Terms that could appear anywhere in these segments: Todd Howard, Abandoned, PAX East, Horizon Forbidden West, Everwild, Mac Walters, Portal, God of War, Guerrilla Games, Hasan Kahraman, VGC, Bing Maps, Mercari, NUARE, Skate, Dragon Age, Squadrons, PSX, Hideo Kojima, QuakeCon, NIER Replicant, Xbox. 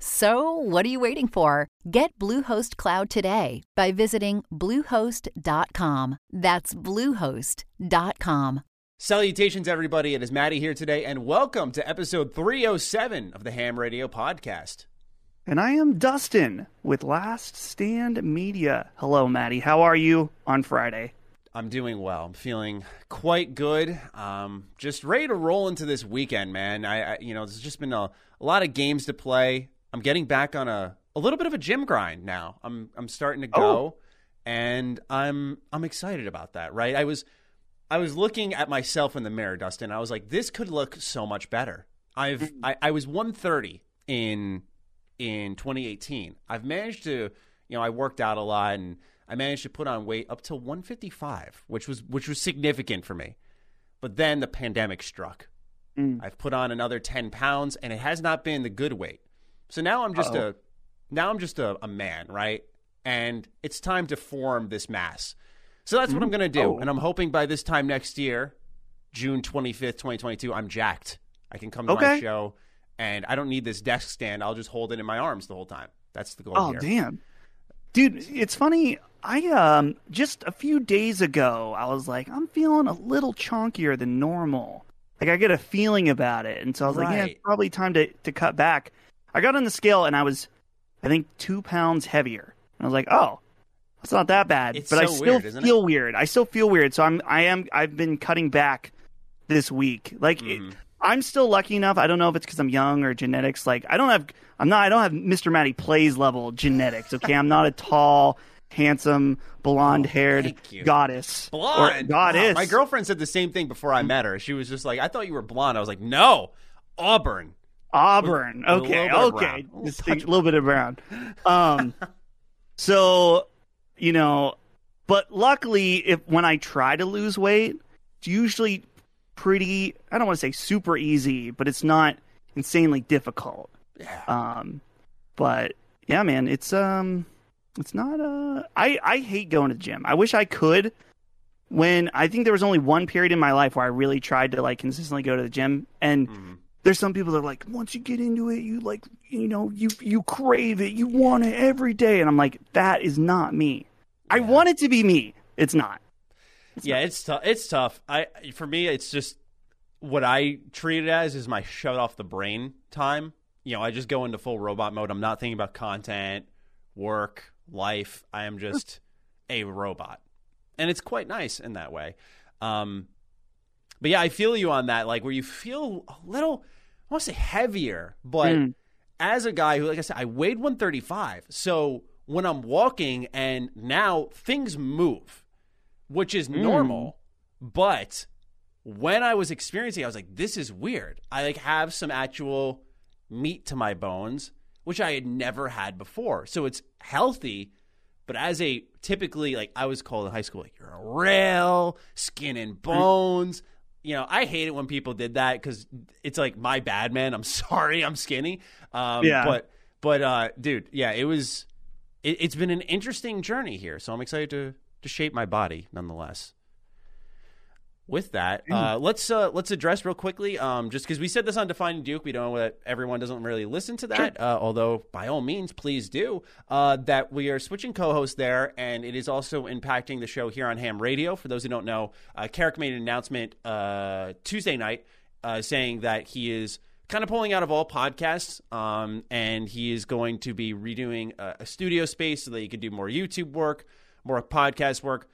So, what are you waiting for? Get Bluehost Cloud today by visiting Bluehost.com. That's Bluehost.com. Salutations, everybody. It is Maddie here today, and welcome to episode 307 of the Ham Radio Podcast. And I am Dustin with Last Stand Media. Hello, Maddie. How are you on Friday? I'm doing well. I'm feeling quite good. Just ready to roll into this weekend, man. I there's just been a lot of games to play. I'm getting back on a little bit of a gym grind now. I'm starting to go, and I'm excited about that. Right? I was looking at myself in the mirror, Dustin. I was like, this could look so much better. I was 130 in 2018. I've managed to, I worked out a lot and I managed to put on weight up to 155, which was significant for me. But then the pandemic struck. I've put on another 10 pounds, and it has not been the good weight. So now I'm just a man, right? And it's time to form this mass. So that's what I'm going to do. And I'm hoping by this time next year, June 25th, 2022, I'm jacked. I can come to my show, and I don't need this desk stand. I'll just hold it in my arms the whole time. That's the goal here. Oh, damn. Dude, it's funny. I just a few days ago, I was like, I'm feeling a little chonkier than normal. Like, I get a feeling about it. And so I was like, yeah, it's probably time to cut back. I got on the scale, and I was, I think, 2 pounds heavier. And I was like, oh, that's not that bad. It's but so I still weird, feel weird. I still feel weird. So I've been cutting back this week. Like, I'm still lucky enough. I don't know if it's because I'm young or genetics. Like, I don't have Mr. Matty Plays level genetics. Okay, I'm not a tall, handsome, blonde-haired goddess. Blonde? Goddess. Wow. My girlfriend said the same thing before I met her. She was just like, I thought you were blonde. I was like, no, auburn. Okay. Just a little bit of brown. But luckily, when I try to lose weight, it's usually pretty, I don't want to say super easy, but it's not insanely difficult. Yeah. But yeah, man, it's not I hate going to the gym. I wish I could. When I think there was only one period in my life where I really tried to like consistently go to the gym, and there's some people that are like, once you get into it, you like, you crave it, you want it every day, and I'm like, that is not me. Yeah. I want it to be me. It's not. It's tough. For me, it's just what I treat it as is my shut off the brain time. I just go into full robot mode. I'm not thinking about content, work, life. I am just a robot, and it's quite nice in that way. But yeah, I feel you on that. Like where you feel a little, I want to say heavier, but as a guy who, like I said, I weighed 135. So when I'm walking, and now things move, which is normal, but when I was experiencing it, I was like, this is weird. I like have some actual meat to my bones, which I had never had before. So it's healthy, but as a typically, like I was called in high school, like you're a real skin and bones. I hate it when people did that because it's like, my bad, man. I'm sorry, I'm skinny. But dude, yeah, it's been an interesting journey here. So I'm excited to shape my body, nonetheless. With that, let's address real quickly, just because we said this on Defining Duke, we know that everyone doesn't really listen to that, sure. Although by all means, please do, that we are switching co-hosts there, and it is also impacting the show here on Ham Radio. For those who don't know, Carrick made an announcement Tuesday night saying that he is kind of pulling out of all podcasts, and he is going to be redoing a studio space so that he could do more YouTube work, more podcast work,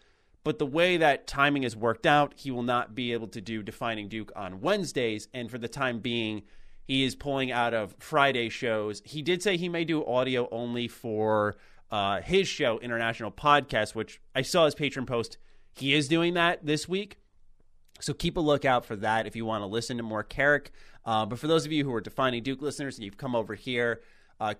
but the way that timing has worked out, he will not be able to do Defining Duke on Wednesdays, and for the time being, he is pulling out of Friday shows. He did say he may do audio only for his show, International Podcast, which I saw his Patreon post. He is doing that this week. So keep a lookout for that if you want to listen to more Carrick. But for those of you who are Defining Duke listeners and you've come over here,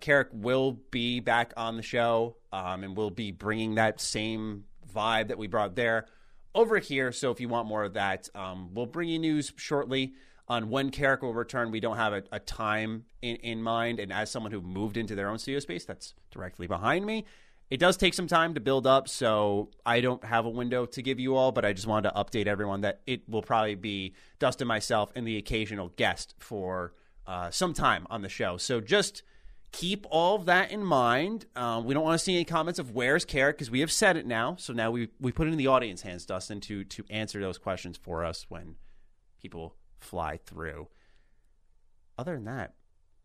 Carrick will be back on the show, and we'll be bringing that same vibe that we brought there over here. So if you want more of that, we'll bring you news shortly on when Carrick will return. We don't have a time in mind. And as someone who moved into their own studio space that's directly behind me, it does take some time to build up, so I don't have a window to give you all, but I just wanted to update everyone that it will probably be Dustin, myself, and the occasional guest for some time on the show. So just keep all of that in mind. We don't want to see any comments of where's Carrick, because we have said it now. So now we put it in the audience hands, Dustin, to answer those questions for us when people fly through. Other than that,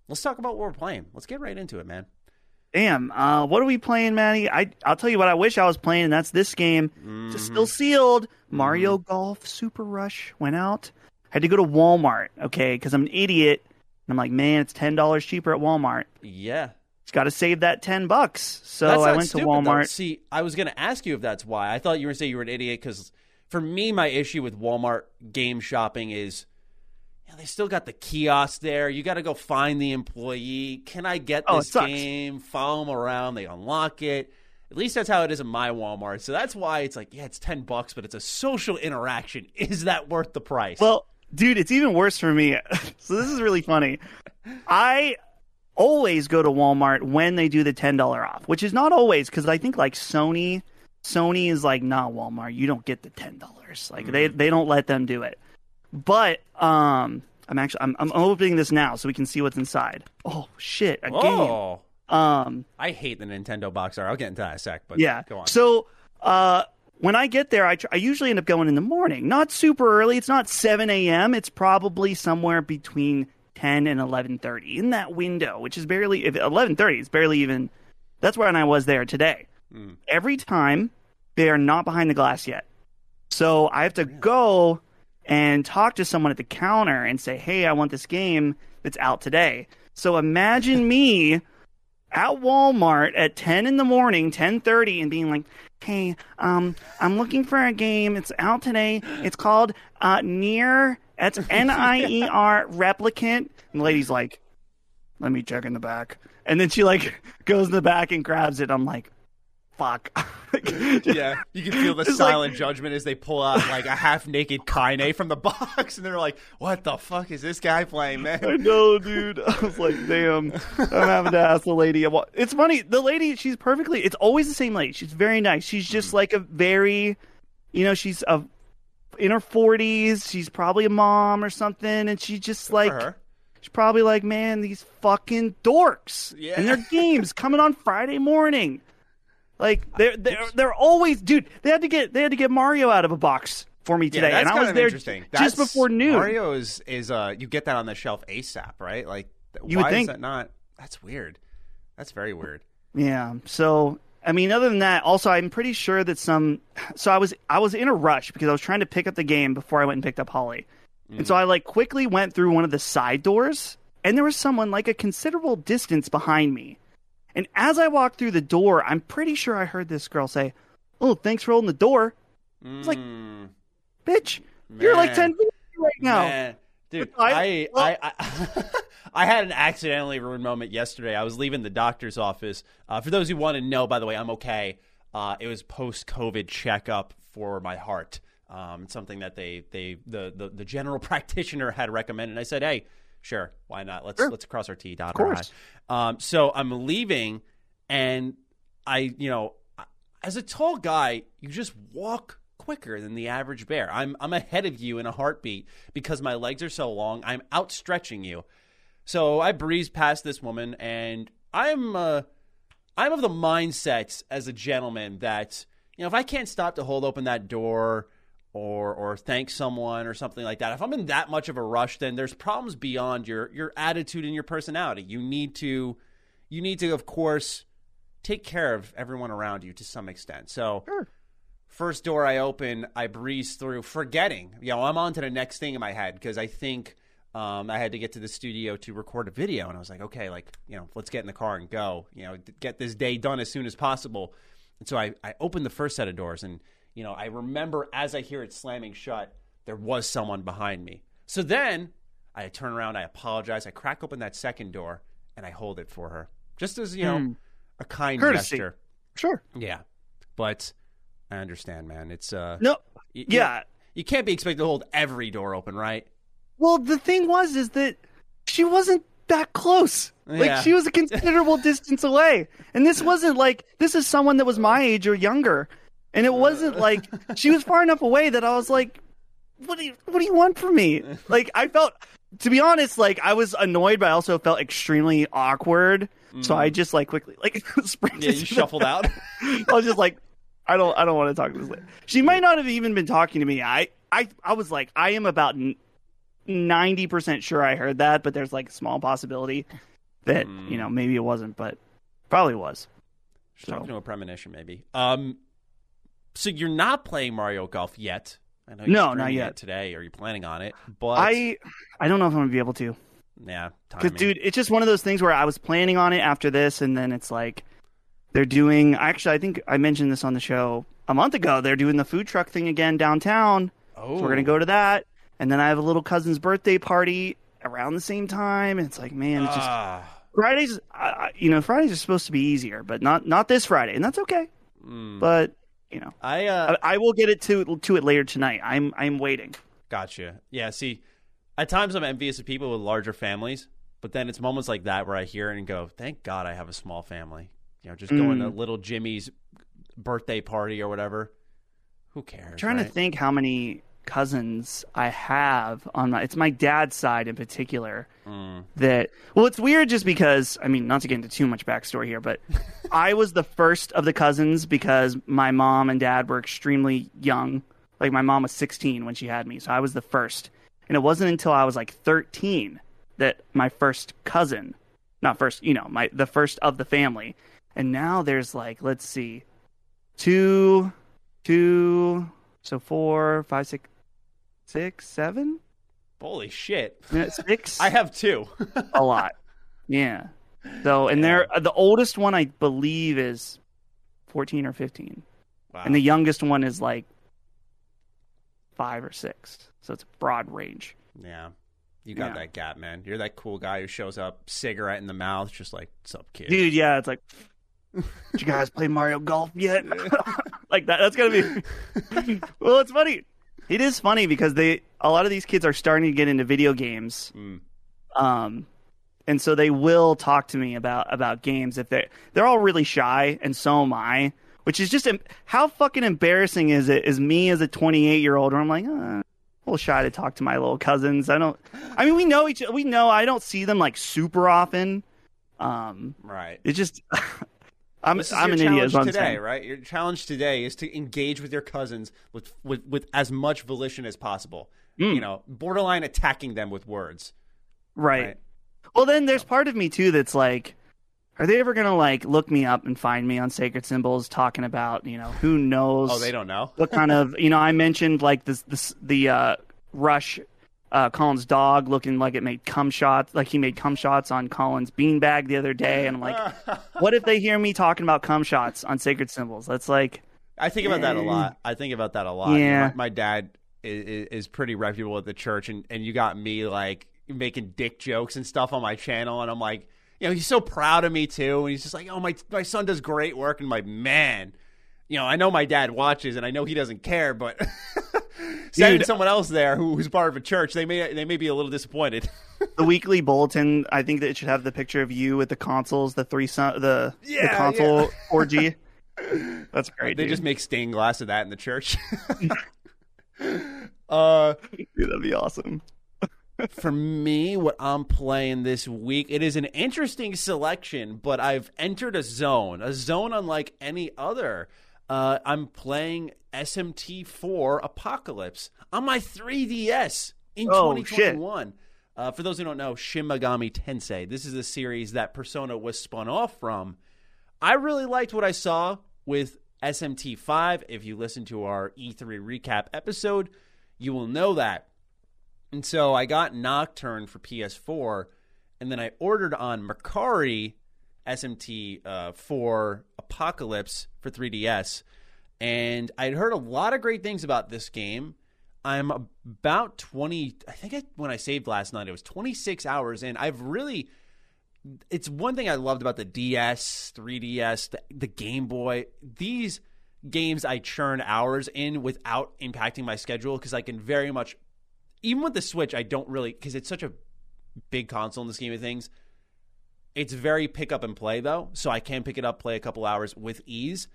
let's talk about what we're playing. Let's get right into it, man. Damn, what are we playing, Manny? I'll tell you what I wish I was playing, and that's this game. Mm-hmm. It's still sealed. Mario Golf Super Rush went out. I had to go to Walmart, okay, because I'm an idiot. And I'm like, man, it's $10 cheaper at Walmart. Yeah. It's got to save that $10. So I went to Walmart. Though. See, I was going to ask you if that's why. I thought you were going to say you were an idiot, because for me, my issue with Walmart game shopping is... they still got the kiosk there. You got to go find the employee. Can I get this game? Follow them around. They unlock it. At least that's how it is in my Walmart. So that's why it's like, yeah, it's $10, but it's a social interaction. Is that worth the price? Well, dude, it's even worse for me. So this is really funny. I always go to Walmart when they do the $10 off, which is not always, because I think like Sony is like, nah, Walmart, you don't get the $10. Like they don't let them do it. But I'm opening this now so we can see what's inside. Oh shit, a game. I hate the Nintendo box art. I'll get into that in a sec, but yeah, go on. So when I get there, I usually end up going in the morning. Not super early. It's not 7 a.m. It's probably somewhere between 10 and 11:30 in that window, which is barely 11:30. It's barely even. That's when I was there today. Mm. Every time they are not behind the glass yet, so I have to go and talk to someone at the counter and say, hey, I want this game that's out today. So imagine me at Walmart at 10 in the morning, 10:30, and being like, hey, I'm looking for a game. It's out today. It's called NUARE. That's NIER Replicant. And the lady's like, let me check in the back. And then she like goes in the back and grabs it. I'm like, fuck. Yeah, you can feel the silent judgment as they pull out like a half-naked Kaine from the box, and they're like, what the fuck is this guy playing, man? I know, dude. I was like, damn, I'm having to ask the lady. It's funny, the lady, she's perfectly, it's always the same lady. She's very nice. She's just like a very, she's in her 40s. She's probably a mom or something, and she's just like, she's probably like, man, these fucking dorks. Yeah. And their games coming on Friday morning. Like they're always, dude. They had to get Mario out of a box for me today, and I was there just before noon. Mario is you get that on the shelf ASAP, right? Like why is that not? That's weird. That's very weird. Yeah. So I mean, other than that, also I'm pretty sure that I was in a rush because I was trying to pick up the game before I went and picked up Holly, and so I like quickly went through one of the side doors, and there was someone like a considerable distance behind me. And as I walked through the door, I'm pretty sure I heard this girl say, oh, thanks for holding the door. I was like, bitch, man, you're like 10 feet right now. Man. Dude, I I had an accidentally rude moment yesterday. I was leaving the doctor's office. For those who want to know, by the way, I'm okay. It was post-COVID checkup for my heart. Something that the general practitioner had recommended. I said, hey, sure, why not? Let's cross our T, dot our I. So I'm leaving, and I, as a tall guy, you just walk quicker than the average bear. I'm ahead of you in a heartbeat because my legs are so long. I'm outstretching you. So I breeze past this woman, and I'm of the mindset as a gentleman that if I can't stop to hold open that door, or thank someone or something like that. If I'm in that much of a rush, then there's problems beyond your attitude and your personality. You need to, of course, take care of everyone around you to some extent. So First door I open, I breeze through, forgetting. I'm on to the next thing in my head because I think I had to get to the studio to record a video, and I was like, okay, like, you know, let's get in the car and go, you know, get this day done as soon as possible. And so I opened the first set of doors, and, you know, I remember as I hear it slamming shut, there was someone behind me. So then I turn around, I apologize, I crack open that second door, and I hold it for her. Just as, you know, a kind courtesy gesture. Sure. Yeah. But I understand, man. It's no. You can't be expected to hold every door open, right? Well, the thing was is that she wasn't that close. Yeah. Like, she was a considerable distance away. And this wasn't like, this is someone that was my age or younger. And it wasn't like, she was far enough away that I was like, what do you want from me? Like, I felt, to be honest, like, I was annoyed, but I also felt extremely awkward. Mm. So I just, like, quickly, like, sprinted. Yeah, you shuffled out. I was just like, I don't want to talk to this lady. She might not have even been talking to me. I was like, I am about 90% sure I heard that, but there's like a small possibility that you know, maybe it wasn't, but probably was. So. Talking to a premonition, maybe. So you're not playing Mario Golf yet? I know you're not yet today. Are you planning on it? But I don't know if I'm gonna be able to. Yeah, because dude, it's just one of those things where I was planning on it after this, and then it's like they're doing. Actually, I think I mentioned this on the show a month ago. They're doing the food truck thing again downtown. Oh, so we're gonna go to that. And then I have a little cousin's birthday party around the same time. And it's like, man, it's just Fridays. You know, Fridays are supposed to be easier, but not this Friday, and that's okay. Mm. But you know, I will get it to it later tonight. I'm waiting. Gotcha. Yeah. See, at times I'm envious of people with larger families, but then it's moments like that where I hear it and go, thank God I have a small family. You know, just going to little Jimmy's birthday party or whatever. Who cares? I'm trying to think how many cousins I have on my, it's my dad's side in particular that, well, it's weird just because, I mean, not to get into too much backstory here, but I was the first of the cousins because my mom and dad were extremely young. Like, my mom was 16 when she had me, so I was the first. And it wasn't until I was like 13 that my first cousin, not first, you know, the first of the family. And now there's like, let's see, so 4, 5, 6, 7? Holy shit. 6? I have 2. A lot. Yeah. So, and the oldest one, I believe, is 14 or 15. Wow. And the youngest one is like 5 or 6. So it's a broad range. Yeah. You got that gap, man. You're that cool guy who shows up, cigarette in the mouth, just like, sup, kid? Dude, yeah. It's like, did you guys play Mario Golf yet? Like, that's going to be... Well, it's funny. It is funny because a lot of these kids are starting to get into video games. Mm. And so they will talk to me about games. If they're all really shy, and so am I, which is just... How fucking embarrassing is me as a 28-year-old where I'm like, a little shy to talk to my little cousins. We know each other. We know I don't see them, like, super often. Right. It's just... I'm an idiot today, right? Your challenge today is to engage with your cousins with as much volition as possible. Mm. You know, borderline attacking them with words. Right. Well, then there's part of me too that's like, are they ever gonna like look me up and find me on Sacred Symbols talking about, you know, who knows? Oh, they don't know what kind of, you know. I mentioned like the Rush, Colin's dog looking like it made cum shots, like he made cum shots on Colin's beanbag the other day, and I'm like, what if they hear me talking about cum shots on Sacred Symbols? That's like, I think about that a lot. Yeah. My dad is pretty reputable at the church, and you got me like making dick jokes and stuff on my channel, and I'm like, you know, he's so proud of me too, and he's just like, oh, my son does great work, and I'm like, man, you know, I know my dad watches, and I know he doesn't care, but. Sending someone else there who's part of a church, they may be a little disappointed. The weekly bulletin, I think that it should have the picture of you with the consoles, the console orgy. That's great. They just make stained glass of that in the church. Dude, that'd be awesome. For me, what I'm playing this week, it is an interesting selection, but I've entered a zone unlike any other. I'm playing SMT4 Apocalypse on my 3DS in 2021. For those who don't know, Shin Megami Tensei. This is a series that Persona was spun off from. I really liked what I saw with SMT5. If you listen to our E3 recap episode, you will know that. And so I got Nocturne for PS4, and then I ordered on Mercari SMT4 Apocalypse for 3DS. And I'd heard a lot of great things about this game. I'm about 20, I think when I saved last night, it was 26 hours in. It's one thing I loved about the DS, 3DS, the Game Boy. These games I churn hours in without impacting my schedule because I can very much, even with the Switch, I don't really, because it's such a big console in the scheme of things. It's very pick up and play, though, so I can pick it up, play a couple hours with ease.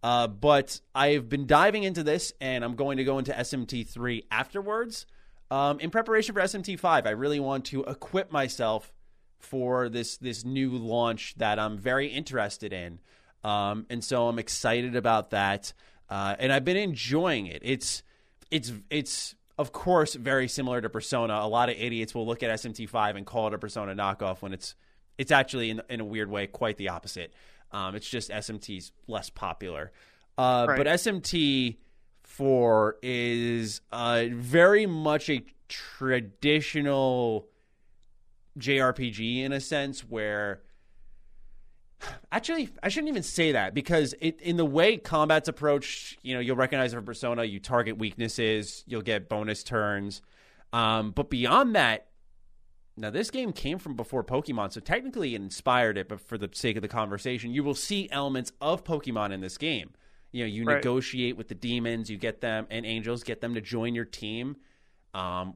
But I've been diving into this, and I'm going to go into SMT3 afterwards. In preparation for SMT5, I really want to equip myself for this new launch that I'm very interested in. And so I'm excited about that. And I've been enjoying it. It's of course, very similar to Persona. A lot of idiots will look at SMT5 and call it a Persona knockoff when it's actually, in a weird way, quite the opposite. It's just SMT's less popular. Right. But SMT4 is very much a traditional JRPG in a sense where... Actually, I shouldn't even say that because in the way combat's approached, you'll recognize from Persona, you target weaknesses, you'll get bonus turns. But beyond that, now, this game came from before Pokemon, so technically it inspired it, but for the sake of the conversation, you will see elements of Pokemon in this game. You right. negotiate with the demons, you get them, and angels, get them to join your team.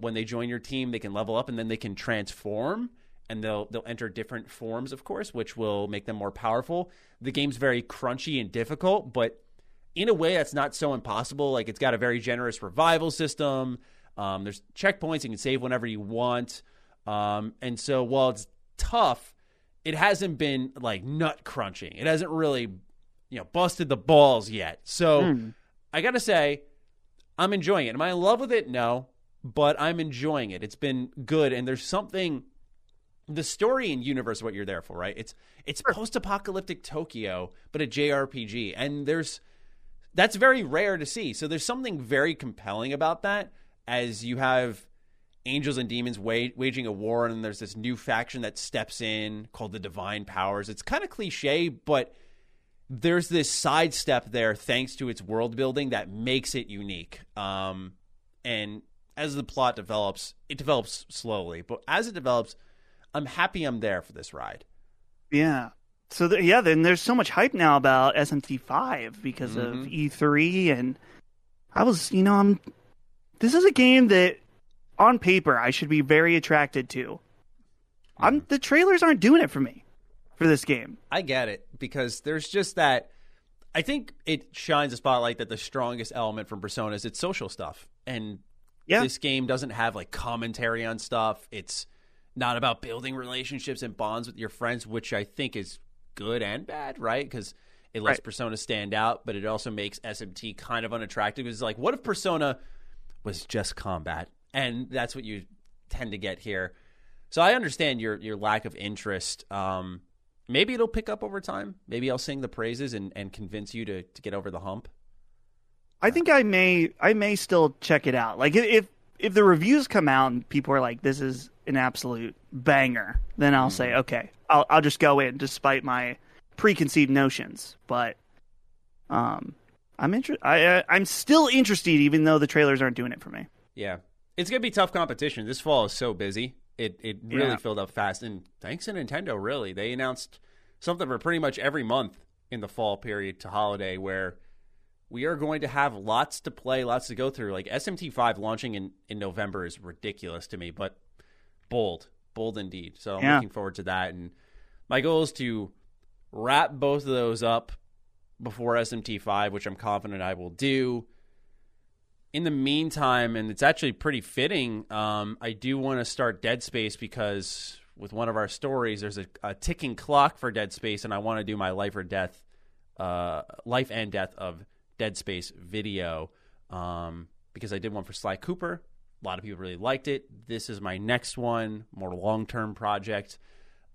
When they join your team, they can level up, and then they can transform, and they'll enter different forms, of course, which will make them more powerful. The game's very crunchy and difficult, but in a way that's not so impossible. Like, it's got a very generous revival system. There's checkpoints. You can save whenever you want. And so while it's tough, it hasn't been like nut crunching. It hasn't really, busted the balls yet. So I got to say, I'm enjoying it. Am I in love with it? No, but I'm enjoying it. It's been good. And there's something, the story and universe, what you're there for, right? It's post-apocalyptic Tokyo, but a JRPG. And that's very rare to see. So there's something very compelling about that, as you have angels and demons waging a war, and there's this new faction that steps in called the Divine Powers. It's kind of cliche, but there's this sidestep there thanks to its world building that makes it unique. And as the plot develops, it develops slowly, but as it develops, I'm happy I'm there for this ride. Yeah. So then there's so much hype now about SMT5 because of E3, and I was, this is a game that on paper, I should be very attracted to. The trailers aren't doing it for me for this game. I get it, because there's just that. I think it shines a spotlight that the strongest element from Persona is its social stuff. And this game doesn't have like commentary on stuff. It's not about building relationships and bonds with your friends, which I think is good and bad, right? Because it lets Persona stand out, but it also makes SMT kind of unattractive. It's like, what if Persona was just combat? And that's what you tend to get here. So I understand your lack of interest. Maybe it'll pick up over time. Maybe I'll sing the praises and convince you to get over the hump. I think I may still check it out. Like, if the reviews come out and people are like, this is an absolute banger, then I'll say, okay, I'll just go in despite my preconceived notions. But I'm still interested, even though the trailers aren't doing it for me. Yeah. It's going to be tough competition. This fall is so busy. It really filled up fast. And thanks to Nintendo, really. They announced something for pretty much every month in the fall period to holiday, where we are going to have lots to play, lots to go through. Like, SMT5 launching in November is ridiculous to me, but bold indeed. So I'm looking forward to that. And my goal is to wrap both of those up before SMT5, which I'm confident I will do. In the meantime, and it's actually pretty fitting, I do want to start Dead Space, because with one of our stories, there's a ticking clock for Dead Space, and I want to do my life and death of Dead Space video, because I did one for Sly Cooper. A lot of people really liked it. This is my next one, more long-term project,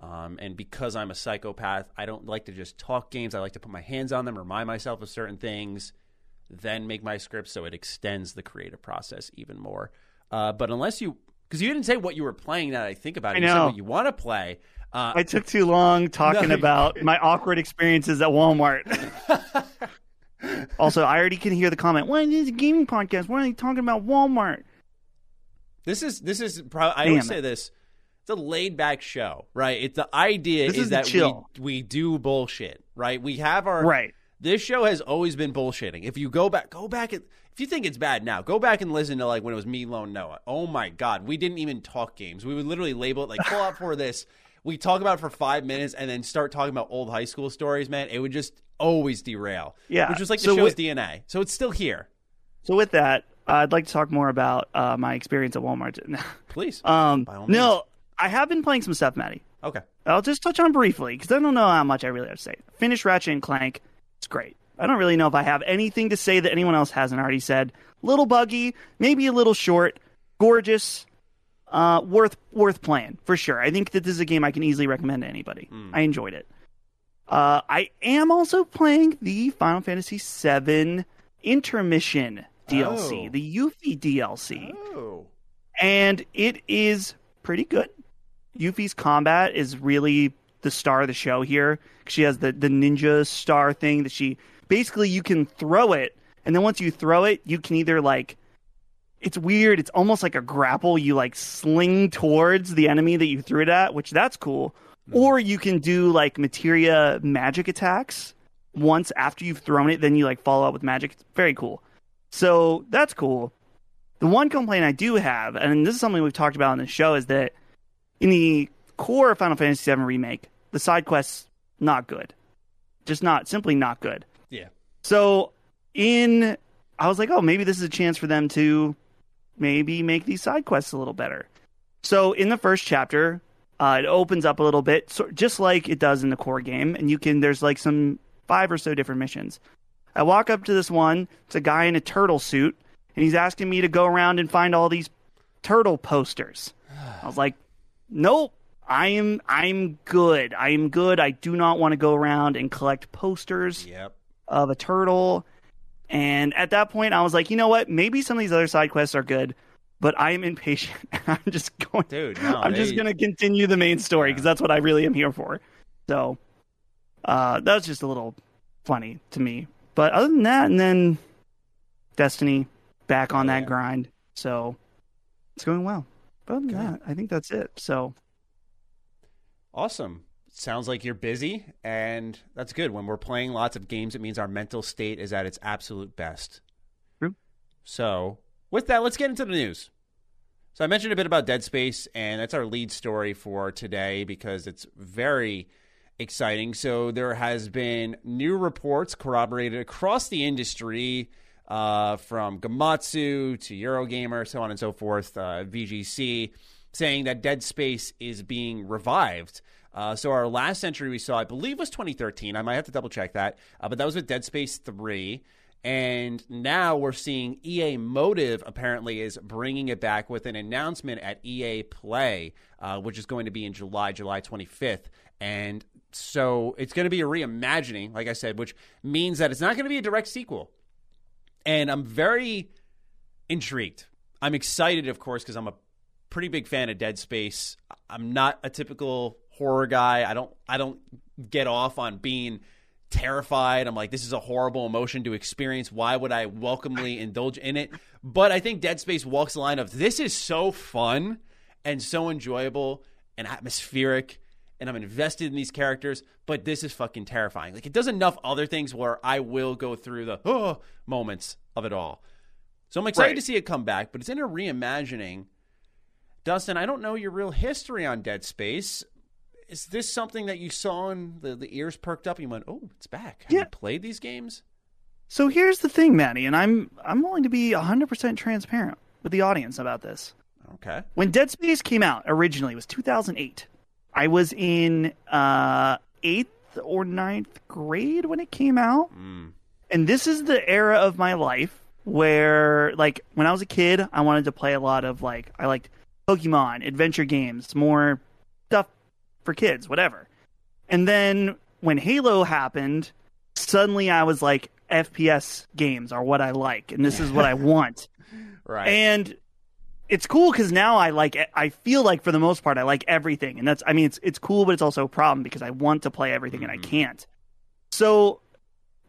and because I'm a psychopath, I don't like to just talk games. I like to put my hands on them, remind myself of certain things, then make my script, so it extends the creative process even more. But unless you Because you didn't say what you were playing. That I think about it. You said what you want to play. I took too long talking about my awkward experiences at Walmart. Also, I already can hear the comment. Why is this a gaming podcast? Why are they talking about Walmart? This is probably. I always say this. It's a laid back show, right? It's the idea is that we do bullshit, right? We have our right. This show has always been bullshitting. If you go back. If you think it's bad now, go back and listen to like when it was me, Lone Noah. Oh my God, we didn't even talk games. We would literally label it like pull out for this. We talk about it for 5 minutes and then start talking about old high school stories. Man, it would just always derail. Yeah, which was like the show's DNA. So it's still here. So with that, I'd like to talk more about my experience at Walmart. Please, by all means. No, I have been playing some stuff, Maddie. Okay, I'll just touch on briefly because I don't know how much I really have to say. Finish Ratchet and Clank. It's great. I don't really know if I have anything to say that anyone else hasn't already said. Little buggy, maybe a little short, gorgeous, worth playing for sure. I think that this is a game I can easily recommend to anybody. I enjoyed it. I am also playing the Final Fantasy VII Intermission DLC, the Yuffie DLC, and it is pretty good. Yuffie's combat is really the star of the show here. She has the ninja star thing that she. Basically, you can throw it, and then once you throw it, you can either, like, it's weird. It's almost like a grapple. You, like, sling towards the enemy that you threw it at, which that's cool. Or you can do, like, materia magic attacks once after you've thrown it. Then you, like, follow up with magic. It's very cool. So that's cool. The one complaint I do have, and this is something we've talked about on the show, is that in the core Final Fantasy VII Remake, the side quests, not good. Just simply not good. Yeah. So I was like, oh, maybe this is a chance for them to maybe make these side quests a little better. So in the first chapter, it opens up a little bit, just like it does in the core game. And there's like some 5 or so different missions. I walk up to this one. It's a guy in a turtle suit, and he's asking me to go around and find all these turtle posters. I was like, nope. I'm good. I am good. I do not want to go around and collect posters of a turtle. And at that point, I was like, you know what? Maybe some of these other side quests are good, but I am impatient. I'm just going to continue the main story because that's what I really am here for. So that was just a little funny to me. But other than that, and then Destiny back on that grind. So it's going well. But other than that, I think that's it. So. Awesome. Sounds like you're busy, and that's good. When we're playing lots of games, it means our mental state is at its absolute best. True. So with that, let's get into the news. So I mentioned a bit about Dead Space, and that's our lead story for today because it's very exciting. So there has been new reports corroborated across the industry from Gamatsu to Eurogamer, so on and so forth, VGC, saying that Dead Space is being revived. So our last entry we saw, I believe, was 2013. I might have to double-check that. But that was with Dead Space 3. And now we're seeing EA Motive apparently is bringing it back with an announcement at EA Play, which is going to be in July 25th. And so it's going to be a reimagining, like I said, which means that it's not going to be a direct sequel. And I'm very intrigued. I'm excited, of course, because I'm a pretty big fan of Dead Space. I'm not a typical horror guy. I don't get off on being terrified. I'm like, this is a horrible emotion to experience. Why would I welcomely indulge in it? But I think Dead Space walks the line of this is so fun and so enjoyable and atmospheric, and I'm invested in these characters, but this is fucking terrifying. Like, it does enough other things where I will go through the moments of it all. So I'm excited to see it come back, but it's in a reimagining. Dustin, I don't know your real history on Dead Space. Is this something that you saw and the ears perked up and you went, oh, it's back. Have you played these games? So here's the thing, Maddie, and I'm willing to be 100% transparent with the audience about this. Okay. When Dead Space came out originally, it was 2008. I was in 8th or 9th grade when it came out. Mm. And this is the era of my life where, like, when I was a kid, I wanted to play a lot of, like, I liked Pokemon, adventure games, more stuff for kids, whatever. And then when Halo happened, suddenly I was like, FPS games are what I like, and this is what I want. Right. And it's cool because now I feel like for the most part I like everything, and that's, I mean, it's cool, but it's also a problem because I want to play everything and I can't. So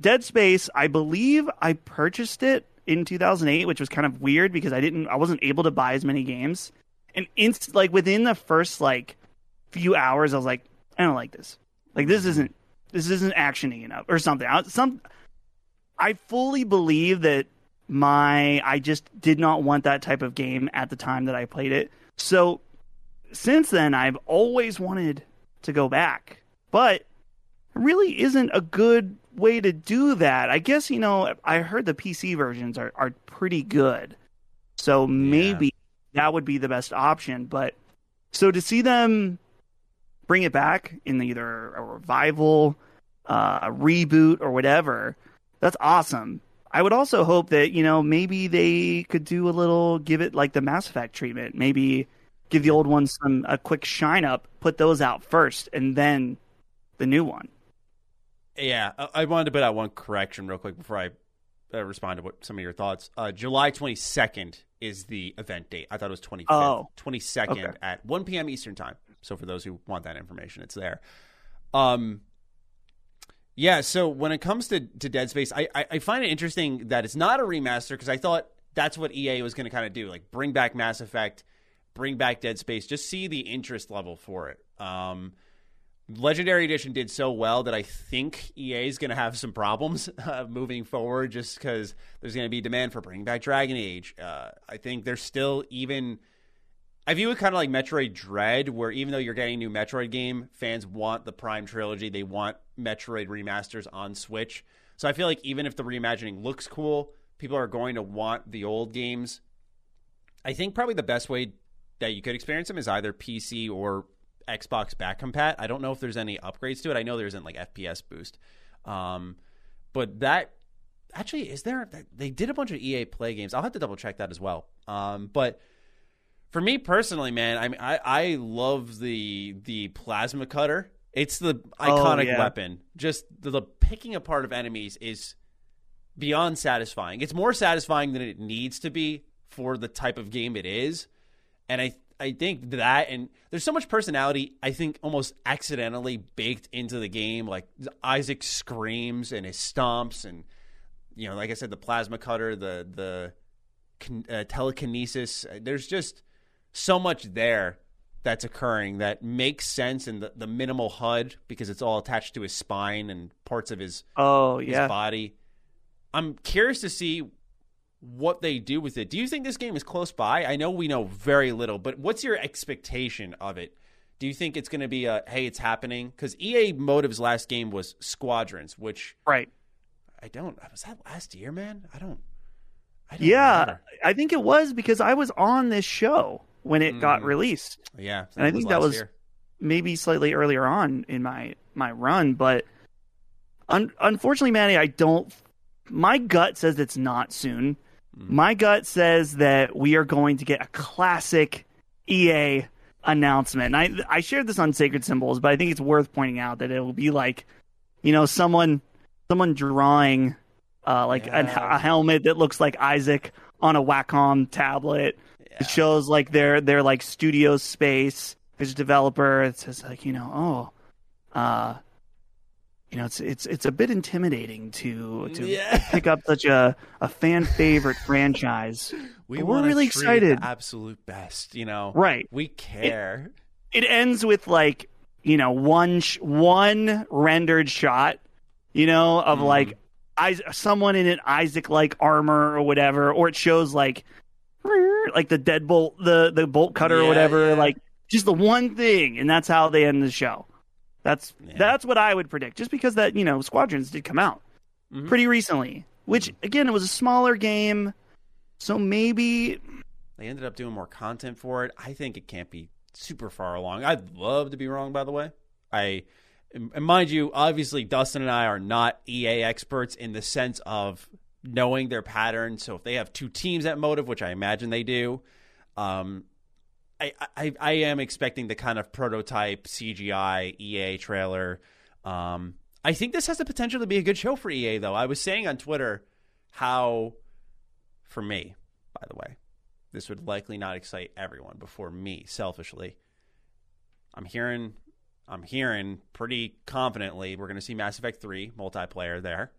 Dead Space, I believe I purchased it in 2008, which was kind of weird because I wasn't able to buy as many games. And within the first few hours, I was like, I don't like this. Like this isn't actiony enough or something. I fully believe that I just did not want that type of game at the time that I played it. So since then, I've always wanted to go back, but it really isn't a good way to do that. I guess, I heard the PC versions are pretty good. So maybe that would be the best option. But so to see them bring it back in either a revival, a reboot, or whatever, that's awesome. I would also hope that, maybe they could do a little, give it like the Mass Effect treatment. Maybe give the old ones a quick shine up, put those out first, and then the new one. Yeah, I wanted to put out one correction real quick before I respond to some of your thoughts. July 22nd is the event date. I thought it was 25th. 22nd okay. At 1 p.m. Eastern time. So for those who want that information, it's there. Yeah, so when it comes to Dead Space, I find it interesting that it's not a remaster, because I thought that's what EA was going to kind of do, like bring back Mass Effect, bring back Dead Space, just see the interest level for it. Legendary Edition did so well that I think EA is going to have some problems moving forward, just because there's going to be demand for bringing back Dragon Age. I think there's still even... I view it kind of like Metroid Dread, where even though you're getting a new Metroid game, fans want the Prime Trilogy. They want Metroid remasters on Switch. So I feel like even if the reimagining looks cool, people are going to want the old games. I think probably the best way that you could experience them is either PC or Xbox back compat. I don't know if there's any upgrades to it. I know there isn't like FPS boost. But that actually, is there? They did a bunch of EA Play games. I'll have to double check that as well. But... for me personally, man, I mean, I love the plasma cutter. It's the iconic weapon. Just the picking apart of enemies is beyond satisfying. It's more satisfying than it needs to be for the type of game it is. And I think that, and there's so much personality, I think, almost accidentally baked into the game. Like Isaac screams and his stomps and, like I said, the plasma cutter, the telekinesis. There's just... so much there that's occurring that makes sense in the minimal HUD, because it's all attached to his spine and parts of his body. I'm curious to see what they do with it. Do you think this game is close by? I know we know very little, but what's your expectation of it? Do you think it's going to be hey, it's happening? Because EA Motive's last game was Squadrons, which... right. Was that last year, man? I don't remember. I think it was, because I was on this show when it got released. Yeah. And I think that was maybe slightly earlier on in my run, but unfortunately, Manny, my gut says it's not soon. My gut says that we are going to get a classic EA announcement. And I shared this on Sacred Symbols, but I think it's worth pointing out that it will be like, someone drawing a helmet that looks like Isaac on a Wacom tablet. It shows their studio space. There's a developer. It says it's a bit intimidating to pick up such a fan favorite franchise. We're really excited. The absolute best, Right. We care. It ends with one rendered shot, of someone in an Isaac-like armor or whatever, or it shows the deadbolt, the bolt cutter or whatever, just the one thing, and that's how they end the show. That's what I would predict, just because that Squadrons did come out pretty recently, which again, it was a smaller game, so maybe they ended up doing more content for it. I think it can't be super far along. I'd love to be wrong, by the way. And mind you, obviously, Dustin and I are not EA experts in the sense of knowing their pattern. So if they have two teams at Motive, which I imagine they do, I am expecting the kind of prototype CGI EA trailer. I think this has the potential to be a good show for EA, though. I was saying on Twitter how, for me, by the way, This would likely not excite everyone before me, selfishly. I'm hearing pretty confidently we're going to see Mass Effect 3 multiplayer there,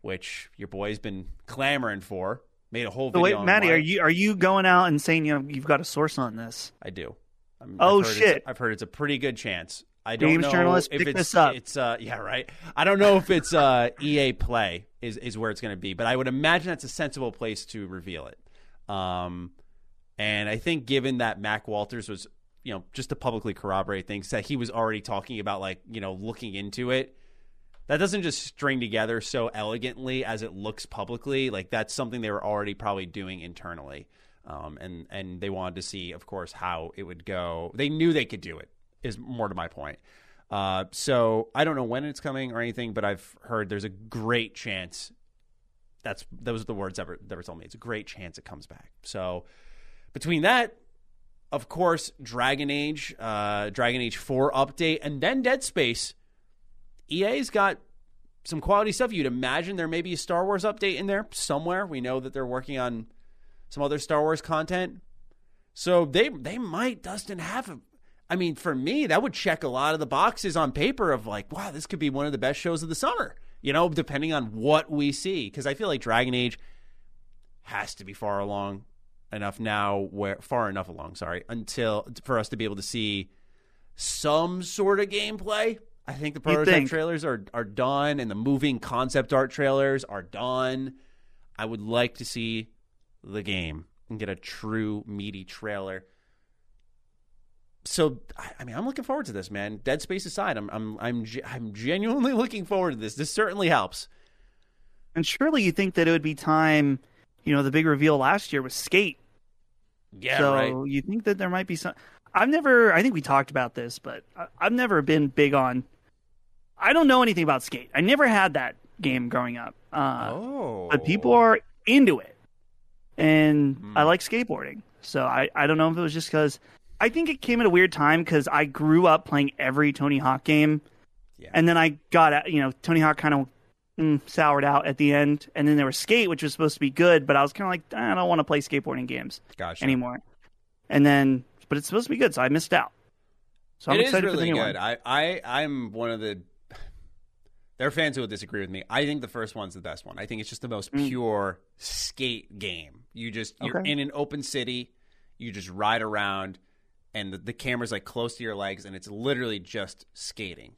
which your boy's been clamoring for. Made a whole video. Wait, Matty, are you going out and saying you've got a source on this? I do. I've heard it's a pretty good chance. I don't Games know journalists if pick it's this up. It's yeah, right. I don't know if it's EA Play is where it's going to be, but I would imagine that's a sensible place to reveal it. And I think given that Mac Walters was, you know, just to publicly corroborate things, that he was already talking about, like, you know, looking into it, that doesn't just string together so elegantly as it looks publicly. Like, that's something they were already probably doing internally. And they wanted to see, of course, how it would go. They knew they could do it, is more to my point. So I don't know when it's coming or anything, but I've heard there's a great chance. Those are the words that were told me. It's a great chance it comes back. So between that, of course, Dragon Age 4 update, and then Dead Space, EA's got some quality stuff. You'd imagine there may be a Star Wars update in there somewhere. We know that they're working on some other Star Wars content. So they might, Dustin, have a... I mean, for me, that would check a lot of the boxes on paper of like, wow, this could be one of the best shows of the summer, you know, depending on what we see. Because I feel like Dragon Age has to be far enough along, until for us to be able to see some sort of gameplay. I think the prototype trailers are done and the moving concept art trailers are done. I would like to see the game and get a true meaty trailer. So, I mean, I'm looking forward to this, man. Dead Space aside, I'm genuinely looking forward to this. This certainly helps. And surely you think that it would be time, you know, the big reveal last year was Skate. Yeah, so right. So you think that there might be some... I think we talked about this, but I've never been big on... I don't know anything about Skate. I never had that game growing up. But people are into it. And I like skateboarding. So I don't know if it was just because... I think it came at a weird time because I grew up playing every Tony Hawk game. Yeah. And then I got, you know, Tony Hawk kind of soured out at the end. And then there was Skate, which was supposed to be good. But I was kind of like, I don't want to play skateboarding games anymore. And then, but it's supposed to be good. So I missed out. So I'm excited really for the new one. I'm one of the... There are fans who will disagree with me. I think the first one's the best one. I think it's just the most pure skate game. You're in an open city. You just ride around. And the camera's like close to your legs, and it's literally just skating.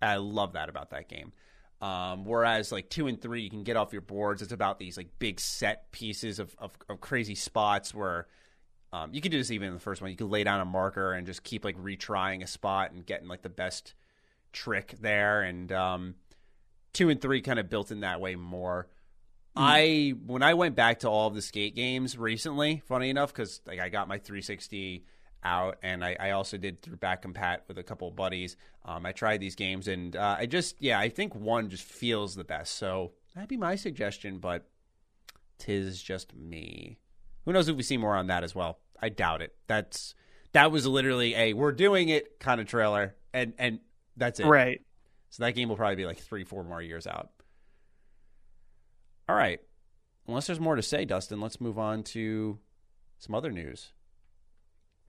I love that about that game. Whereas like 2 and 3, you can get off your boards. It's about these like big set pieces of crazy spots where you can do this even in the first one. You can lay down a marker and just keep like retrying a spot and getting like the best trick there. And 2 and 3 kind of built in that way more. When I went back to all of the skate games recently, funny enough, because like I got my 360. Out, and I also did through back compat with a couple of buddies. I tried these games, and I think one just feels the best. So that'd be my suggestion, but 'tis just me. Who knows if we see more on that as well? I doubt it. That was literally a "we're doing it" kind of trailer, and that's it. Right. So that game will probably be like 3-4 more years out. All right. Unless there's more to say, Dustin, let's move on to some other news.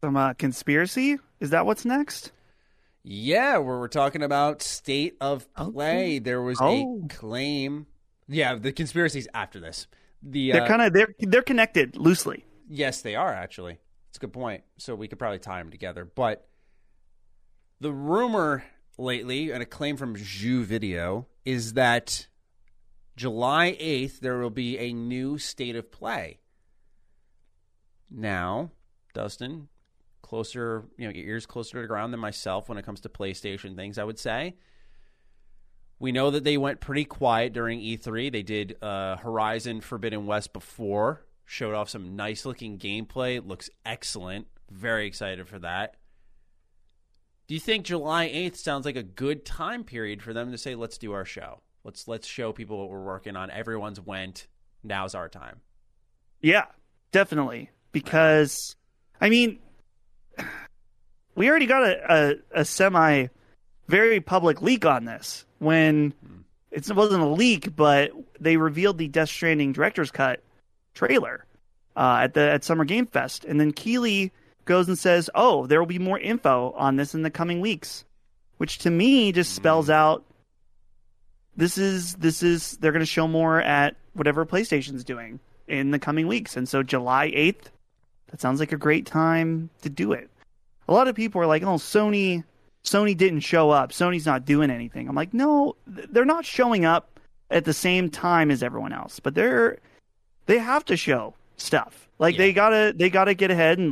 Some conspiracy? Is that what's next? Yeah, where we're talking about state of play. Okay. There was a claim. Yeah, the conspiracy's after this. They're kind of they're connected loosely. Yes, they are actually. It's a good point. So we could probably tie them together. But the rumor lately, and a claim from Ju Video, is that July 8th there will be a new state of play. Now, Dustin, closer, you know, your ears closer to the ground than myself when it comes to PlayStation things, I would say. We know that they went pretty quiet during E3. They did Horizon Forbidden West before, showed off some nice-looking gameplay. Looks excellent. Very excited for that. Do you think July 8th sounds like a good time period for them to say, let's do our show? Let's show people what we're working on. Everyone's went. Now's our time. Yeah, definitely. Because, I mean... We already got a semi very public leak on this when it wasn't a leak, but they revealed the Death Stranding director's cut trailer. at Summer Game Fest. And then Keeley goes and says, oh, there will be more info on this in the coming weeks, which to me just spells out this is they're going to show more at whatever PlayStation's doing in the coming weeks. And so July 8th, that sounds like a great time to do it. A lot of people are like, oh, Sony didn't show up. Sony's not doing anything. I'm like, no, they're not showing up at the same time as everyone else, but they have to show stuff. Like they gotta get ahead and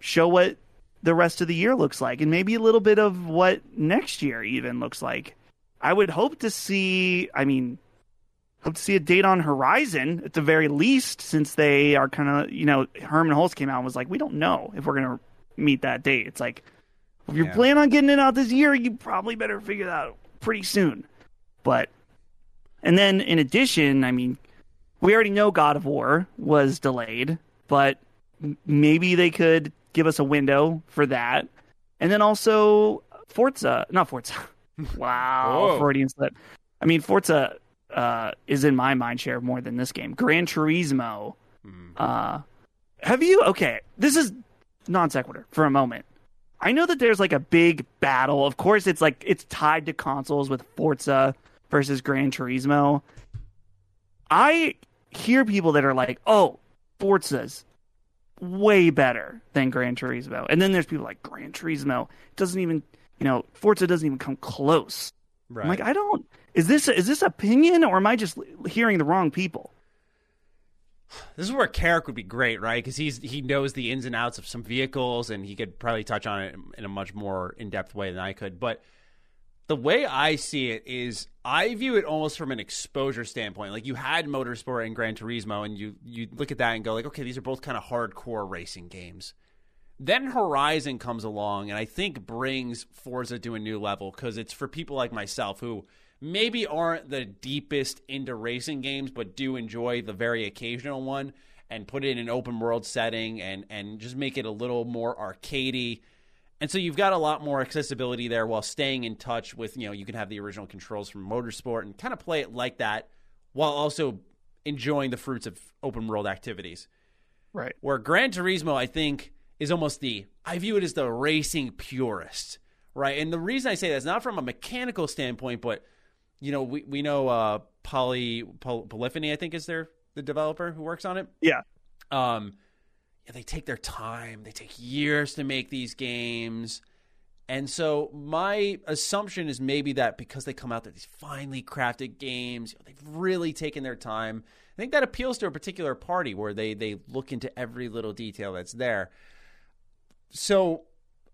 show what the rest of the year looks like, and maybe a little bit of what next year even looks like. I would hope to see a date on Horizon at the very least, since they are kind of, Herman Hulse came out and was like, we don't know if we're going to meet that date. It's like, if you're planning on getting it out this year, you probably better figure that out pretty soon. But, and then in addition, we already know God of War was delayed, but maybe they could give us a window for that. And then also not Forza. Wow. Whoa. Freudian slip. Forza is in my mind share more than this game. Gran Turismo. Mm-hmm. This is non sequitur for a moment. I know that there's a big battle. Of course, it's tied to consoles with Forza versus Gran Turismo. I hear people that are like, oh, Forza's way better than Gran Turismo. And then there's people like, Gran Turismo doesn't even, Forza doesn't even come close. Right. I'm like, is this opinion, or am I just hearing the wrong people? This is where Carrick would be great, right? Because he knows the ins and outs of some vehicles, and he could probably touch on it in a much more in-depth way than I could. But the way I see it is, I view it almost from an exposure standpoint. Like, you had Motorsport and Gran Turismo, and you look at that and go like, okay, these are both kind of hardcore racing games. Then Horizon comes along, and I think brings Forza to a new level, because it's for people like myself who maybe aren't the deepest into racing games, but do enjoy the very occasional one, and put it in an open world setting and just make it a little more arcadey. And so you've got a lot more accessibility there while staying in touch with, you can have the original controls from Motorsport and kind of play it like that while also enjoying the fruits of open world activities. Right. Where Gran Turismo, I think, is almost I view it as the racing purist, right? And the reason I say that's not from a mechanical standpoint, but, we know Polyphony, I think, is the developer who works on it. Yeah. They take their time. They take years to make these games. And so my assumption is maybe that because they come out with these finely crafted games, they've really taken their time. I think that appeals to a particular party where they look into every little detail that's there. So,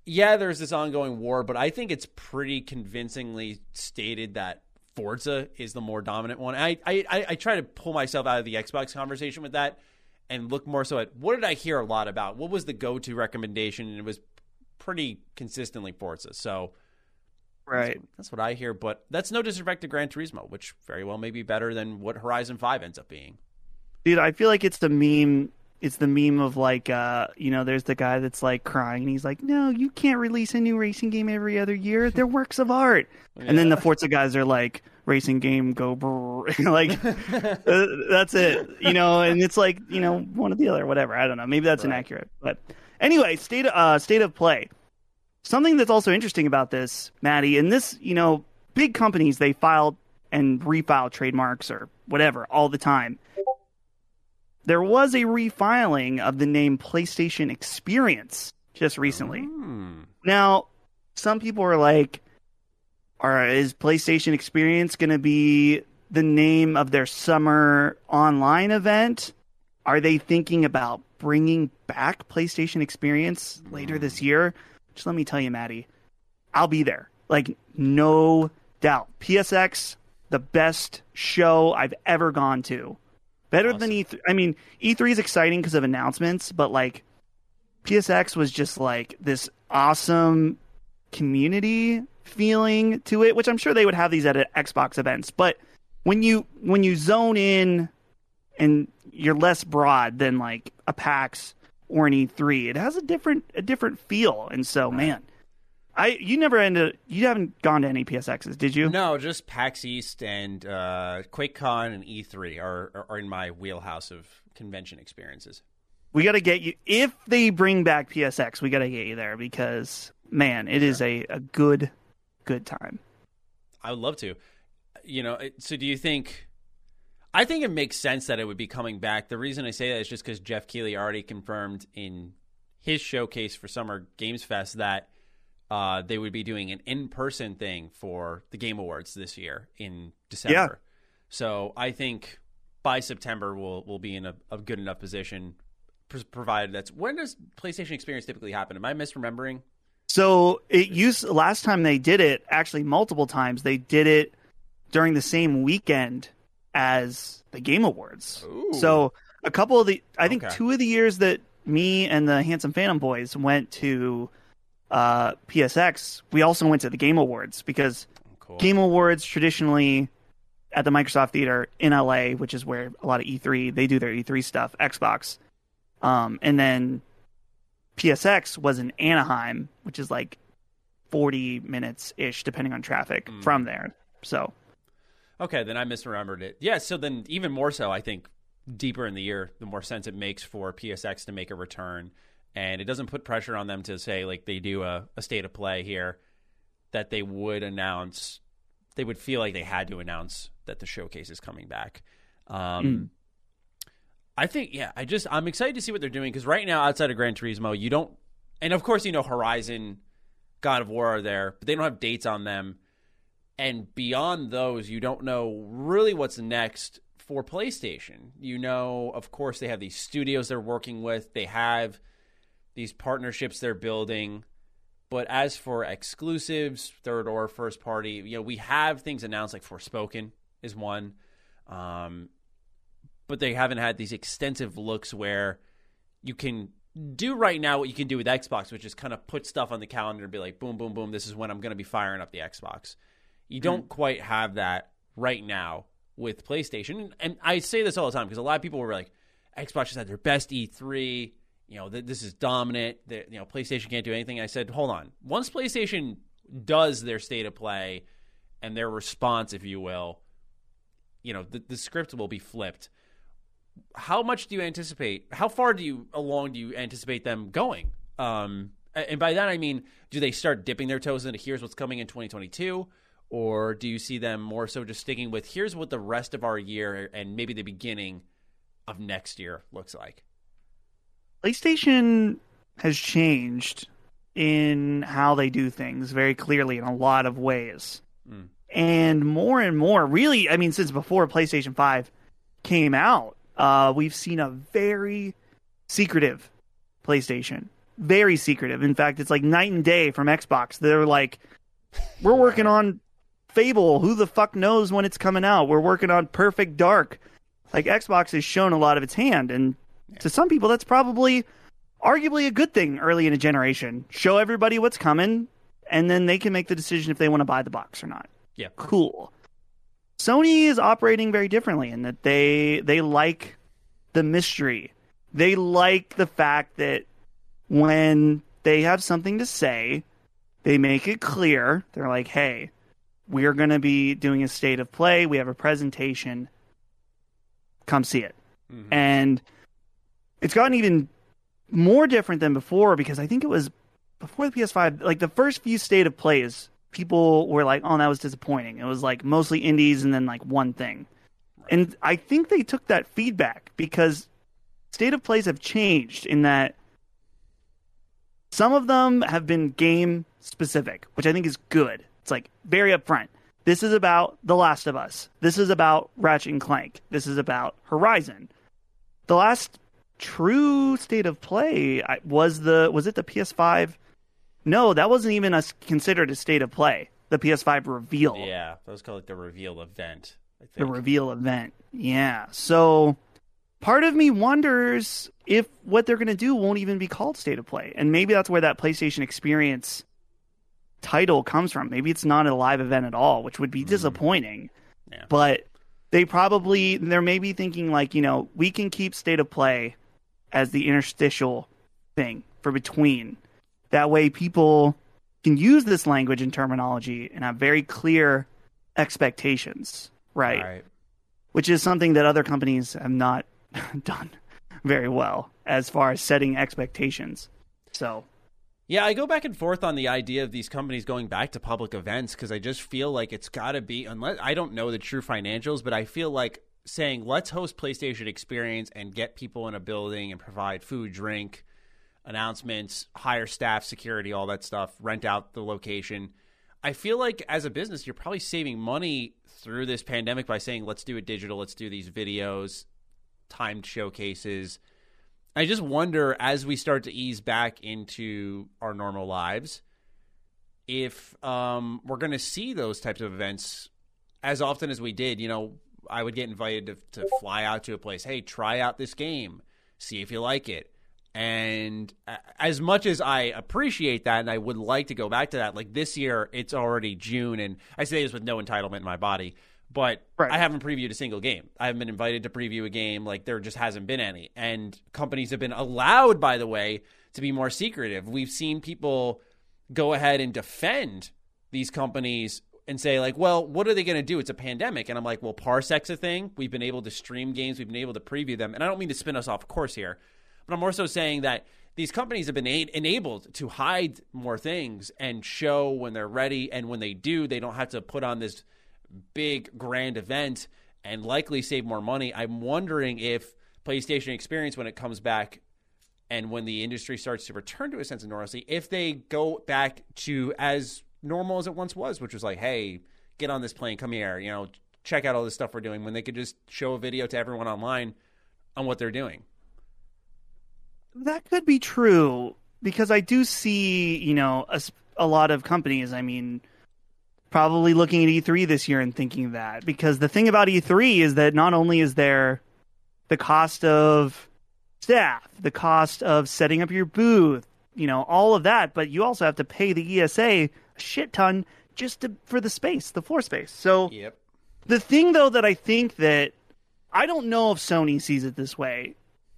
yeah, there's this ongoing war, but I think it's pretty convincingly stated that Forza is the more dominant one. I try to pull myself out of the Xbox conversation with that and look more so at what did I hear a lot about? What was the go-to recommendation? And it was pretty consistently Forza. So right. That's what I hear. But that's no disrespect to Gran Turismo, which very well may be better than what Horizon 5 ends up being. Dude, I feel like it's the meme. It's the meme of there's the guy that's crying and he's like, no, you can't release a new racing game every other year. They're works of art. Yeah. And then the Forza guys are like, racing game, go brrr. That's it. And it's one or the other, whatever. I don't know. Maybe that's inaccurate. But anyway, state of play. Something that's also interesting about this, Maddie, and this, big companies, they file and refile trademarks or whatever all the time. There was a refiling of the name PlayStation Experience just recently. Mm. Now, some people are like, is PlayStation Experience going to be the name of their summer online event? Are they thinking about bringing back PlayStation Experience later this year? Just let me tell you, Maddie, I'll be there. No doubt. PSX, the best show I've ever gone to. Better awesome. Than E3. E3 is exciting because of announcements, but PSX was just this awesome community feeling to it, which I'm sure they would have these at Xbox events. But when you zone in and you're less broad than a PAX or an E3, it has a different feel. And so, man, You haven't gone to any PSXs, did you? No, just PAX East and QuakeCon and E3 are in my wheelhouse of convention experiences. We got to get you, if they bring back PSX, we got to get you there because, man, it is a good time. I would love to. You know, so do you think... I think it makes sense that it would be coming back. The reason I say that is just because Jeff Keighley already confirmed in his showcase for Summer Games Fest that they would be doing an in-person thing for the Game Awards this year in December. Yeah. So I think by September we'll be in a good enough position, provided that's... When does PlayStation Experience typically happen? Am I misremembering? So it used... Last time they did it, actually multiple times, they did it during the same weekend as the Game Awards. Ooh. So a couple of the... I think two of the years that me and the Handsome Phantom Boys went to... PSX, we also went to the Game Awards because Game Awards traditionally at the Microsoft Theater in LA, which is where a lot of E3, they do their E3 stuff, Xbox. And then PSX was in Anaheim, which is like 40 minutes-ish, depending on traffic, from there. So, okay, then I misremembered it. Yeah, so then even more so, I think, deeper in the year, the more sense it makes for PSX to make a return. And it doesn't put pressure on them to say, like, they do a state of play here that they would announce. They would feel like they had to announce that the showcase is coming back. I think, I'm excited to see what they're doing because right now, outside of Gran Turismo, you don't... And, of course, you know, Horizon, God of War are there, but they don't have dates on them. And beyond those, you don't know really what's next for PlayStation. You know, of course, they have these studios they're working with. They have... these partnerships they're building. But as for exclusives, third or first party, you know, we have things announced like Forspoken is one. But they haven't had these extensive looks where you can do right now what you can do with Xbox, which is kind of put stuff on the calendar and be like, boom, boom, boom, this is when I'm going to be firing up the Xbox. You don't quite have that right now with PlayStation. And I say this all the time because a lot of people were like, Xbox just had their best E3. You know, this is dominant. You know, PlayStation can't do anything. I said, hold on. Once PlayStation does their state of play and their response, if you will, you know, the script will be flipped. How much do you anticipate? How far along do you anticipate them going? And by that, I mean, do they start dipping their toes into here's what's coming in 2022? Or do you see them more so just sticking with here's what the rest of our year and maybe the beginning of next year looks like? PlayStation has changed in how they do things very clearly in a lot of ways. And more, really, I mean, since before PlayStation 5 came out, we've seen a very secretive PlayStation. Very secretive. In fact, it's like night and day from Xbox. They're like, we're working on Fable. Who the fuck knows when it's coming out? We're working on Perfect Dark. Like, Xbox has shown a lot of its hand, and to some people, that's probably arguably a good thing early in a generation. Show everybody what's coming, and then they can make the decision if they want to buy the box or not. Yeah. Cool. Sony is operating very differently in that they like the mystery. They like the fact that when they have something to say, they make it clear. They're like, hey, we're going to be doing a state of play. We have a presentation. Come see it. Mm-hmm. And... it's gotten even more different than before because I think it was before the PS5, like the first few state of plays, people were like, oh, that was disappointing. It was like mostly indies and then like one thing. Right. And I think they took that feedback because state of plays have changed in that some of them have been game specific, which I think is good. It's like very upfront. This is about The Last of Us. This is about Ratchet & Clank. This is about Horizon. The last... true state of play was it the PS5? No, that wasn't even considered a state of play. The PS5 reveal. Yeah, that was called like the reveal event. I think. The reveal event. Yeah. So part of me wonders if what they're going to do won't even be called state of play, and maybe that's where that PlayStation Experience title comes from. Maybe it's not a live event at all, which would be disappointing. Yeah. But they're maybe thinking like, you know, we can keep state of play as the interstitial thing for between. That way people can use this language and terminology and have very clear expectations, right? Which is something that other companies have not done very well as far as setting expectations. So... yeah, I go back and forth on the idea of these companies going back to public events because I just feel like it's got to be, unless I don't know the true financials, but I feel like saying let's host PlayStation Experience and get people in a building and provide food, drink, announcements, hire staff, security, all that stuff, rent out the location. I feel like as a business, you're probably saving money through this pandemic by saying let's do it digital, let's do these videos, timed showcases. I just wonder, as we start to ease back into our normal lives, if we're going to see those types of events as often as we did. You know, I would get invited to fly out to a place, hey, try out this game, see if you like it. And as much as I appreciate that, and I would like to go back to that, like this year, it's already June, and I say this with no entitlement in my body, but I haven't previewed a single game. I haven't been invited to preview a game. Like, there just hasn't been any. And companies have been allowed, by the way, to be more secretive. We've seen people go ahead and defend these companies and say, like, well, what are they going to do? It's a pandemic. And I'm like, well, Parsec's a thing. We've been able to stream games. We've been able to preview them. And I don't mean to spin us off course here, but I'm also saying that these companies have been enabled to hide more things and show when they're ready. And when they do, they don't have to put on this big grand event and likely save more money. I'm wondering if PlayStation Experience, when it comes back and when the industry starts to return to a sense of normalcy, if they go back to as normal as it once was, which was like, hey, get on this plane, come here, you know, check out all this stuff we're doing, when they could just show a video to everyone online on what they're doing. That could be true, because I do see, you know, a lot of companies, I mean, probably looking at E3 this year and thinking that, because the thing about E3 is that not only is there the cost of staff, the cost of setting up your booth, you know, all of that, but you also have to pay the ESA a shit ton just for the space, the floor space. So the thing, though, that I think that I don't know if Sony sees it this way,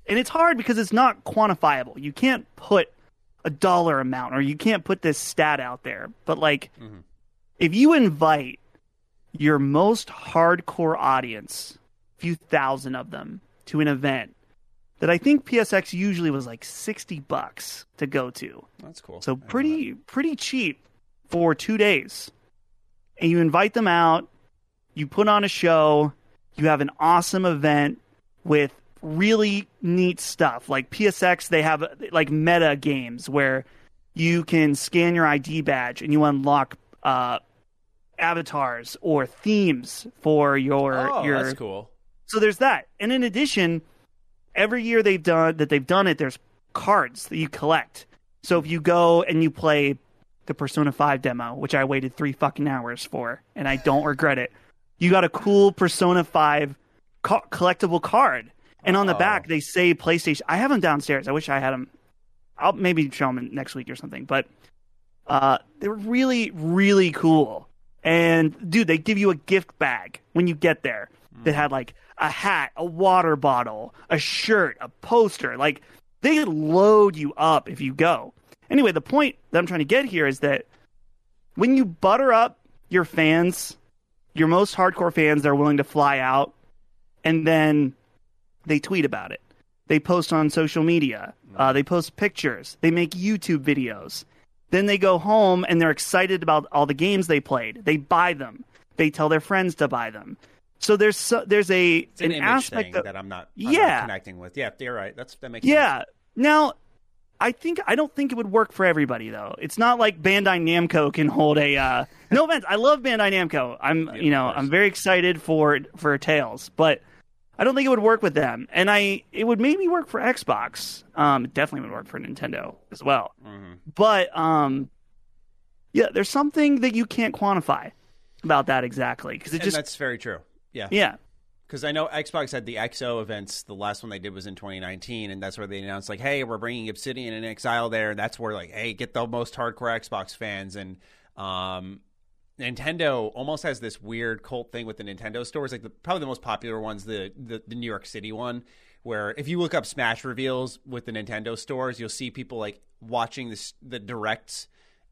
and it's hard because it's not quantifiable. You can't put a dollar amount or you can't put this stat out there, but like... mm-hmm. If you invite your most hardcore audience, a few thousand of them, to an event that I think PSX usually was like $60 to go to. That's cool. So pretty cheap for 2 days. And you invite them out, you put on a show, you have an awesome event with really neat stuff. Like PSX, they have like meta games where you can scan your ID badge and you unlock avatars or themes for your that's cool. So there's that. And in addition, every year they've done it, there's cards that you collect. So if you go and you play the Persona 5 demo, which I waited 3 fucking hours for, and I don't regret it, you got a cool Persona 5 collectible card. And on the back, they say PlayStation. I have them downstairs. I wish I had them. I'll maybe show them next week or something, but they were really, really cool. And, dude, they give you a gift bag when you get there that had, like, a hat, a water bottle, a shirt, a poster. Like, they load you up if you go. Anyway, the point that I'm trying to get here is that when you butter up your fans, your most hardcore fans, they're willing to fly out, and then they tweet about it. They post on social media. They post pictures. They make YouTube videos. Then they go home and they're excited about all the games they played. They buy them. They tell their friends to buy them. So there's an image aspect thing that I'm not connecting with. Yeah, you're right. That makes sense. Yeah. Now, I don't think it would work for everybody though. It's not like Bandai Namco can hold a no offense. I love Bandai Namco. I'm very excited for Tales, but I don't think it would work with them. And it would maybe work for Xbox. It definitely would work for Nintendo as well. Mm-hmm. But, yeah, there's something that you can't quantify about that exactly. That's very true. Yeah. Yeah. Because I know Xbox had the XO events. The last one they did was in 2019. And that's where they announced, like, hey, we're bringing Obsidian and Exile there. That's where, like, hey, get the most hardcore Xbox fans. And Nintendo almost has this weird cult thing with the Nintendo stores. Like probably the most popular one's the New York City one, where if you look up Smash reveals with the Nintendo stores, you'll see people like watching the directs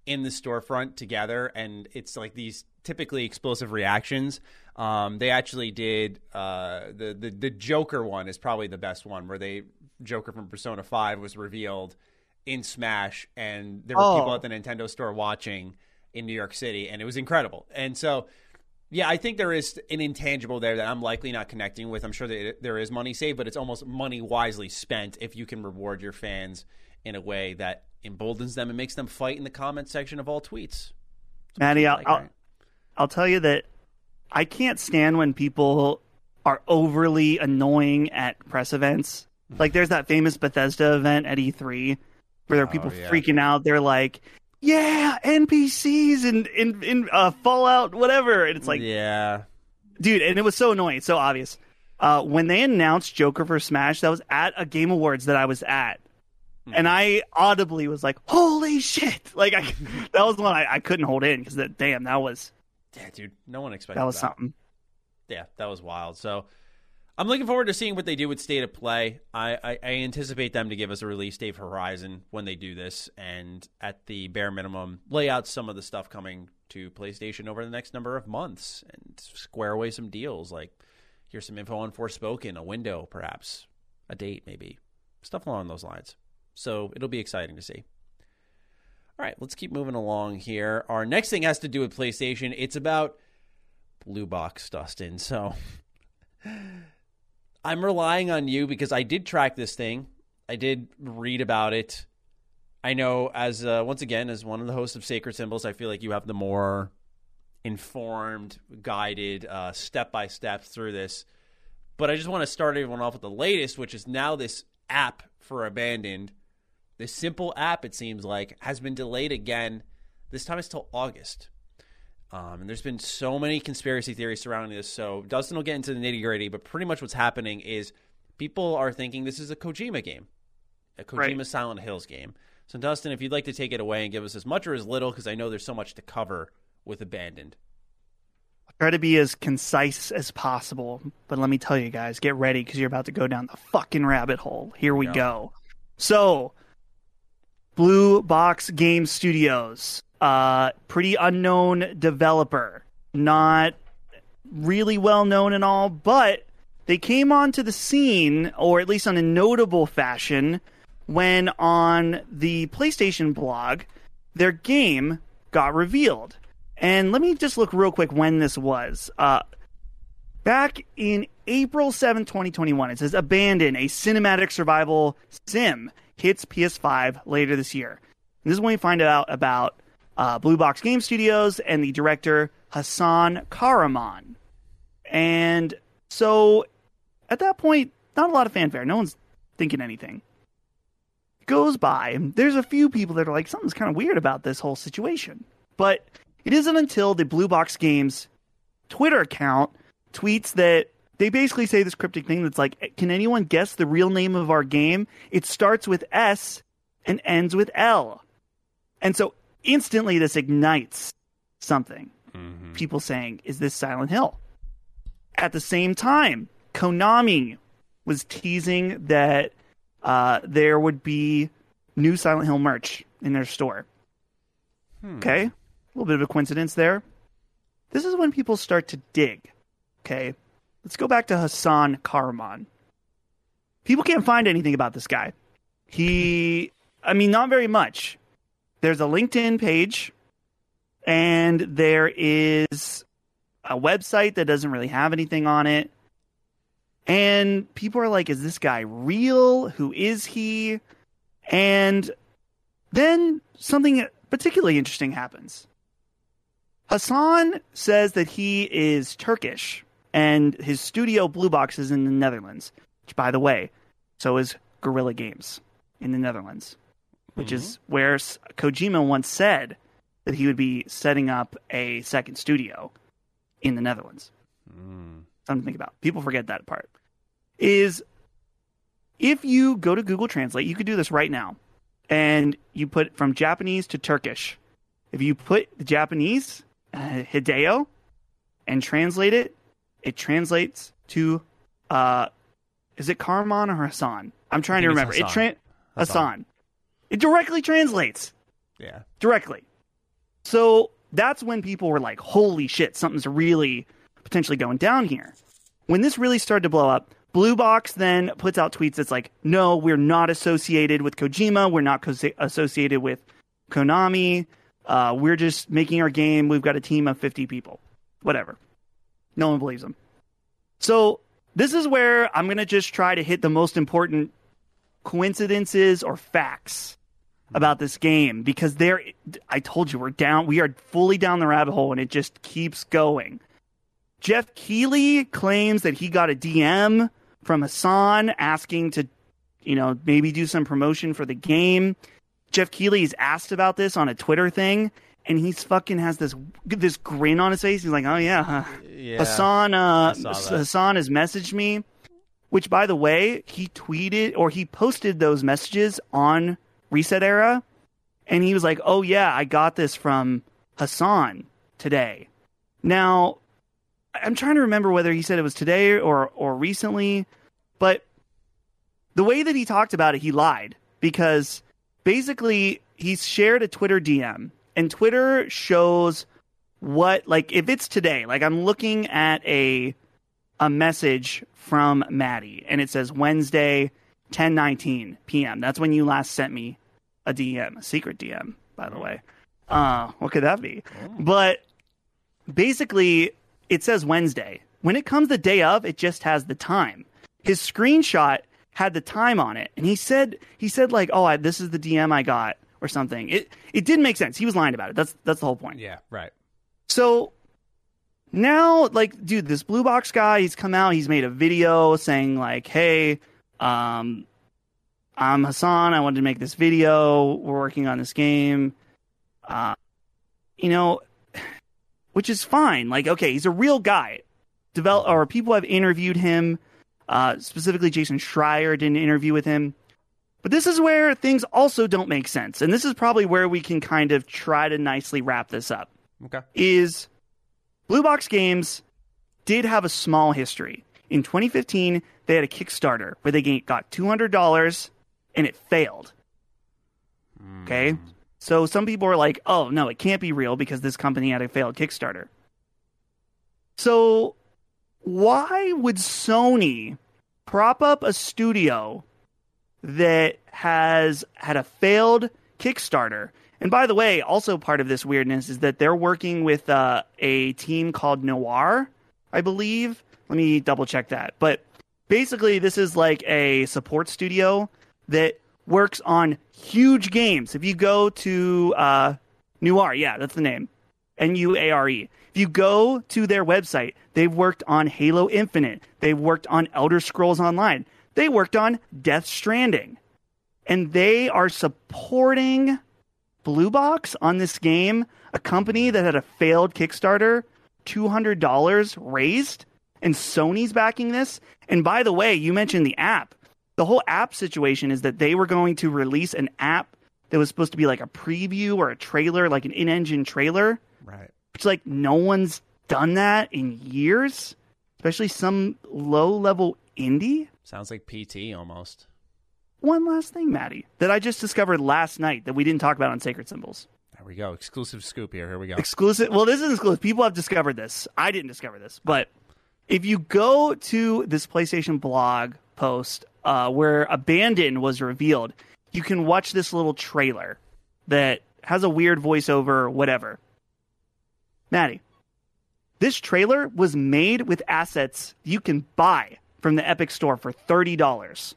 in the storefront together, and it's like these typically explosive reactions. They actually did the Joker one is probably the best one, where they Joker from Persona 5 was revealed in Smash, and there were people at the Nintendo store watching in New York City, and it was incredible. And so, yeah, I think there is an intangible there that I'm likely not connecting with. I'm sure that there is money saved, but it's almost money wisely spent if you can reward your fans in a way that emboldens them and makes them fight in the comment section of all tweets. Maddie, I'll tell you that I can't stand when people are overly annoying at press events. Like, there's that famous Bethesda event at E3 where there are people freaking out. They're like, yeah, NPCs in Fallout, whatever. And it's like, yeah, dude. And it was so annoying. It's so obvious. When they announced Joker for Smash, that was at a Game Awards that I was at. And I audibly was like, holy shit. Like, that was the one I couldn't hold in, because that was no one expected that. Was something. Yeah, that was wild. So I'm looking forward to seeing what they do with State of Play. I anticipate them to give us a release date for Horizon when they do this, and at the bare minimum, lay out some of the stuff coming to PlayStation over the next number of months and square away some deals. Like, here's some info on Forspoken, a window perhaps, a date maybe, stuff along those lines. So it'll be exciting to see. All right, let's keep moving along here. Our next thing has to do with PlayStation. It's about Blue Box, Dustin. So I'm relying on you, because I did track this thing. I did read about it. I know, as once again, as one of the hosts of Sacred Symbols, I feel like you have the more informed, guided, step-by-step through this. But I just want to start everyone off with the latest, which is now this app for Abandoned. This simple app, it seems like, has been delayed again. This time it's till August. And there's been so many conspiracy theories surrounding this, so Dustin will get into the nitty-gritty, but pretty much what's happening is people are thinking this is a Kojima game, a Kojima right. Silent Hills game. So, Dustin, if you'd like to take it away and give us as much or as little, because I know there's so much to cover with Abandoned. I'll try to be as concise as possible, but let me tell you guys, get ready, because you're about to go down the fucking rabbit hole. Here we go. So, Blue Box Game Studios. Pretty unknown developer, not really well known and all, but they came onto the scene, or at least on a notable fashion, when on the PlayStation blog, their game got revealed. And let me just look real quick when this was. Back in April 7, 2021, it says, Abandoned, a cinematic survival sim, hits PS5 later this year. And this is when we find out about Blue Box Game Studios and the director Hasan Kahraman. And so at that point, not a lot of fanfare. No one's thinking anything. It goes by. There's a few people that are like, something's kind of weird about this whole situation. But it isn't until the Blue Box Games Twitter account tweets that they basically say this cryptic thing that's like, can anyone guess the real name of our game? It starts with S and ends with L. And so instantly, this ignites something. Mm-hmm. People saying, is this Silent Hill? At the same time, Konami was teasing that there would be new Silent Hill merch in their store. Okay? A little bit of a coincidence there. This is when people start to dig. Okay? Let's go back to Hasan Kahraman. People can't find anything about this guy. Not very much. There's a LinkedIn page, and there is a website that doesn't really have anything on it. And people are like, is this guy real? Who is he? And then something particularly interesting happens. Hasan says that he is Turkish, and his studio Blue Box is in the Netherlands, which, by the way, so is Guerrilla Games in the Netherlands, which is where Kojima once said that he would be setting up a second studio in the Netherlands. Something to think about. People forget that part. Is if you go to Google Translate, you could do this right now, and you put from Japanese to Turkish. If you put the Japanese, Hideo, and translate it, it translates to, is it Kahraman or Hasan? I'm trying to remember. Hasan. It directly translates. Yeah. Directly. So that's when people were like, holy shit, something's really potentially going down here. When this really started to blow up, Blue Box then puts out tweets that's like, no, we're not associated with Kojima. We're not associated with Konami. We're just making our game. We've got a team of 50 people. Whatever. No one believes them. So this is where I'm going to just try to hit the most important coincidences or facts about this game, because there, I told you, we are fully down the rabbit hole, and it just keeps going. Jeff Keighley claims that he got a DM from Hasan asking to, you know, maybe do some promotion for the game. Jeff Keighley is asked about this on a Twitter thing, and he's fucking has this grin on his face. He's like, oh yeah, Hasan has messaged me. Which, by the way, he tweeted or he posted those messages on Reset Era, and he was like, oh yeah, I got this from Hasan today. Now, I'm trying to remember whether he said it was today or recently, but the way that he talked about it, he lied, because basically he shared a Twitter DM, and Twitter shows what, like, if it's today, like I'm looking at a message from Maddie, and it says Wednesday, 10:19 p.m. That's when you last sent me a DM, a secret DM, by the way. What could that be? But basically, it says Wednesday. When it comes the day of, it just has the time. His screenshot had the time on it, and he said like, "Oh, this is the DM I got," or something. It didn't make sense. He was lying about it. That's the whole point. Yeah, right. So now, like, dude, this Blue Box guy, he's come out. He's made a video saying like, "Hey, I'm Hasan. I wanted to make this video. We're working on this game." You know. Which is fine. Like, okay, he's a real guy. People have interviewed him. Specifically, Jason Schreier did an interview with him. But this is where things also don't make sense. And this is probably where we can kind of try to nicely wrap this up. Okay. Is Blue Box Games did have a small history. In 2015, they had a Kickstarter where they got $200 and it failed. Okay. So some people are like, oh, no, it can't be real because this company had a failed Kickstarter. So why would Sony prop up a studio that has had a failed Kickstarter? And by the way, also part of this weirdness is that they're working with a team called NUARE, I believe. Let me double check that. But basically, this is like a support studio that works on huge games. If you go to NUARE, yeah, that's the name, NUARE. If you go to their website, they've worked on Halo Infinite. They've worked on Elder Scrolls Online. They worked on Death Stranding. And they are supporting Blue Box on this game, a company that had a failed Kickstarter, $200 raised, and Sony's backing this. And by the way, you mentioned the app. The whole app situation is that they were going to release an app that was supposed to be like a preview or a trailer, like an in-engine trailer. Right. Which, like, no one's done that in years, especially some low-level indie. Sounds like PT almost. One last thing, Maddie, that I just discovered last night that we didn't talk about on Sacred Symbols. There we go. Exclusive scoop here. Here we go. Exclusive. Well, this is exclusive. People have discovered this. I didn't discover this. But if you go to this PlayStation blog post where Abandoned was revealed, you can watch this little trailer that has a weird voiceover, whatever. Maddie, this trailer was made with assets you can buy from the Epic Store for $30.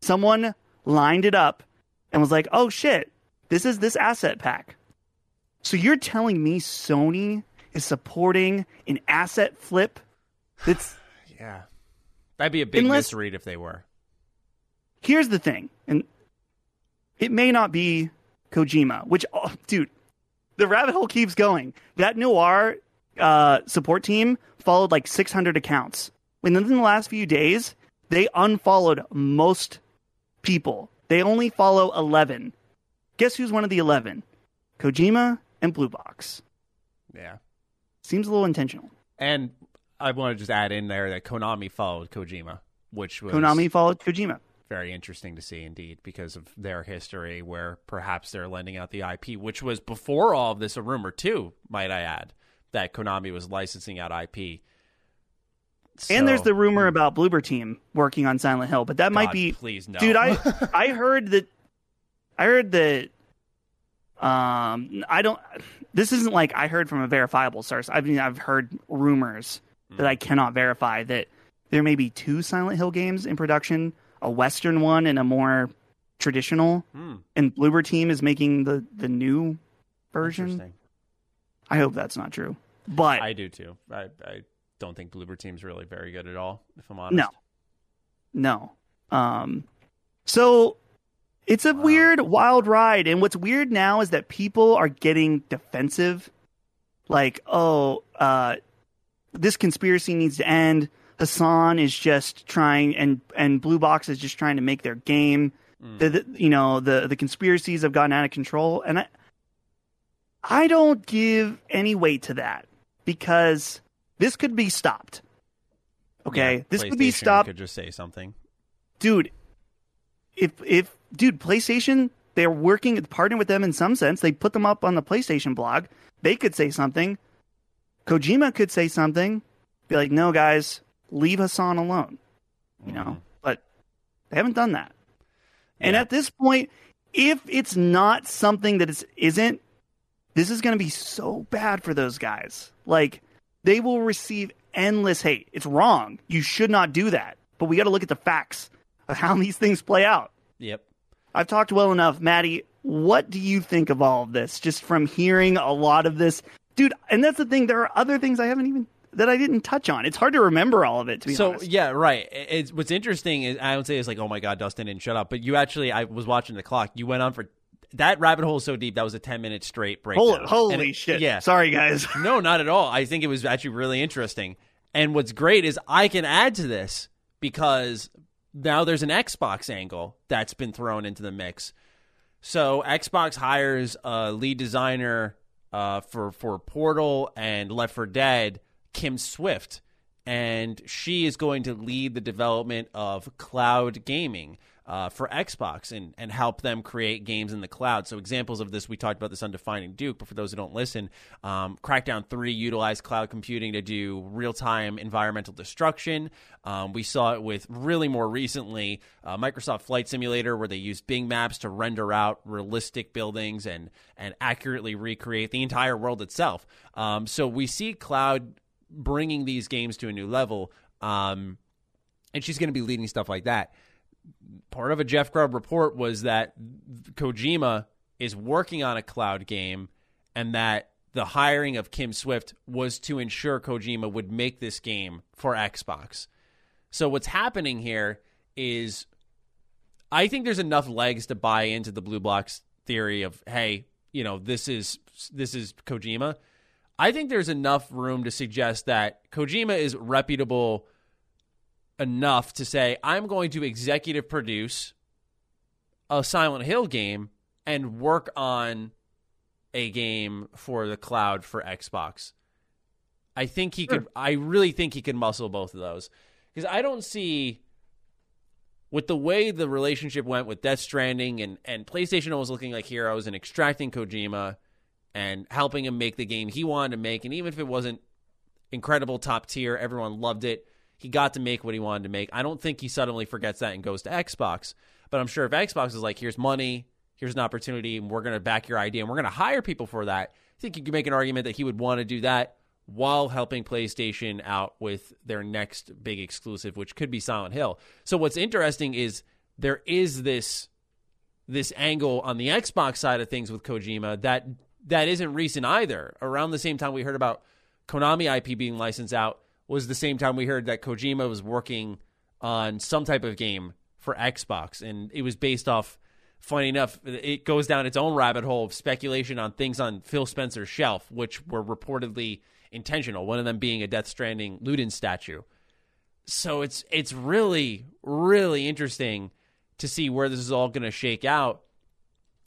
Someone lined it up and was like, oh shit, this is this asset pack. So you're telling me Sony is supporting an asset flip? That's yeah. That'd be a big misread if they were. Here's the thing, and it may not be Kojima, which, oh, dude, the rabbit hole keeps going. That NUARE support team followed like 600 accounts. Within the last few days, they unfollowed most people. They only follow 11. Guess who's one of the 11? Kojima and Blue Box. Yeah. Seems a little intentional. And I want to just add in there that Konami followed Kojima, which was... Konami followed Kojima. very interesting to see indeed, because of their history where perhaps they're lending out the IP, which was before all of this a rumor too, might I add, that Konami was licensing out IP. So, and there's the rumor about Bloober Team working on Silent Hill, but that might be... Please no. Dude, I heard that... This isn't like I heard from a verifiable source. I mean, I've heard rumors that I cannot verify that there may be two Silent Hill games in production, a Western one and a more traditional. And Bloober Team is making the new version. I hope that's not true. But I do too. I don't think Bloober Team's really very good at all, if I'm honest. No. So it's a weird, wild ride. And what's weird now is that people are getting defensive. Like, this conspiracy needs to end. Hasan is just trying, and Blue Box is just trying to make their game. The conspiracies have gotten out of control. And I don't give any weight to that, because this could be stopped. Okay? Yeah, this could be stopped. Could just say something. Dude, if PlayStation, they're working, partnering with them in some sense. They put them up on the PlayStation blog. They could say something. Kojima could say something. Be like, no, guys, leave Hasan alone. You know? But they haven't done that. Yeah. And at this point, if it's not something that isn't, this is going to be so bad for those guys. Like, they will receive endless hate. It's wrong. You should not do that. But we got to look at the facts of how these things play out. Yep. I've talked well enough. Maddie, what do you think of all of this? Just from hearing a lot of this. Dude, and that's the thing. There are other things that I didn't touch on. It's hard to remember all of it, to be honest. So, yeah, right. What's interesting is, I don't say it's like, oh my God, Dustin didn't shut up. But you actually, I was watching the clock. You went on for... That rabbit hole is so deep, that was a 10-minute straight breakdown. Holy shit. Yeah. Sorry, guys. No, not at all. I think it was actually really interesting. And what's great is I can add to this, because... Now there's an Xbox angle that's been thrown into the mix. So Xbox hires a lead designer for Portal and Left 4 Dead, Kim Swift, and she is going to lead the development of cloud gaming for Xbox and help them create games in the cloud. So examples of this, we talked about this on Defining Duke, but for those who don't listen, Crackdown 3 utilized cloud computing to do real-time environmental destruction. We saw it with, really more recently, Microsoft Flight Simulator, where they used Bing Maps to render out realistic buildings and accurately recreate the entire world itself. So we see cloud bringing these games to a new level, and she's going to be leading stuff like that. Part of a Jeff Grubb report was that Kojima is working on a cloud game, and that the hiring of Kim Swift was to ensure Kojima would make this game for Xbox. So what's happening here is, I think there's enough legs to buy into the Blue Box theory of, hey, you know, this is Kojima. I think there's enough room to suggest that Kojima is reputable enough to say, I'm going to executive produce a Silent Hill game and work on a game for the cloud for Xbox. I think he could. I really think he could muscle both of those, because I don't see, with the way the relationship went with Death Stranding and PlayStation always looking like heroes and extracting Kojima and helping him make the game he wanted to make, and even if it wasn't incredible top tier, everyone loved it. He got to make what he wanted to make. I don't think he suddenly forgets that and goes to Xbox. But I'm sure if Xbox is like, here's money, here's an opportunity, and we're going to back your idea, and we're going to hire people for that, I think you could make an argument that he would want to do that while helping PlayStation out with their next big exclusive, which could be Silent Hill. So what's interesting is there is this angle on the Xbox side of things with Kojima that isn't recent either. Around the same time we heard about Konami IP being licensed out, was the same time we heard that Kojima was working on some type of game for Xbox. And it was based off, funny enough, it goes down its own rabbit hole of speculation on things on Phil Spencer's shelf, which were reportedly intentional, one of them being a Death Stranding Ludens statue. So it's really, really interesting to see where this is all going to shake out.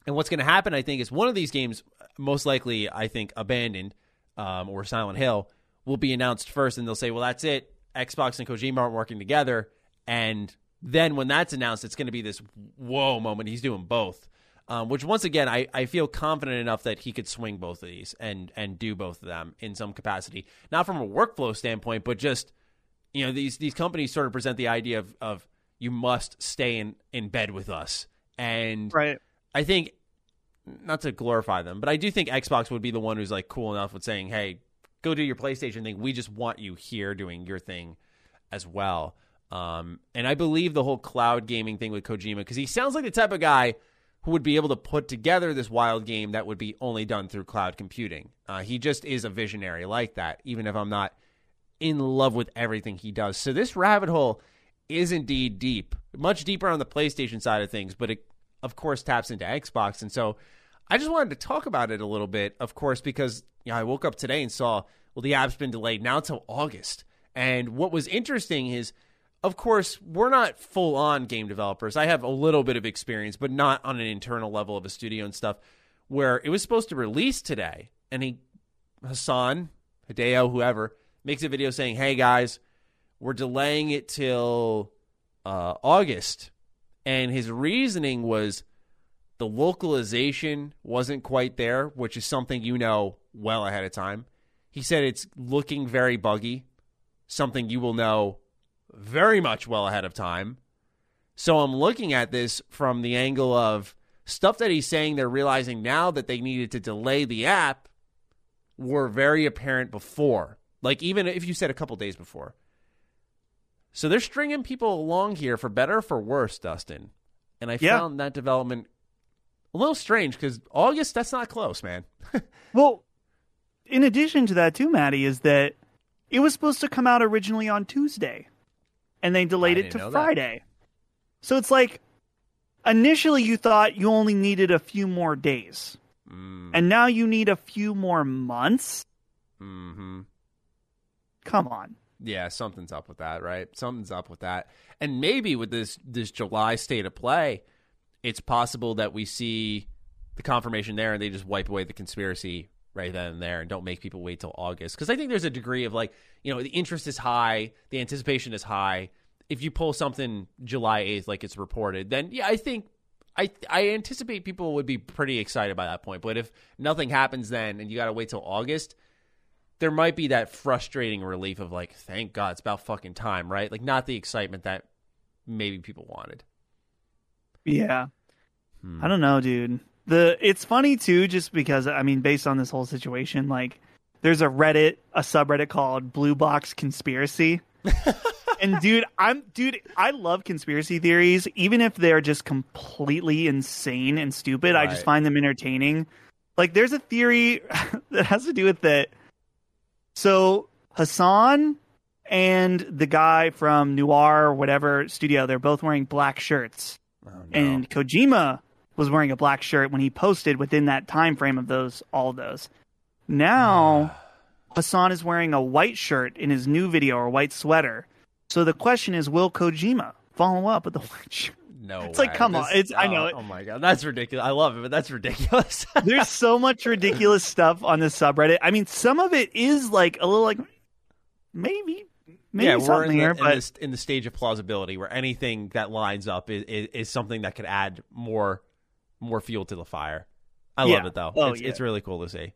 And what's going to happen, I think, is one of these games, most likely, I think, Abandoned or Silent Hill, will be announced first, and they'll say, well, that's it. Xbox and Kojima aren't working together, and then when that's announced, it's going to be this whoa moment. He's doing both, which once again, I feel confident enough that he could swing both of these and do both of them in some capacity, not from a workflow standpoint, but just, you know, these companies sort of present the idea of you must stay in bed with us. And right. I think, not to glorify them, but I do think Xbox would be the one who's like cool enough with saying, hey, go do your PlayStation thing. We just want you here doing your thing as well. And I believe the whole cloud gaming thing with Kojima, because he sounds like the type of guy who would be able to put together this wild game that would be only done through cloud computing. He just is a visionary like that, even if I'm not in love with everything he does. So this rabbit hole is indeed deep, much deeper on the PlayStation side of things, but it, of course, taps into Xbox. And so I just wanted to talk about it a little bit, of course, because you know, I woke up today and saw, well, the app's been delayed now until August. And what was interesting is, of course, we're not full-on game developers. I have a little bit of experience, but not on an internal level of a studio and stuff, where it was supposed to release today. And Hideo, whoever, makes a video saying, hey, guys, we're delaying it till August. And his reasoning was the localization wasn't quite there, which is something you know well ahead of time. He said it's looking very buggy, something you will know very much well ahead of time. So I'm looking at this from the angle of stuff that he's saying they're realizing now that they needed to delay the app were very apparent before. Like even if you said a couple days before. So they're stringing people along here for better or for worse, Dustin. And I found that development a little strange because August, that's not close, man. Well, in addition to that too, Maddie, is that it was supposed to come out originally on Tuesday and they delayed it to Friday. That. So it's like initially you thought you only needed a few more days and now you need a few more months. Mm-hmm. Come on. Yeah, something's up with that, right? Something's up with that. And maybe with this July State of Play, it's possible that we see the confirmation there and they just wipe away the conspiracy right then and there and don't make people wait till August. Because I think there's a degree of like, you know, the interest is high, the anticipation is high. If you pull something July 8th like it's reported, then yeah, I think I anticipate people would be pretty excited by that point. But if nothing happens then and you got to wait till August, there might be that frustrating relief of like, thank God, it's about fucking time, right? Like not the excitement that maybe people wanted. Yeah. I don't know, dude. It's funny too, just because, I mean, based on this whole situation, like there's a subreddit called Blue Box Conspiracy. And dude, I love conspiracy theories, even if they're just completely insane and stupid. Right. I just find them entertaining. Like there's a theory that has to do with that. So Hasan and the guy from NUARE or whatever studio, they're both wearing black shirts. Oh, no. And Kojima was wearing a black shirt when he posted within that time frame of all of those. Now, Hasan is wearing a white shirt in his new video or white sweater. So the question is, will Kojima follow up with the white shirt? No, it's way. Like, come on. I know it. Oh my God. That's ridiculous. I love it, but that's ridiculous. There's so much ridiculous stuff on this subreddit. I mean, some of it is like a little like maybe something here, but in the stage of plausibility where anything that lines up is something that could add more fuel to the fire. I love it though. Oh, it's really cool to see.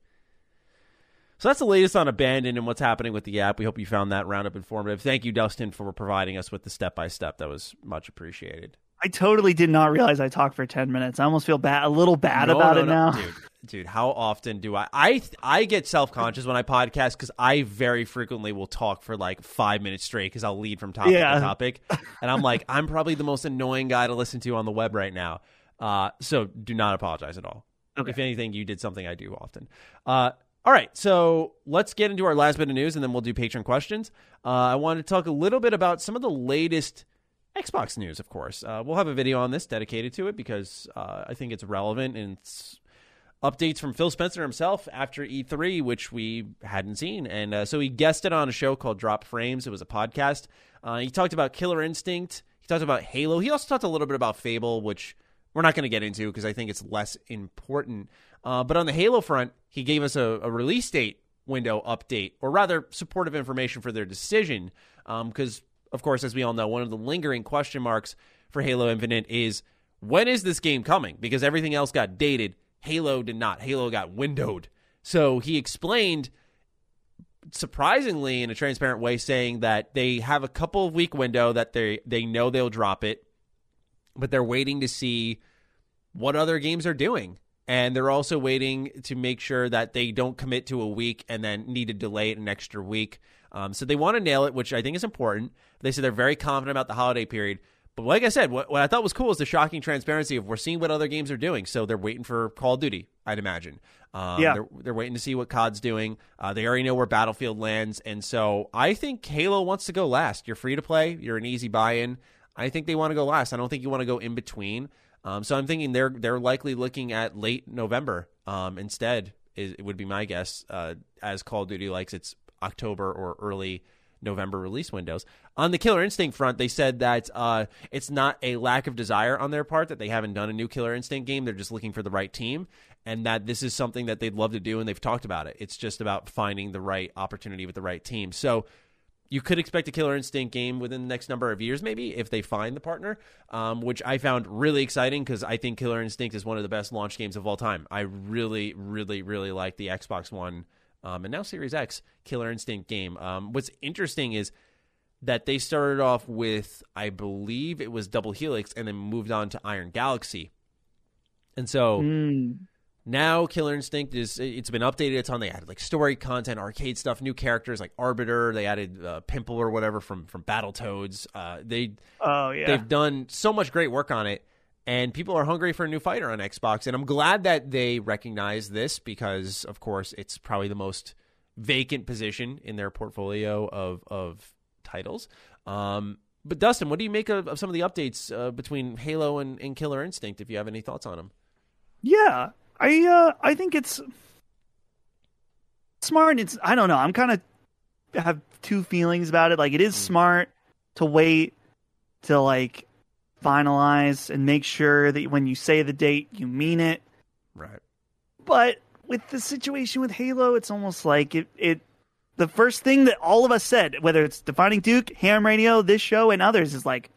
So that's the latest on Abandoned and what's happening with the app. We hope you found that roundup informative. Thank you, Dustin, for providing us with the step-by-step. That was much appreciated. I totally did not realize I talked for 10 minutes. I almost feel bad about it now. Dude, how often do I get self-conscious when I podcast because I very frequently will talk for like 5 minutes straight because I'll lead from topic to topic. And I'm like, I'm probably the most annoying guy to listen to on the web right now. So do not apologize at all. Okay. If anything, you did something I do often. All right, so let's get into our last bit of news and then we'll do patron questions. I wanted to talk a little bit about some of the latest Xbox news, of course. We'll have a video on this dedicated to it because I think it's relevant, and it's updates from Phil Spencer himself after E3, which we hadn't seen. And so he guested on a show called Drop Frames. It was a podcast. He talked about Killer Instinct. He talked about Halo. He also talked a little bit about Fable, which we're not going to get into because I think it's less important. But on the Halo front, he gave us a release date window update, or rather supportive information for their decision because of course, as we all know, one of the lingering question marks for Halo Infinite is, when is this game coming? Because everything else got dated. Halo did not. Halo got windowed. So he explained, surprisingly in a transparent way, saying that they have a couple of week window that they know they'll drop it, but they're waiting to see what other games are doing. And they're also waiting to make sure that they don't commit to a week and then need to delay it an extra week. So they want to nail it, which I think is important. They said they're very confident about the holiday period. But like I said, what I thought was cool is the shocking transparency of we're seeing what other games are doing. So they're waiting for Call of Duty, I'd imagine. They're waiting to see what COD's doing. They already know where Battlefield lands. And so I think Halo wants to go last. You're free to play. You're an easy buy-in. I think they want to go last. I don't think you want to go in between. So I'm thinking they're likely looking at late November instead, it would be my guess, as Call of Duty likes its October or early November release windows. On the Killer Instinct front, they said that it's not a lack of desire on their part that they haven't done a new Killer Instinct game. They're just looking for the right team, and that this is something that they'd love to do, and they've talked about it. It's just about finding the right opportunity with the right team. So you could expect a Killer Instinct game within the next number of years, maybe, if they find the partner, which I found really exciting because I think Killer Instinct is one of the best launch games of all time. I really, really, really like the Xbox One and now Series X Killer Instinct game. What's interesting is that they started off with, I believe it was Double Helix, and then moved on to Iron Galaxy. And so now Killer Instinct it's been updated a ton. They added like story content, arcade stuff, new characters like Arbiter. They added Pimple or whatever from Battletoads. They've done so much great work on it, and people are hungry for a new fighter on Xbox. And I'm glad that they recognize this because, of course, it's probably the most vacant position in their portfolio of titles. But Dustin, what do you make of some of the updates between Halo and Killer Instinct, if you have any thoughts on them? Yeah. I think it's smart. It's, I don't know. I'm kind of have two feelings about it. Like, it is smart to wait to like finalize and make sure that when you say the date, you mean it. Right. But with the situation with Halo, it's almost like it the first thing that all of us said, whether it's Defining Duke, Ham Radio, this show, and others, is like,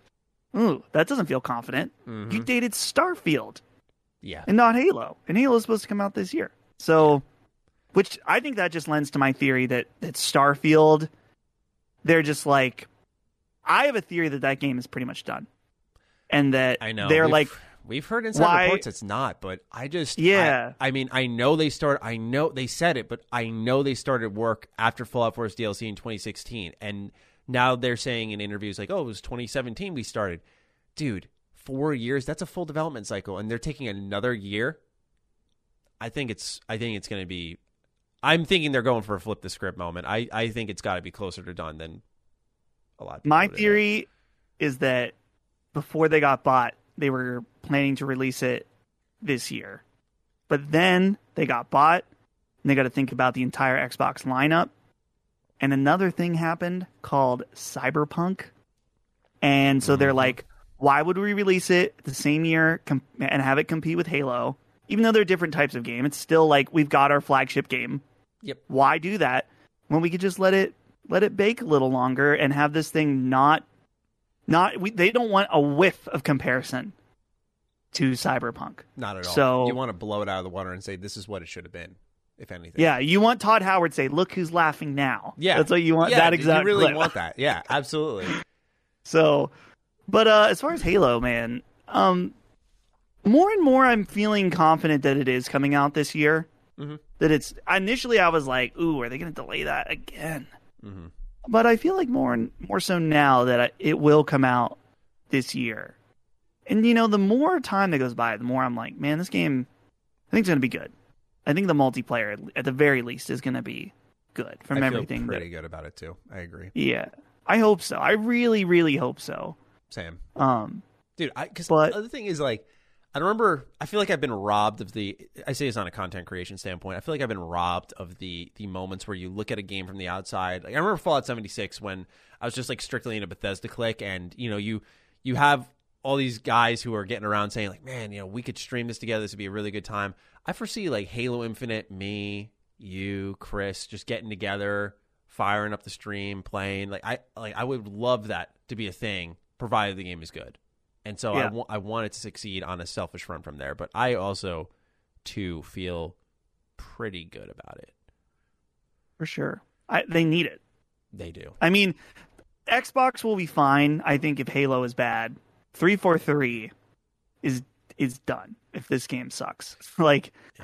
ooh, that doesn't feel confident. Mm-hmm. You dated Starfield. Yeah. And not Halo. And Halo is supposed to come out this year. So, which I think that just lends to my theory that Starfield, they're just like, I have a theory that game is pretty much done. And that I know, we've heard inside reports it's not, but I just, I know they started work after Fallout 4's DLC in 2016. And now they're saying in interviews like, oh, it was 2017 we started. Dude. 4 years, that's a full development cycle, and they're taking another year. I think it's going to be, I'm thinking they're going for a flip the script moment. I think it's got to be closer to done than a lot of people. My theory is that before they got bought, they were planning to release it this year, but then they got bought and they got to think about the entire Xbox lineup. And another thing happened called Cyberpunk. And so they're like, why would we release it the same year and have it compete with Halo? Even though they're different types of game, it's still like, we've got our flagship game. Yep. Why do that when we could just let it bake a little longer and have this thing they don't want a whiff of comparison to Cyberpunk. Not at all. So you want to blow it out of the water and say, this is what it should have been, if anything. Yeah, you want Todd Howard to say, look who's laughing now. Yeah. That's what you want. Yeah, that exact clip. You really want that. Yeah, absolutely. So... But as far as Halo, man, more and more I'm feeling confident that it is coming out this year. Mm-hmm. That it's, initially I was like, ooh, are they going to delay that again? Mm-hmm. But I feel like more and more so now that it will come out this year. And, you know, the more time that goes by, the more I'm like, man, this game, I think it's going to be good. I think the multiplayer, at the very least, is going to be good from everything. I feel pretty good about it, too. I agree. Yeah. I hope so. I really, really hope so. Sam, dude, because the other thing is, like, I remember, I feel like I've been robbed of the, I say it's on a content creation standpoint, I feel like I've been robbed of the moments where you look at a game from the outside. Like, I remember Fallout 76 when I was just like strictly in a Bethesda clique, and you know, you have all these guys who are getting around saying like, man, you know, we could stream this together, this would be a really good time. I foresee like Halo Infinite, me, you, Chris, just getting together firing up the stream, playing. I would love that to be a thing, provided the game is good. And so I want it to succeed on a selfish front from there. But I also, too, feel pretty good about it. For sure. They need it. They do. I mean, Xbox will be fine, I think, if Halo is bad. 343 is done if this game sucks.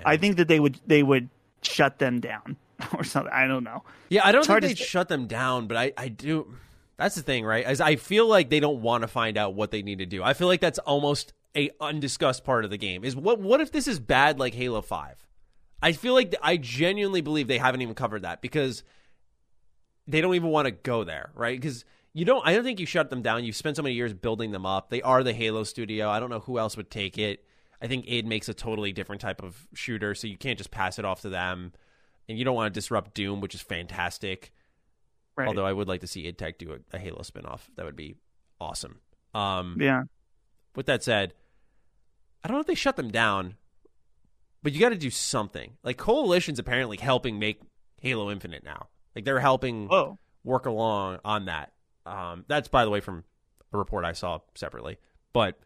I think that they would shut them down or something. I don't know. Yeah, I don't think they'd shut them down, but I do. That's the thing, right? As I feel like they don't want to find out what they need to do. I feel like that's almost a undiscussed part of the game. Is what if this is bad like Halo 5? I feel like I genuinely believe they haven't even covered that because they don't even want to go there, right? Because I don't think you shut them down. You've spent so many years building them up. They are the Halo studio. I don't know who else would take it. I think Id makes a totally different type of shooter, so you can't just pass it off to them. And you don't want to disrupt Doom, which is fantastic. Right. Although I would like to see id Tech do a Halo spinoff. That would be awesome. With that said, I don't know if they shut them down, but you got to do something. Coalition's apparently helping make Halo Infinite now. They're helping work along on that. That's, by the way, from a report I saw separately. But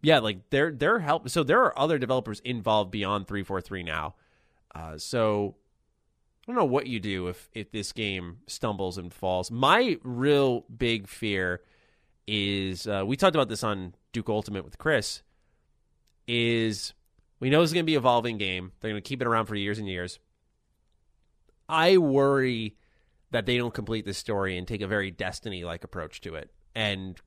they're help. So there are other developers involved beyond 343 now. So I don't know what you do if this game stumbles and falls. My real big fear is, we talked about this on Duke Ultimate with Chris, is we know it's going to be an evolving game. They're going to keep it around for years and years. I worry that they don't complete this story and take a very Destiny-like approach to it and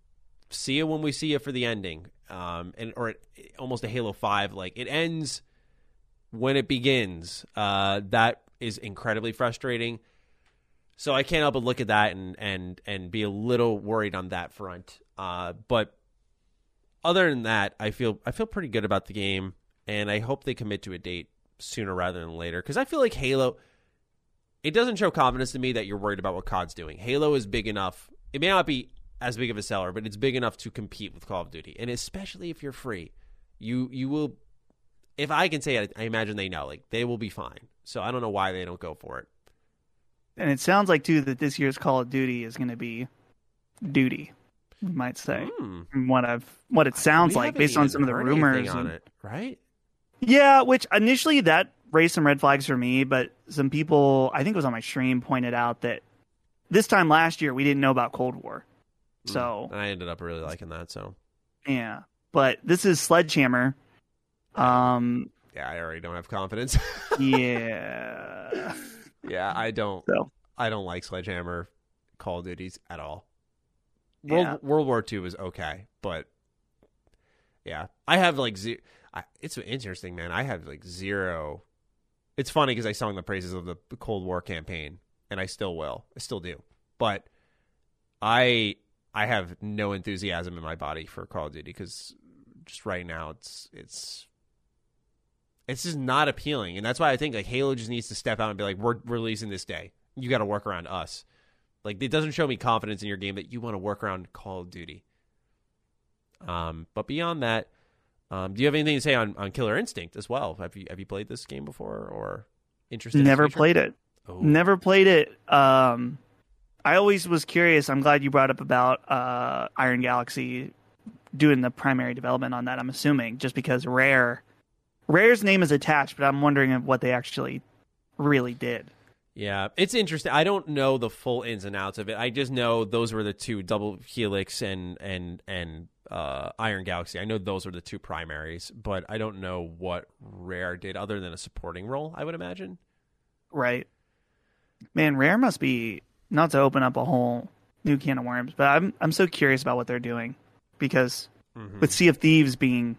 see it when we see it for the ending, or almost a Halo 5. It ends when it begins. That is incredibly frustrating. So I can't help but look at that and be a little worried on that front. But other than that, I feel pretty good about the game, and I hope they commit to a date sooner rather than later, because I feel like Halo... It doesn't show confidence to me that you're worried about what COD's doing. Halo is big enough. It may not be as big of a seller, but it's big enough to compete with Call of Duty. And especially if you're free, you will... If I can say it, I imagine they know. They will be fine. So I don't know why they don't go for it. And it sounds like, too, that this year's Call of Duty is going to be duty, we might say. From what it sounds like, based on some of the rumors. On it, right? Yeah, which initially that raised some red flags for me, but some people, I think it was on my stream, pointed out that this time last year we didn't know about Cold War. So I ended up really liking that. So yeah, but this is Sledgehammer. Yeah, I already don't have confidence. Yeah, I don't. So. I don't like Sledgehammer Call of Duties at all. World War II was okay, but yeah, I have it's interesting, man. I have zero. It's funny because I sung the praises of the Cold War campaign, and I still will. I still do, but I have no enthusiasm in my body for Call of Duty because just right now it's just not appealing, and that's why I think Halo just needs to step out and be like, we're releasing this day. You got to work around us. It doesn't show me confidence in your game that you want to work around Call of Duty. But beyond that, do you have anything to say on Killer Instinct as well? Have you played this game before or interested? Never played it. Oh. Never played it. I always was curious. I'm glad you brought up about Iron Galaxy doing the primary development on that, I'm assuming, just because Rare's name is attached, but I'm wondering what they actually really did. Yeah, it's interesting. I don't know the full ins and outs of it. I just know those were the two, Double Helix and Iron Galaxy. I know those were the two primaries, but I don't know what Rare did other than a supporting role, I would imagine. Right. Man, Rare must be, not to open up a whole new can of worms, but I'm so curious about what they're doing, because with Sea of Thieves being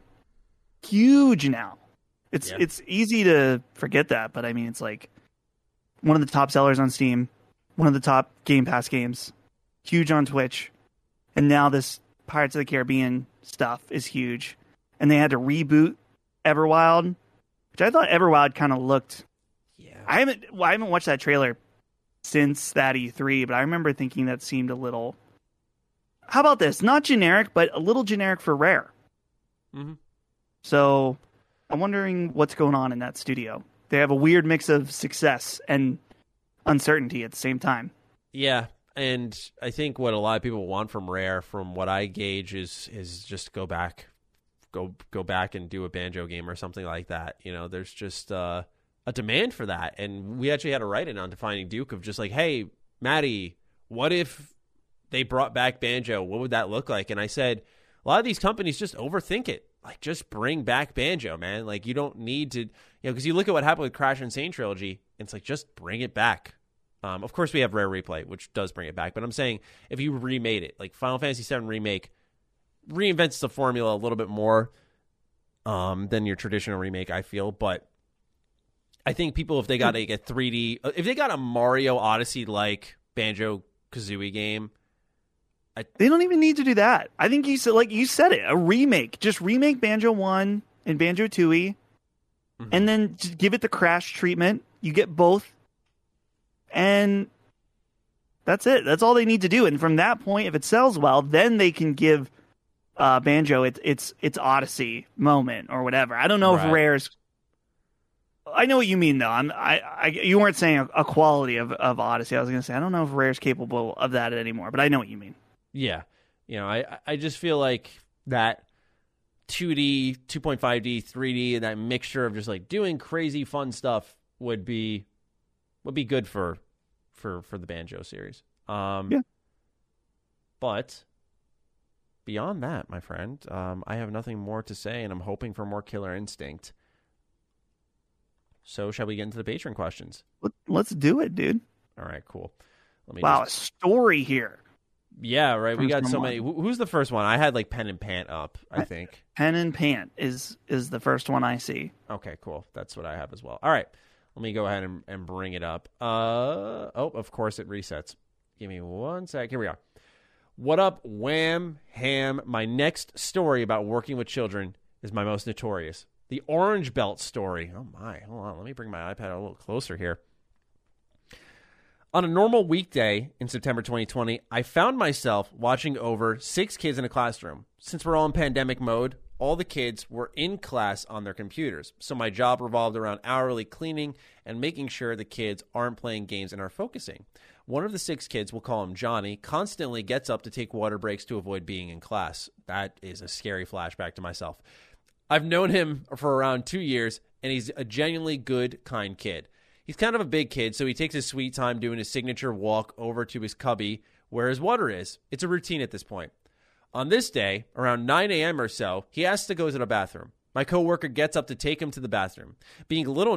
huge now, it's easy to forget that, but I mean, it's one of the top sellers on Steam, one of the top Game Pass games, huge on Twitch, and now this Pirates of the Caribbean stuff is huge. And they had to reboot Everwild, which I thought Everwild kind of looked... Yeah. I haven't watched that trailer since that E3, but I remember thinking that seemed a little... How about this? Not generic, but a little generic for Rare. Mm-hmm. So I'm wondering what's going on in that studio. They have a weird mix of success and uncertainty at the same time. Yeah, and I think what a lot of people want from Rare, from what I gauge, is just go back and do a Banjo game or something like that. You know, there's just a demand for that, and we actually had a write-in on Defining Duke of just like, hey, Maddie, what if they brought back Banjo? What would that look like? And I said, a lot of these companies just overthink it. Like, just bring back Banjo, man. Like, you don't need to, you know, because you look at what happened with Crash Insane Trilogy, and it's like, just bring it back. Of course, we have Rare Replay, which does bring it back. But I'm saying, if you remade it, like Final Fantasy VII Remake reinvents the formula a little bit more than your traditional remake, I feel. But I think people, if they got like a 3D, if they got a Mario Odyssey-like Banjo-Kazooie game, they don't even need to do that. I think you said, like you said it, a remake. Just remake Banjo 1 and Banjo Tooie, and then just give it the Crash treatment. You get both, and that's it. That's all they need to do. And from that point, if it sells well, then they can give Banjo its Odyssey moment or whatever. I don't know if Rare's. I know what you mean, though. You weren't saying a quality of Odyssey. I was going to say I don't know if Rare's capable of that anymore, but I know what you mean. Yeah, you know, I just feel like that 2D, 2.5D, 3D, that mixture of just like doing crazy fun stuff would be good for the Banjo series. Yeah. But beyond that, my friend, I have nothing more to say, and I'm hoping for more Killer Instinct. So shall we get into the patron questions? Let's do it, dude. All right, cool. A story here. Yeah, right. We got so many. Who's the first one? I had like Pen and Pant up, I think. Pen and Pant is the first one I see. Okay, cool. That's what I have as well. All right. Let me go ahead and bring it up. Of course it resets. Give me one sec. Here we are. What up, Wham Ham? My next story about working with children is my most notorious. The Orange Belt story. Oh, my. Hold on. Let me bring my iPad a little closer here. On a normal weekday in September 2020, I found myself watching over 6 kids in a classroom. Since we're all in pandemic mode, all the kids were in class on their computers. So my job revolved around hourly cleaning and making sure the kids aren't playing games and are focusing. One of the 6 kids, we'll call him Johnny, constantly gets up to take water breaks to avoid being in class. That is a scary flashback to myself. I've known him for around 2 years, and he's a genuinely good, kind kid. He's kind of a big kid, so he takes his sweet time doing his signature walk over to his cubby where his water is. It's a routine at this point. On this day, around 9 a.m. or so, he asks to go to the bathroom. My coworker gets up to take him to the bathroom. Being a little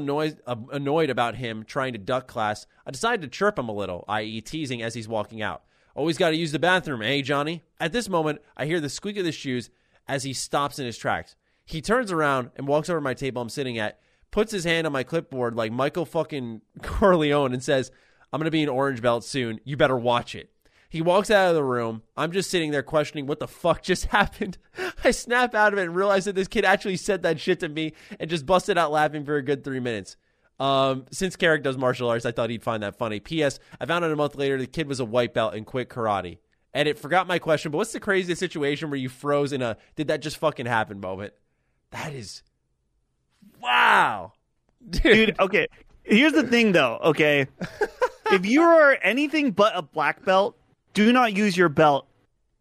annoyed about him trying to duck class, I decide to chirp him a little, i.e. teasing as he's walking out. Always got to use the bathroom, eh, Johnny? At this moment, I hear the squeak of his shoes as he stops in his tracks. He turns around and walks over to my table I'm sitting at, puts his hand on my clipboard like Michael fucking Corleone and says, I'm going to be an Orange Belt soon. You better watch it. He walks out of the room. I'm just sitting there questioning what the fuck just happened. I snap out of it and realize that this kid actually said that shit to me and just busted out laughing for a good 3 minutes. Since Carrick does martial arts, I thought he'd find that funny. P.S. I found out a month later the kid was a white belt and quit karate. Edit, forgot my question, but what's the craziest situation where you froze in a did that just fucking happen moment? That is... Wow. Dude, okay. Here's the thing, though, okay? If you are anything but a black belt, do not use your belt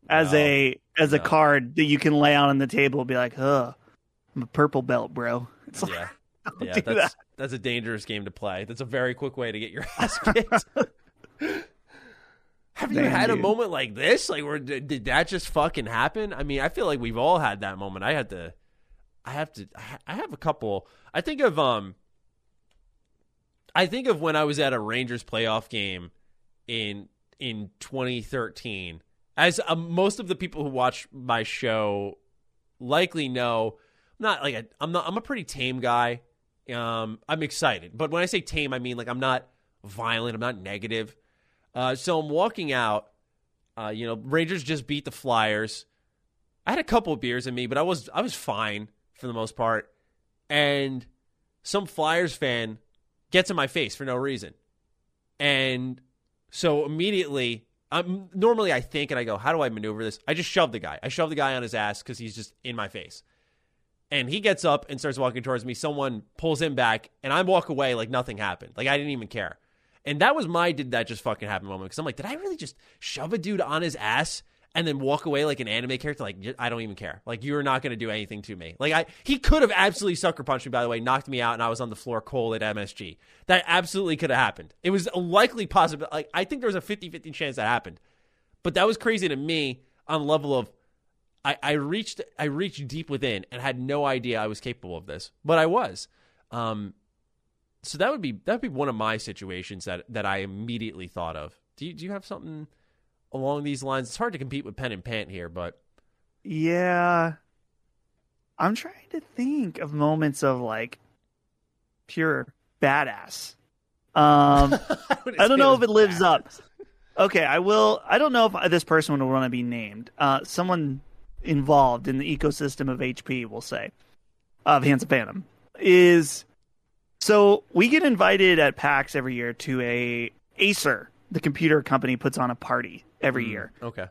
as a card that you can lay out on the table and be like, ugh, I'm a purple belt, bro. It's like, yeah, that's a dangerous game to play. That's a very quick way to get your ass kicked. Have you had a moment like this? Like, where did that just fucking happen? I mean, I feel like we've all had that moment. I have a couple. I think of when I was at a Rangers playoff game in 2013. As most of the people who watch my show likely know, I'm a pretty tame guy. I'm excited, but when I say tame, I mean like I'm not violent. I'm not negative. So I'm walking out. You know, Rangers just beat the Flyers. I had a couple of beers in me, but I was fine for the most part, and some Flyers fan gets in my face for no reason. And so immediately, normally I think and I go, how do I maneuver this? I just shove the guy. I shove the guy on his ass because he's just in my face. And he gets up and starts walking towards me. Someone pulls him back, and I walk away like nothing happened. Like I didn't even care. And that was my did that just fucking happen moment, because I'm like, did I really just shove a dude on his ass and then walk away like an anime character? Like, I don't even care. Like, you're not going to do anything to me. Like, he could have absolutely sucker punched me, by the way, knocked me out, and I was on the floor cold at MSG. That absolutely could have happened. It was a likely possibility. Like, I think there was a 50-50 chance that happened. But that was crazy to me on level of, I reached deep within and had no idea I was capable of this, but I was. So that would be one of my situations that I immediately thought of. Do you have something along these lines? It's hard to compete with pen and pant here, but yeah, I'm trying to think of moments of like pure badass. I don't know if it lives up. Okay, I will. I don't know if this person will want to be named. Someone involved in the ecosystem of HP, we'll say, of Hands of Phantom, is so we get invited at PAX every year to a Acer, the computer company, puts on a party every year. Okay.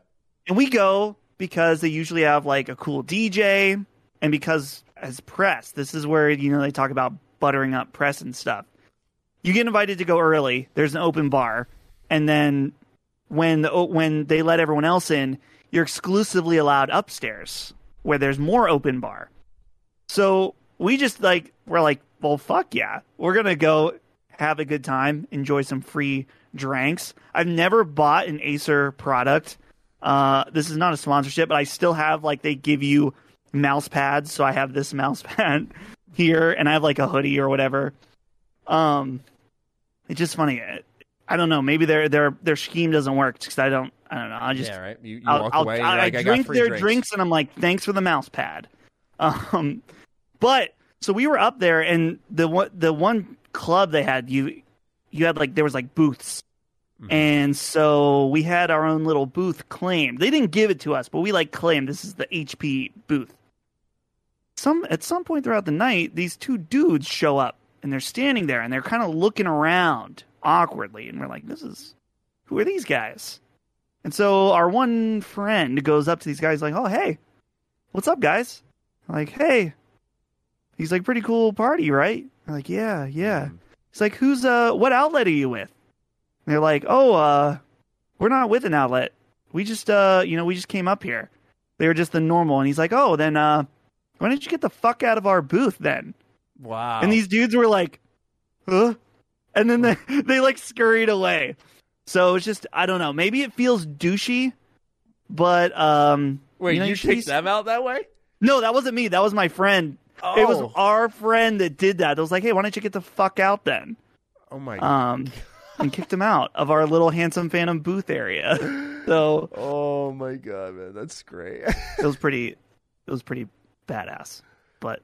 And we go because they usually have like a cool DJ, and because as press, this is where, you know, they talk about buttering up press and stuff. You get invited to go early. There's an open bar, and then when they let everyone else in, you're exclusively allowed upstairs where there's more open bar. So we just like, we're like, well, fuck yeah. We're going to go have a good time, enjoy some free drinks. I've never bought an Acer product. This is not a sponsorship, but I still have like, they give you mouse pads. So I have this mouse pad here, and I have like a hoodie or whatever. It's just funny. I don't know. Maybe their scheme doesn't work because I don't know. I just, yeah, right. You walk away. I drink their drinks, and I'm like, thanks for the mouse pad. But so we were up there, and the one club they had, you had like, there was like booths, and so we had our own little booth claimed. They didn't give it to us, but we like claimed this is the HP booth. At some point throughout the night, these two dudes show up, and they're standing there, and they're kind of looking around awkwardly, and we're like, who are these guys? And so our one friend goes up to these guys like, oh, hey, what's up, guys? I'm like, hey. He's like, pretty cool party, right? I'm like, yeah. He's like, who's, what outlet are you with? And they're like, oh, we're not with an outlet. We just, we just came up here. They were just the normal. And he's like, oh, then, why don't you get the fuck out of our booth then? Wow. And these dudes were like, huh? And then they like scurried away. So it's just, I don't know. Maybe it feels douchey, but wait, you picked them out that way? No, that wasn't me. That was my friend. Oh. It was our friend that did that. It was like, hey, why don't you get the fuck out then? Oh my god. And kicked him out of our little Handsome Phantom booth area. So, oh my god, man, that's great. It was pretty badass. But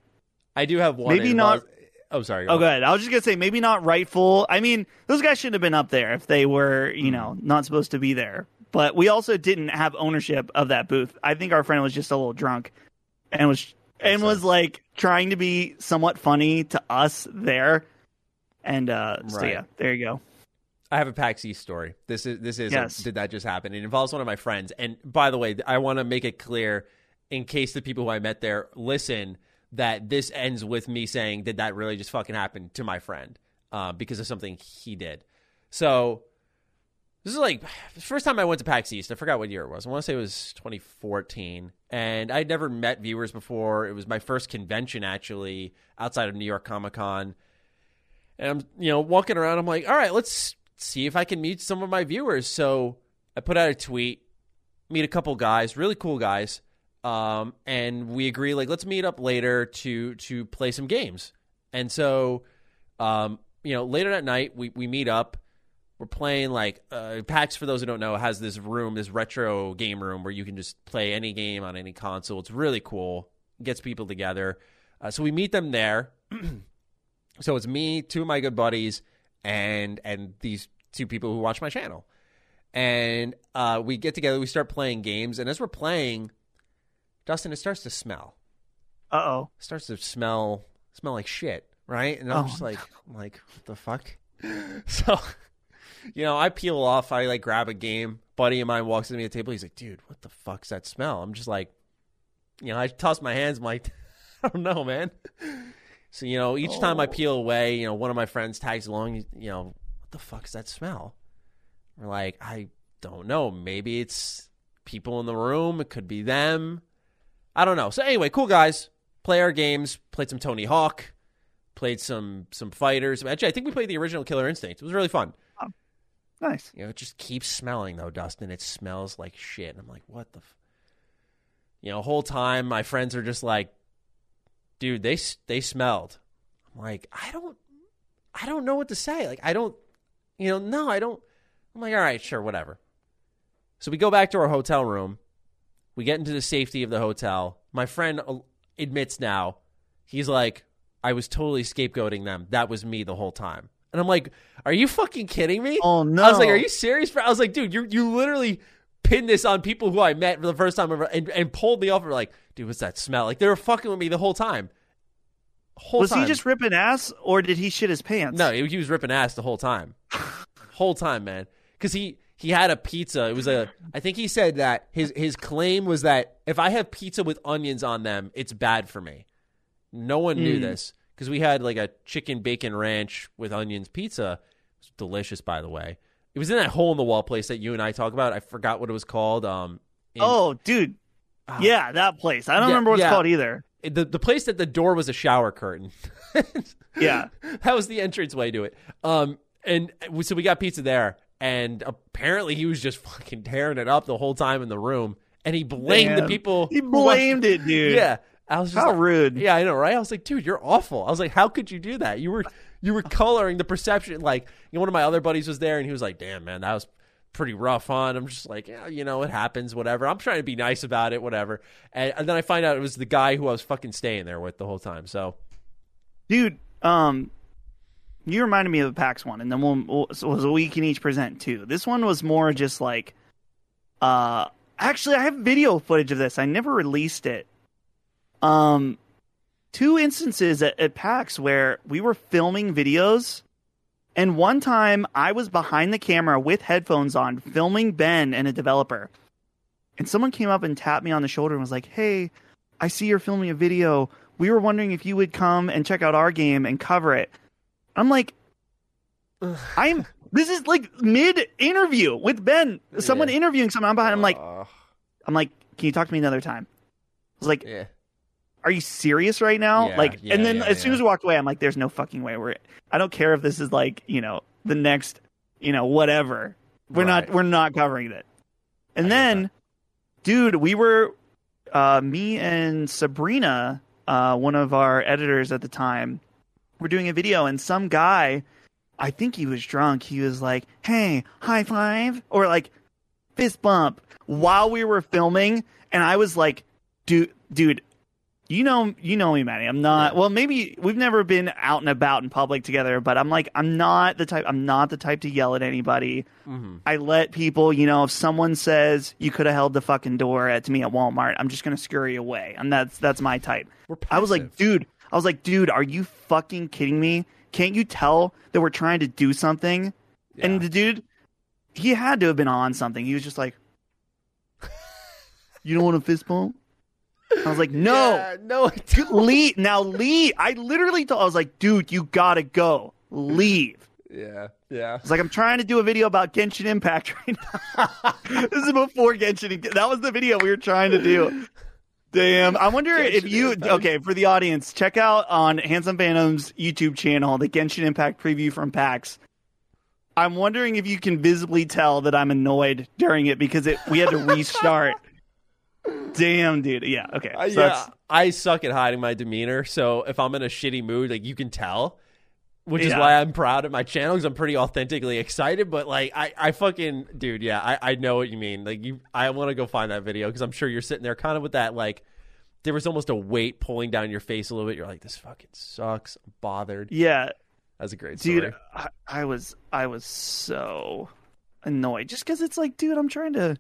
I do have one. Maybe not. Oh, sorry. Go ahead. I was just going to say, maybe not rightful. I mean, those guys shouldn't have been up there if they were, not supposed to be there. But we also didn't have ownership of that booth. I think our friend was just a little drunk and was like trying to be somewhat funny to us there. And so, yeah, there you go. I have a PAX East story. This is yes. Did that just happen? It involves one of my friends. And by the way, I want to make it clear, in case the people who I met there listen, that this ends with me saying, did that really just fucking happen to my friend because of something he did? So this is like the first time I went to PAX East. I forgot what year it was. I want to say it was 2014. And I'd never met viewers before. It was my first convention, actually, outside of New York Comic-Con. And I'm, walking around. I'm like, all right, let's see if I can meet some of my viewers. So I put out a tweet, meet a couple guys, really cool guys. And we agree, like, let's meet up later to play some games. And so, later that night we meet up, we're playing like, PAX, for those who don't know, has this room, this retro game room where you can just play any game on any console. It's really cool. It gets people together. So we meet them there. So it's me, two of my good buddies, and these two people who watch my channel, and, we get together, we start playing games. And as we're playing, Dustin, it starts to smell. Uh-oh. It starts to smell like shit, right? And I'm just like, what the fuck? So, I peel off. I, like, grab a game. Buddy of mine walks to me at the table. He's like, dude, what the fuck's that smell? I'm just like, I toss my hands. I'm like, I don't know, man. So, each time I peel away, one of my friends tags along, what the fuck's that smell? We're like, I don't know. Maybe it's people in the room. It could be them. I don't know. So anyway, cool guys. Play our games. Played some Tony Hawk. Played some fighters. Actually, I think we played the original Killer Instinct. It was really fun. Oh, nice. You know, it just keeps smelling though, Dustin. It smells like shit. And I'm like, what the? You know, whole time my friends are just like, dude, they smelled. I'm like, I don't know what to say. Like, I don't. I'm like, all right, sure, whatever. So we go back to our hotel room. We get into the safety of the hotel. My friend admits now, he's like, I was totally scapegoating them. That was me the whole time. And I'm like, are you fucking kidding me? Oh, no. I was like, are you serious? I was like, dude, you literally pinned this on people who I met for the first time ever and pulled me off and were like, dude, what's that smell? Like, they were fucking with me the whole time. Was he just ripping ass, or did he shit his pants? No, he was ripping ass the whole time. Whole time, man. Because he had a pizza. It was a. I think he said that his claim was that if I have pizza with onions on them, it's bad for me. No one knew this because we had like a chicken bacon ranch with onions pizza. It was delicious, by the way. It was in that hole in the wall place that you and I talk about. I forgot what it was called. Oh, dude. Yeah, that place. I don't remember what it's called either. The place that the door was a shower curtain. Yeah. That was the entranceway to it. And so we got pizza there. And apparently he was just fucking tearing it up the whole time in the room. And he blamed the people. He blamed it, dude. Yeah. I was just how like, rude. Yeah, I know, right? I was like, dude, you're awful. I was like, how could you do that? You were coloring the perception. Like, you know, one of my other buddies was there, and he was like, damn, man, that was pretty rough on. I'm just like, yeah, you know, it happens, whatever. I'm trying to be nice about it, whatever. And then I find out it was the guy who I was fucking staying there with the whole time. So, dude, you reminded me of the PAX one, and then so it was a week in each present, too. This one was more just like, actually, I have video footage of this. I never released it. Two instances at PAX where we were filming videos, and one time I was behind the camera with headphones on filming Ben and a developer, and someone came up and tapped me on the shoulder and was like, hey, I see you're filming a video. We were wondering if you would come and check out our game and cover it. I'm like, this is like mid interview with Ben, someone interviewing someone. I'm behind. I'm like, can you talk to me another time? I was like, yeah. Are you serious right now? Yeah, like, yeah, and then as soon as we walked away, I'm like, there's no fucking way. I don't care if this is like, you know, the next, you know, whatever. We're not covering it. And then, dude, we were, me and Sabrina, one of our editors at the time, were doing a video, and some guy, I think he was drunk. He was like, hey, high five, or like fist bump while we were filming. And I was like, dude, you know me, Maddie. I'm not. Well, maybe we've never been out and about in public together, but I'm like, I'm not the type to yell at anybody. Mm-hmm. I let people, you know, if someone says you could have held the fucking door to me at Walmart, I'm just gonna scurry away, and that's my type. I was like, dude, are you fucking kidding me? Can't you tell that we're trying to do something? Yeah. And the dude, he had to have been on something. He was just like, you don't want a fist bump? I was like, no, Lee. Now, Lee, I was like, dude, you gotta go. Leave. Yeah. It's like, I'm trying to do a video about Genshin Impact right now. This is before Genshin Impact. That was the video we were trying to do. Damn. I wonder if you, okay, for the audience, check out on Handsome Phantom's YouTube channel, the Genshin Impact preview from PAX. I'm wondering if you can visibly tell that I'm annoyed during it because we had to restart. Damn, dude. Yeah. Okay. So I suck at hiding my demeanor. So if I'm in a shitty mood, like you can tell, which is why I'm proud of my channel because I'm pretty authentically excited. But like, I fucking, dude. Yeah, I know what you mean. Like I want to go find that video because I'm sure you're sitting there kind of with that. Like there was almost a weight pulling down your face a little bit. You're like, this fucking sucks. I'm bothered. Yeah. That's a great story. Dude, I was so annoyed just because it's like, dude, I'm trying to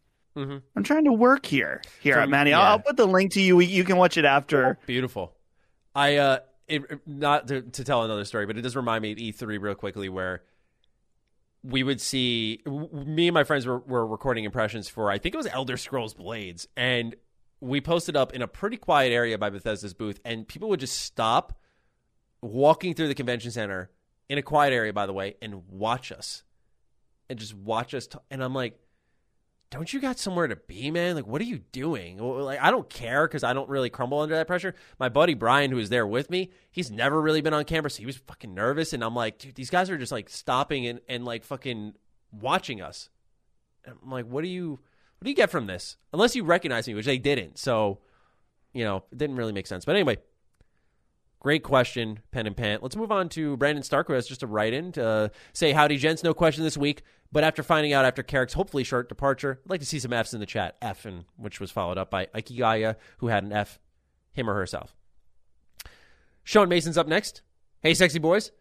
work here at Manny. Yeah. I'll put the link to you. You can watch it after. Oh, beautiful. I not to tell another story, but it does remind me of E3 real quickly, where we would see me and my friends were recording impressions for, I think it was Elder Scrolls Blades, and we posted up in a pretty quiet area by Bethesda's booth, and people would just stop walking through the convention center in a quiet area, by the way, and watch us. And just watch us. And I'm like, don't you got somewhere to be, man? Like, what are you doing? Like, I don't care because I don't really crumble under that pressure. My buddy Brian, who was there with me, he's never really been on camera, so he was fucking nervous. And I'm like, dude, these guys are just like stopping and like fucking watching us. And I'm like, what do you get from this? Unless you recognize me, which they didn't. So, you know, it didn't really make sense. But anyway, great question, Pen and Pant. Let's move on to Brandon Stark, who has just a write-in to say, howdy, gents, no question this week. But after finding out after Carrick's hopefully short departure, I'd like to see some Fs in the chat. F, and which was followed up by Ikigaya, who had an F, him or herself. Sean Mason's up next. Hey, sexy boys.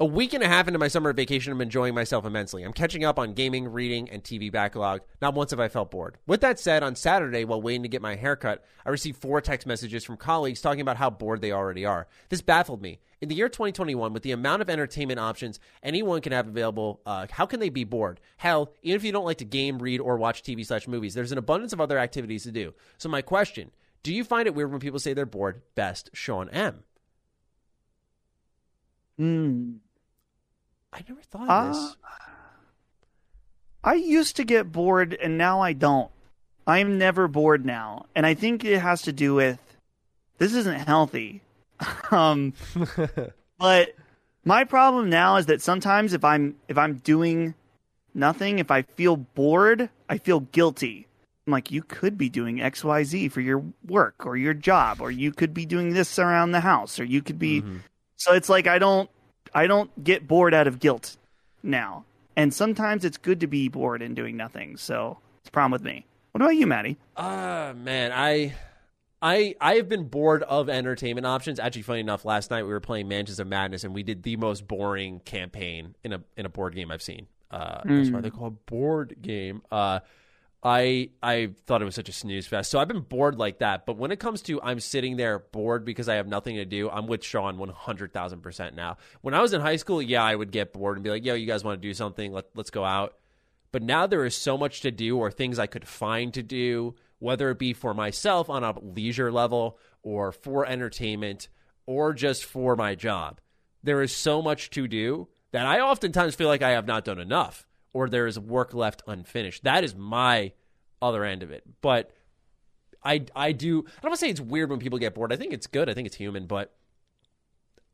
A week and a half into my summer vacation, I'm enjoying myself immensely. I'm catching up on gaming, reading, and TV backlog. Not once have I felt bored. With that said, on Saturday, while waiting to get my haircut, I received 4 text messages from colleagues talking about how bored they already are. This baffled me. In the year 2021, with the amount of entertainment options anyone can have available, how can they be bored? Hell, even if you don't like to game, read, or watch TV/movies, there's an abundance of other activities to do. So my question, do you find it weird when people say they're bored? Best, Sean M. I never thought of this. I used to get bored, and now I don't. I'm never bored now. And I think it has to do with, this isn't healthy. But my problem now is that sometimes if I'm doing nothing, if I feel bored, I feel guilty. I'm like, you could be doing X, Y, Z for your work or your job, or you could be doing this around the house, or you could be... Mm-hmm. So it's like I don't get bored out of guilt now. And sometimes it's good to be bored and doing nothing. So it's a problem with me. What about you, Maddie? Man, I have been bored of entertainment options. Actually, funny enough, last night we were playing Mansions of Madness, and we did the most boring campaign in a board game I've seen. That's why they call it board game. I thought it was such a snooze fest. So I've been bored like that. But when it comes to I'm sitting there bored because I have nothing to do, I'm with Sean 100,000% now. When I was in high school, yeah, I would get bored and be like, yo, you guys want to do something? Let's go out. But now there is so much to do, or things I could find to do, whether it be for myself on a leisure level, or for entertainment, or just for my job. There is so much to do that I oftentimes feel like I have not done enough, or there is work left unfinished. That is my other end of it. But I don't want to say it's weird when people get bored. I think it's good. I think it's human. But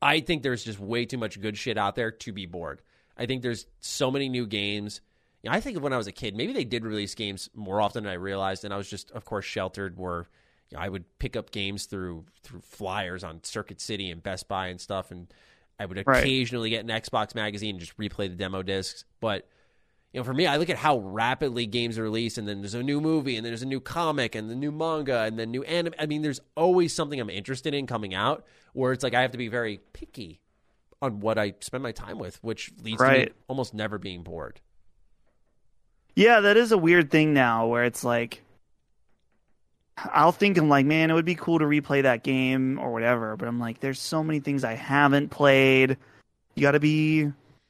I think there's just way too much good shit out there to be bored. I think there's so many new games. You know, I think of when I was a kid, maybe they did release games more often than I realized, and I was just, of course, sheltered where, you know, I would pick up games through flyers on Circuit City and Best Buy and stuff, and I would occasionally get an Xbox magazine and just replay the demo discs. But... you know, for me, I look at how rapidly games are released, and then there's a new movie, and then there's a new comic, and the new manga, and then new anime. I mean, there's always something I'm interested in coming out, where it's like I have to be very picky on what I spend my time with, which leads to me almost never being bored. Yeah, that is a weird thing now, where it's like, I'll think, I'm like, man, it would be cool to replay that game or whatever, but I'm like, there's so many things I haven't played. You got to be...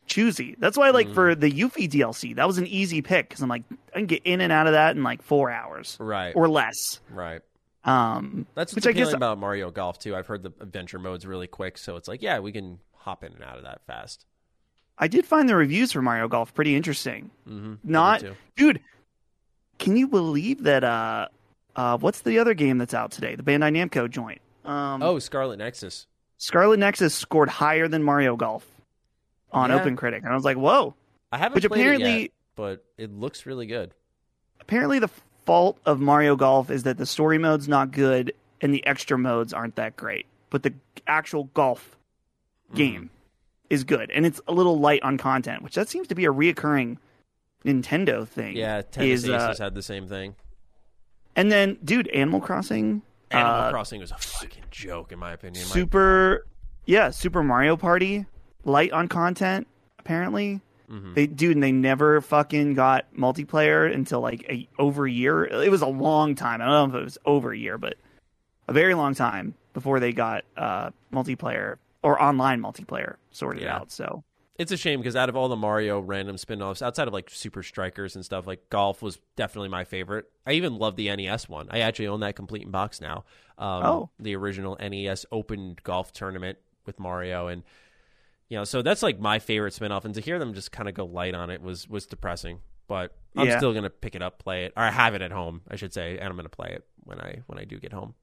choosy. That's why, like, for the Yuffie DLC, that was an easy pick, because I'm like, I can get in and out of that in like 4 hours, right, or less, right? That's what's appealing about Mario Golf too. I've heard the adventure mode's really quick, so it's like, yeah, we can hop in and out of that fast. I did find the reviews for Mario Golf pretty interesting. Not, dude, can you believe that? What's the other game that's out today? The Bandai Namco joint. Scarlet Nexus. Scarlet Nexus scored higher than Mario Golf on OpenCritic, and I was like, whoa. I haven't played it yet, but it looks really good. Apparently the fault of Mario Golf is that the story mode's not good and the extra modes aren't that great, but the actual golf game is good, and it's a little light on content, which that seems to be a reoccurring Nintendo thing. Yeah, Tennis Aces had the same thing. And then, dude, Animal Crossing was a fucking joke, in my opinion. Super Mario Party... light on content, apparently. They never fucking got multiplayer until like over a year. It was a long time. I don't know if it was over a year, but a very long time before they got multiplayer or online multiplayer sorted out. So it's a shame, because out of all the Mario random spin-offs, outside of like Super Strikers and stuff, like golf was definitely my favorite. I even love the NES one. I actually own that complete in box now. The original NES open golf tournament with Mario, and You know, so that's like my favorite spinoff, and to hear them just kind of go light on it was depressing. But I'm still gonna pick it up, play it, or I have it at home, I should say, and I'm gonna play it when I do get home.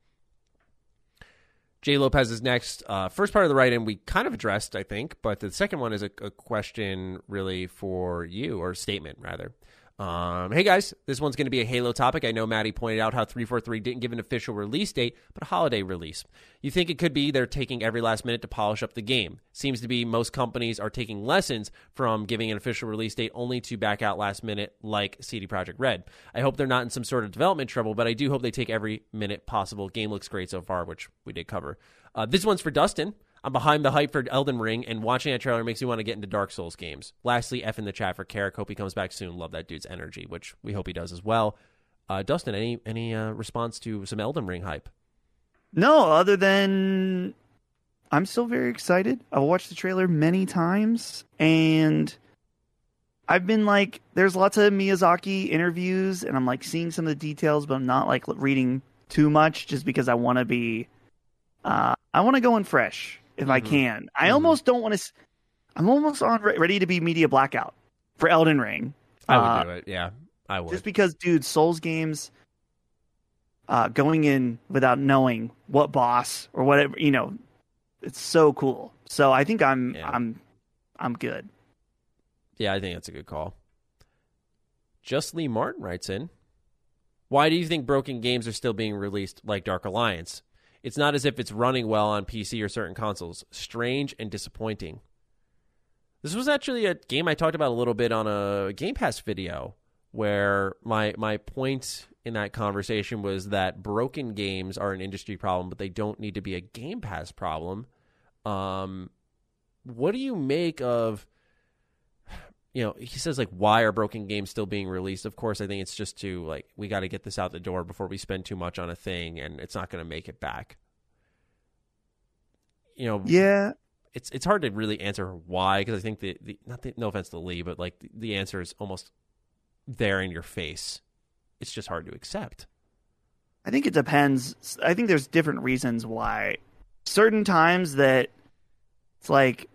Jay Lopez is next. First part of the write-in we kind of addressed, I think, but the second one is a question really for you, or statement rather. Hey guys, this one's going to be a Halo topic. I know Maddie pointed out how 343 didn't give an official release date, but a holiday release. You think it could be they're taking every last minute to polish up the game. Seems to be most companies are taking lessons from giving an official release date only to back out last minute, like CD Projekt Red. I hope they're not in some sort of development trouble, but I do hope they take every minute possible. Game looks great so far, which we did cover. This one's for Dustin. I'm behind the hype for Elden Ring, and watching that trailer makes me want to get into Dark Souls games. Lastly, F in the chat for Carrick. Hope he comes back soon. Love that dude's energy, which we hope he does as well. Dustin, any response to some Elden Ring hype? No, other than I'm still very excited. I've watched the trailer many times, and I've been like, there's lots of Miyazaki interviews, and I'm like seeing some of the details, but I'm not like reading too much just because I want to be, I want to go in fresh. If I can, I almost don't want to. I'm almost on ready to be media blackout for Elden Ring. I would do it. Yeah, I would. Just because, dude, Souls games, going in without knowing what boss or whatever, you know, it's so cool. So I think I'm good. Yeah, I think that's a good call. Just Lee Martin writes in, why do you think broken games are still being released like Dark Alliance? It's not as if it's running well on PC or certain consoles. Strange and disappointing. This was actually a game I talked about a little bit on a Game Pass video, where my point in that conversation was that broken games are an industry problem, but they don't need to be a Game Pass problem. What do you make of, you know, he says, like, why are broken games still being released? Of course, I think it's just to, like, we got to get this out the door before we spend too much on a thing, and it's not going to make it back. You know, yeah, it's hard to really answer why, because I think no offense to Lee, but, like, the answer is almost there in your face. It's just hard to accept. I think it depends. I think there's different reasons why. Certain times that it's, like,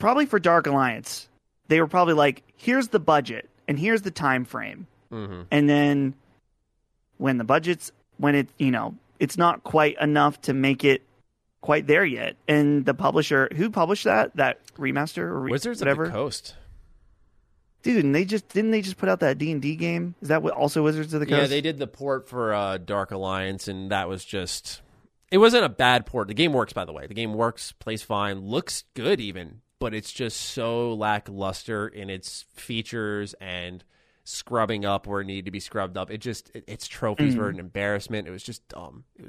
probably for Dark Alliance, they were probably like, here's the budget and here's the time frame. Mm-hmm. And then when the budget's, when it, you know, it's not quite enough to make it quite there yet. And the publisher who published that remaster or Wizards whatever, of the Coast. Dude, and didn't they just put out that D&D game? Is that also Wizards of the Coast? Yeah, they did the port for Dark Alliance, and that was just, it wasn't a bad port. The game works, by the way. The game works, plays fine, looks good even. But it's just so lackluster in its features and scrubbing up where it needed to be scrubbed up. It just, its trophies were an embarrassment. It was just dumb. It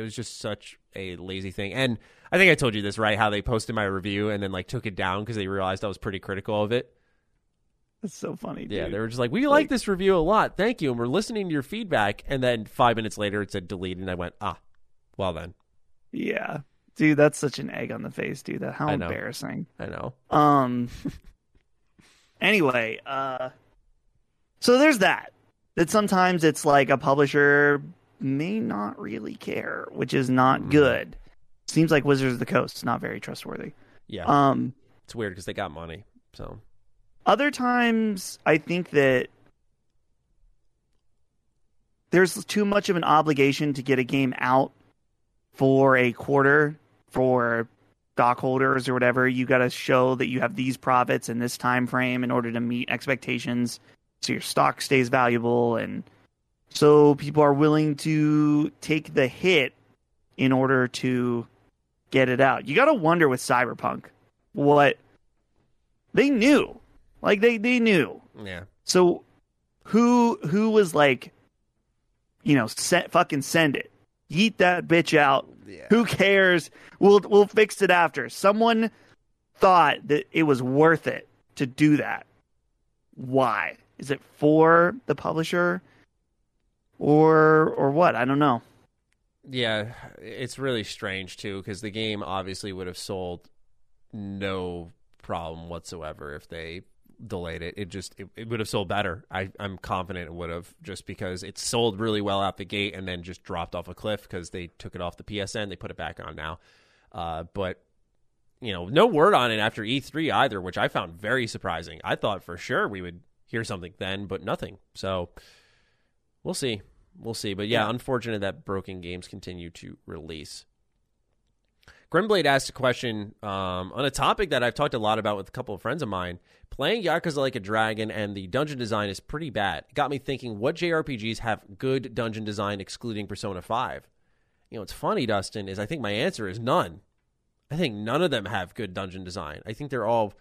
was just such a lazy thing. And I think I told you this, right? How they posted my review and then like took it down because they realized I was pretty critical of it. That's so funny, dude. Yeah, they were just like, we like this review a lot. Thank you. And we're listening to your feedback. And then 5 minutes later, it said delete. And I went, well then. Yeah. Dude, that's such an egg on the face, dude. How embarrassing. I know. Anyway, so there's that. That sometimes it's like a publisher may not really care, which is not good. Seems like Wizards of the Coast is not very trustworthy. Yeah. It's weird because they got money. So other times, I think that there's too much of an obligation to get a game out for a quarter. For stockholders or whatever, you got to show that you have these profits in this time frame in order to meet expectations, so your stock stays valuable, and so people are willing to take the hit in order to get it out. You got to wonder with Cyberpunk what they knew. Like they knew. Yeah. So who was like, you know, fucking send it. Yeet that bitch out. Yeah. Who cares? We'll fix it after. Someone thought that it was worth it to do that. Why? Is it for the publisher or what? I don't know. Yeah, it's really strange too, because the game obviously would have sold no problem whatsoever if they delayed it. It would have sold better. I'm confident it would have, just because it sold really well out the gate and then just dropped off a cliff because they took it off the PSN. They put it back on now. But you know, no word on it after E3 either, which I found very surprising. I thought for sure we would hear something then, but nothing. So we'll see. We'll see. But yeah, unfortunate that broken games continue to release. Grimblade asked a question on a topic that I've talked a lot about with a couple of friends of mine. Playing Yakuza Like a Dragon and the dungeon design is pretty bad. It got me thinking, what JRPGs have good dungeon design excluding Persona 5? You know, what's funny, Dustin, is I think my answer is none. I think none of them have good dungeon design. I think they're all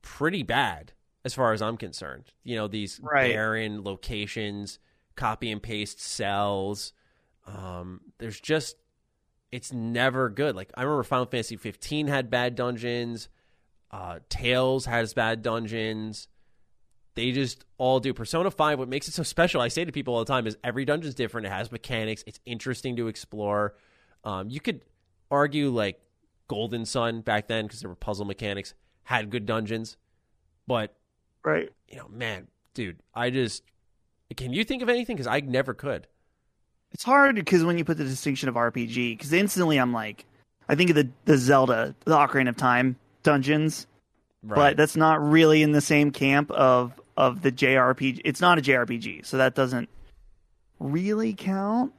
pretty bad as far as I'm concerned. You know, these barren locations, copy and paste cells. There's just... it's never good. Like, I remember Final Fantasy 15 had bad dungeons. Tales has bad dungeons. They just all do. Persona 5, what makes it so special, I say to people all the time, is every dungeon's different. It has mechanics. It's interesting to explore. You could argue, like, Golden Sun back then, because there were puzzle mechanics, had good dungeons. But, you know, man, dude, I just... can you think of anything? Because I never could. It's hard because when you put the distinction of RPG, because instantly I'm like, I think of the Zelda, the Ocarina of Time dungeons, but that's not really in the same camp of the JRPG. It's not a JRPG, so that doesn't really count.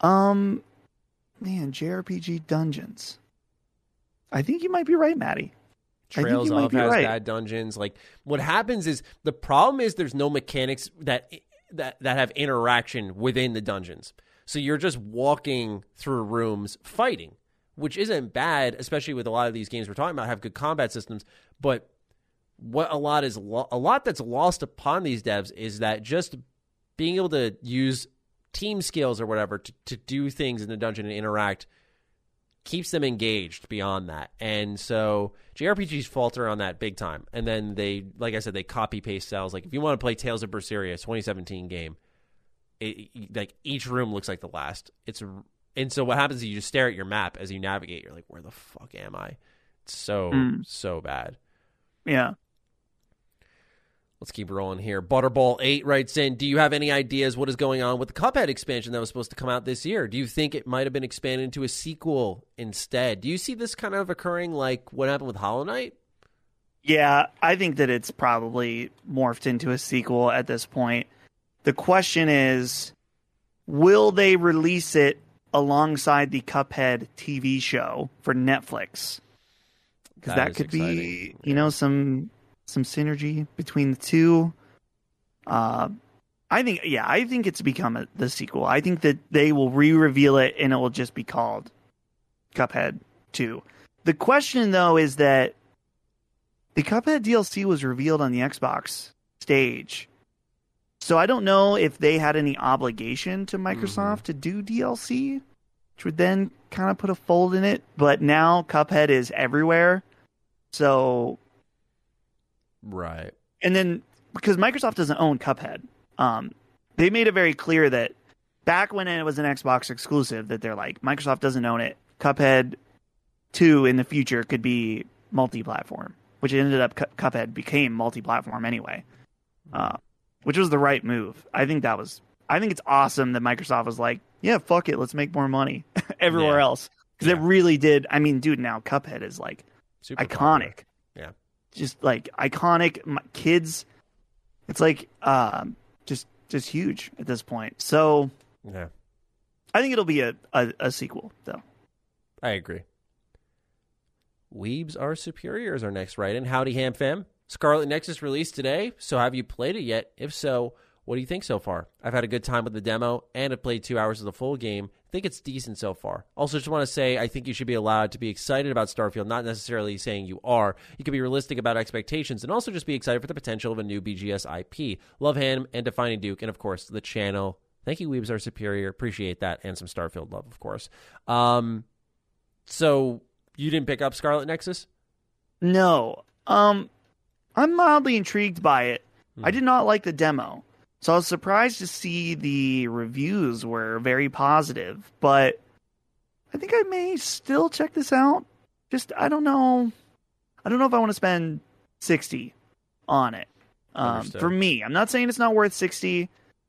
Man, JRPG dungeons. I think you might be right, Maddie. Trails Off has bad dungeons. Like, what happens is, the problem is there's no mechanics that have interaction within the dungeons. So you're just walking through rooms fighting, which isn't bad, especially with a lot of these games we're talking about have good combat systems. But what a lot that's lost upon these devs is that just being able to use team skills or whatever to do things in the dungeon and interact keeps them engaged beyond that. And so JRPGs falter on that big time. And then they, like I said, they copy paste styles. Like, if you want to play Tales of Berseria, 2017 game, like, each room looks like the last. And so what happens is you just stare at your map as you navigate. You're like, where the fuck am I? It's so bad. Yeah. Let's keep rolling here. Butterball 8 writes in, do you have any ideas what is going on with the Cuphead expansion that was supposed to come out this year? Do you think it might have been expanded into a sequel instead? Do you see this kind of occurring like what happened with Hollow Knight? Yeah, I think that it's probably morphed into a sequel at this point. The question is, will they release it alongside the Cuphead TV show for Netflix? Because that could be, you know, some synergy between the two. I think it's become the sequel. I think that they will re-reveal it and it will just be called Cuphead 2. The question, though, is that the Cuphead DLC was revealed on the Xbox stage. So I don't know if they had any obligation to Microsoft to do DLC, which would then kind of put a fold in it. But now Cuphead is everywhere. So... right. And then, because Microsoft doesn't own Cuphead, they made it very clear that back when it was an Xbox exclusive, that they're like, Microsoft doesn't own it. Cuphead 2 in the future could be multi-platform, which ended up Cuphead became multi-platform anyway, which was the right move. I think it's awesome that Microsoft was like, yeah, fuck it, let's make more money everywhere else. Because it really did. I mean, dude, now Cuphead is like super iconic. Popular. Yeah. Just like iconic, my kids, it's like just huge at this point. So yeah, I think it'll be a sequel, though. I agree. Weebs are superiors are next, right? And howdy, Ham Fam. Scarlet Nexus released today, so have you played it yet? If so, what do you think so far? I've had a good time with the demo, and I've played 2 hours of the full game. I think it's decent so far. Also, just want to say, I think you should be allowed to be excited about Starfield, not necessarily saying you are. You can be realistic about expectations, and also just be excited for the potential of a new BGS IP. Love Ham and Defining Duke, and of course, the channel. Thank you, Weebs are superior. Appreciate that, and some Starfield love, of course. So, you didn't pick up Scarlet Nexus? No. I'm mildly intrigued by it. I did not like the demo. So I was surprised to see the reviews were very positive, but I think I may still check this out. Just, I don't know if I want to spend 60 on it. For me, I'm not saying it's not worth 60,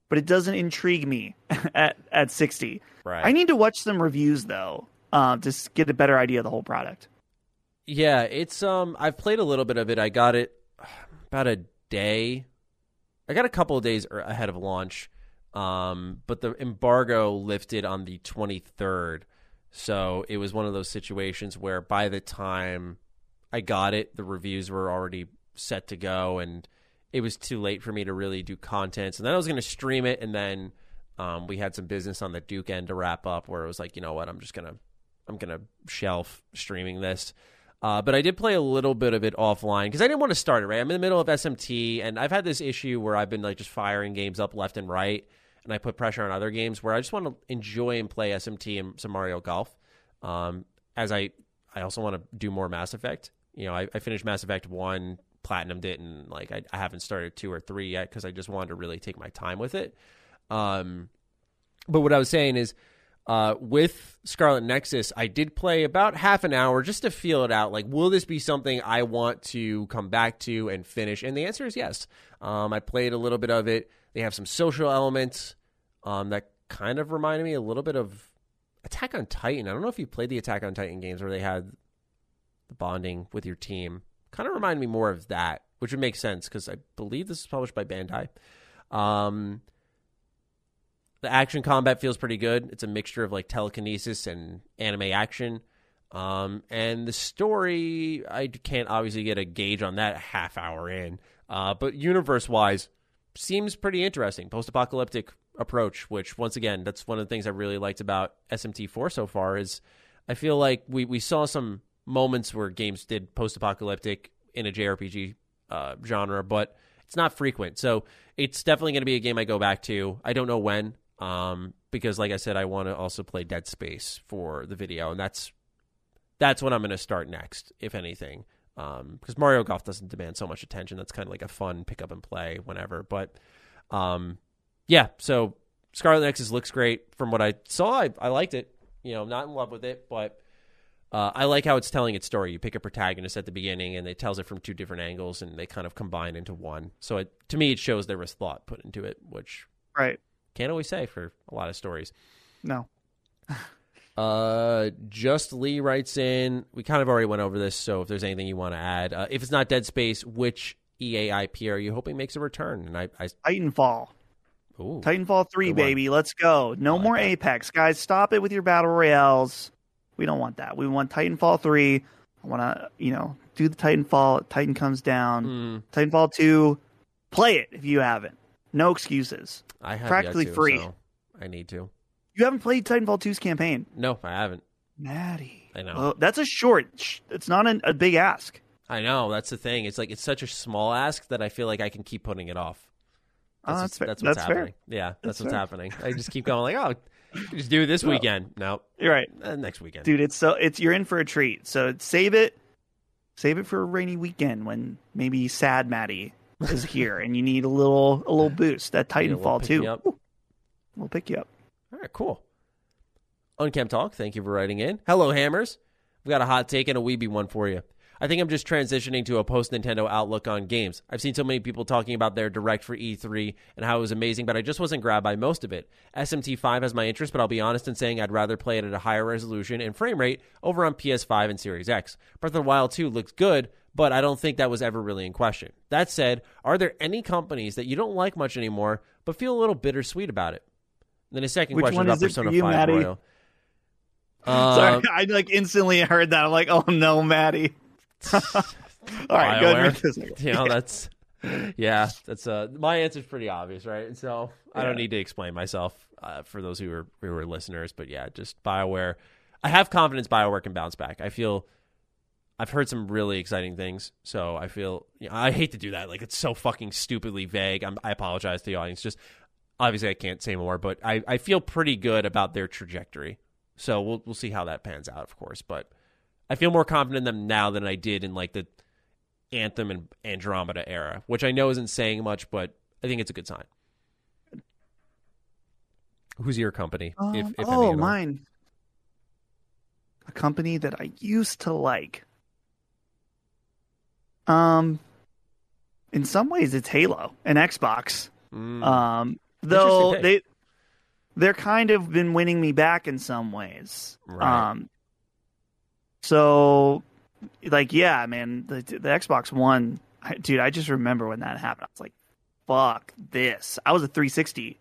but it doesn't intrigue me at 60. Right. I need to watch some reviews, though, to get a better idea of the whole product. Yeah, it's I've played a little bit of it. I got it about a day. I got a couple of days ahead of launch. But the embargo lifted on the 23rd. So it was one of those situations where by the time I got it, the reviews were already set to go, and it was too late for me to really do content. So then I was going to stream it, and then we had some business on the Duke end to wrap up, where it was like, you know what, I'm gonna shelf streaming this. But I did play a little bit of it offline because I didn't want to start it, right? I'm in the middle of SMT, and I've had this issue where I've been like just firing games up left and right, and I put pressure on other games where I just want to enjoy and play SMT and some Mario Golf. As I also want to do more Mass Effect. You know, I finished Mass Effect 1, platinumed it, and like I haven't started 2 or 3 yet because I just wanted to really take my time with it. But what I was saying is, with Scarlet Nexus, I did play about half an hour just to feel it out. Like, will this be something I want to come back to and finish? And the answer is yes. I played a little bit of it. They have some social elements that kind of reminded me a little bit of Attack on Titan. I don't know if you played the Attack on Titan games where they had the bonding with your team. Kind of reminded me more of that, which would make sense because I believe this is published by Bandai. The action combat feels pretty good. It's a mixture of like telekinesis and anime action. And the story, I can't obviously get a gauge on that half hour in. But universe-wise, seems pretty interesting. Post-apocalyptic approach, which once again, that's one of the things I really liked about SMT4 so far, is I feel like we saw some moments where games did post-apocalyptic in a JRPG genre, but it's not frequent. So it's definitely going to be a game I go back to. I don't know when. Because like I said, I want to also play Dead Space for the video, and that's when I'm going to start next, if anything. Because Mario Golf doesn't demand so much attention. That's kind of like a fun pick up and play whenever. But yeah, so Scarlet Nexus looks great. From what I saw, I liked it. You know, I'm not in love with it, but I like how it's telling its story. You pick a protagonist at the beginning, and it tells it from two different angles, and they kind of combine into one. So to me, it shows there was thought put into it, which right. Can't always say for a lot of stories. No. Just Lee writes in, we kind of already went over this, so if there's anything you want to add. If it's not Dead Space, which EA IP are you hoping makes a return? And Titanfall. Ooh, Titanfall 3, baby. Let's go. No more that. Apex. Guys, stop it with your battle royales. We don't want that. We want Titanfall 3. I want to, do the Titanfall. Titan comes down. Titanfall 2. Play it if you haven't. No excuses. I have practically yet to, free. So I need to. You haven't played Titanfall 2's campaign? No, I haven't. Maddie, I know. Well, that's a short. It's not a big ask. I know. That's the thing. It's like it's such a small ask that I feel like I can keep putting it off. That's what's happening. Fair. Yeah, that's what's fair. Happening. I just keep going like, oh. Just do it this weekend. No, you're right. Next weekend, dude. You're in for a treat. So save it for a rainy weekend when maybe sad Maddie is here and you need a little boost. That Titanfall too. We'll pick you up. All right, cool. Uncam Talk, thank you for writing in. Hello, Hammers. We've got a hot take and a weeby one for you. I think I'm just transitioning to a post-Nintendo outlook on games. I've seen so many people talking about their Direct for E3 and how it was amazing, but I just wasn't grabbed by most of it. SMT5 has my interest, but I'll be honest in saying I'd rather play it at a higher resolution and frame rate over on PS5 and Series X. Breath of the Wild 2 looks good, but I don't think that was ever really in question. That said, are there any companies that you don't like much anymore, but feel a little bittersweet about it? And then a second question about Persona 5 Royal. Sorry, I instantly heard that. I'm like, oh no, Maddie. All right, go ahead. That's my answer's pretty obvious, right? So I don't need to explain myself for those who are listeners, but yeah, just BioWare. I have confidence BioWare can bounce back. I feel I've heard some really exciting things, so I feel I hate to do that. Like it's so fucking stupidly vague. I apologize to the audience. Just obviously I can't say more, but I feel pretty good about their trajectory. So we'll see how that pans out, of course, but. I feel more confident in them now than I did in like the Anthem and Andromeda era, which I know isn't saying much, but I think it's a good sign. Who's your company? Mine. A company that I used to like. In some ways, it's Halo and Xbox. Though they're kind of been winning me back in some ways. Right. So like, yeah, man, the Xbox One, dude, I just remember when that happened. I was like, fuck this. I was a 360.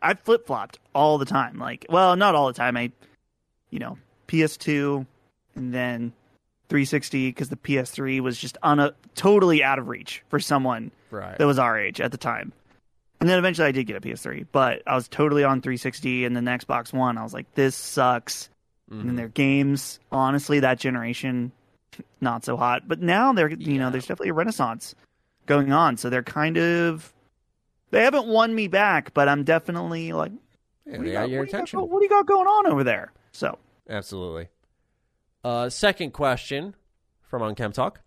I flip-flopped all the time. Like, well, not all the time. I, you know, PS2 and then 360 because the PS3 was just totally out of reach for someone that was our age at the time. And then eventually I did get a PS3, but I was totally on 360 and then the Xbox One. I was like, this sucks. Mm-hmm. And then their games, honestly, that generation, not so hot. But now they're, you know, there's definitely a renaissance going on. So they're kind of, they haven't won me back, but I'm definitely like, what do you got going on over there? So absolutely. Second question from On Chem Talk.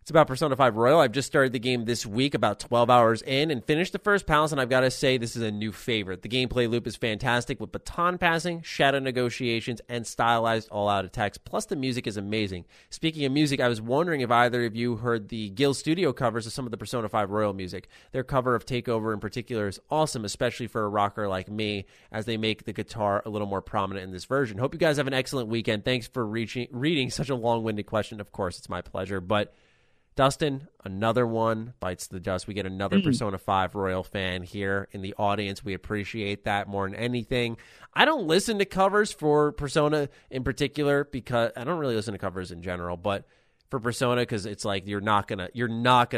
It's about Persona 5 Royal. I've just started the game this week, about 12 hours in, and finished the first palace, and I've got to say this is a new favorite. The gameplay loop is fantastic with baton passing, shadow negotiations, and stylized all-out attacks, plus the music is amazing. Speaking of music, I was wondering if either of you heard the Guild Studio covers of some of the Persona 5 Royal music. Their cover of Takeover in particular is awesome, especially for a rocker like me, as they make the guitar a little more prominent in this version. Hope you guys have an excellent weekend. Thanks for reading such a long-winded question. Of course, it's my pleasure, but... Dustin, another one bites the dust. We get another Persona 5 Royal fan here in the audience. We appreciate that more than anything. I don't listen to covers for Persona in particular because I don't really listen to covers in general, but for Persona because it's like you're not gonna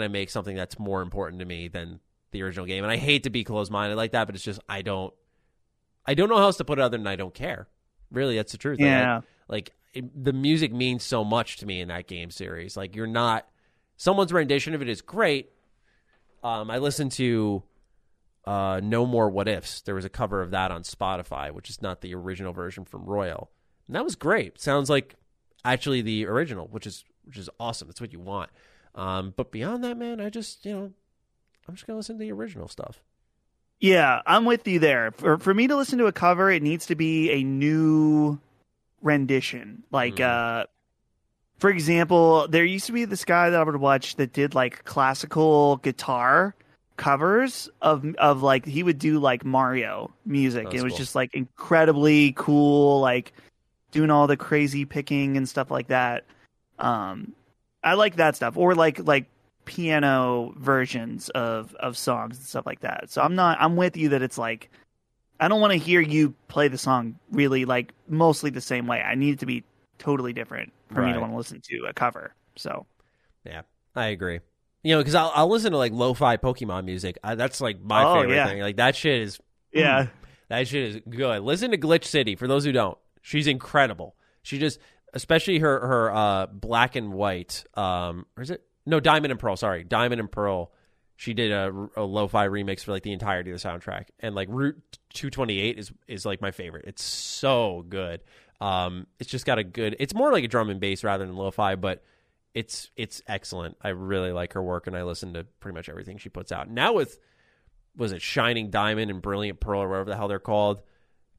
make something that's more important to me than the original game. And I hate to be closed-minded like that, but it's just I don't know how else to put it other than I don't care. Really, that's the truth. Yeah. The music means so much to me in that game series. Like you're not. Someone's rendition of it is great. I listened to No More What Ifs. There was a cover of that on Spotify, which is not the original version from Royal. And that was great. Sounds like actually the original, which is awesome. That's what you want. But beyond that, man, I'm just going to listen to the original stuff. Yeah, I'm with you there. For me to listen to a cover, it needs to be a new rendition. Like... For example, there used to be this guy that I would watch that did like classical guitar covers of like he would do like Mario music. It was cool. Just like incredibly cool, like doing all the crazy picking and stuff like that. I like that stuff, or like piano versions of songs and stuff like that. So I'm with you that it's like I don't want to hear you play the song really like mostly the same way. I need it to be totally different for me to want to listen to a cover. So yeah, I agree. You know, because I'll listen to like lo-fi Pokemon music. That's like my favorite thing. Like that shit is that shit is good. Listen to Glitch City for those who don't. She's incredible. She just, especially her Black and White. Or is it no Diamond and Pearl? Sorry, Diamond and Pearl. She did a lo-fi remix for like the entirety of the soundtrack, and like Route 228 is like my favorite. It's so good. It's just got a good, it's more like a drum and bass rather than lo-fi, but it's excellent. I really like her work, and I listen to pretty much everything she puts out. Now with, was it Shining Diamond and Brilliant Pearl or whatever the hell they're called?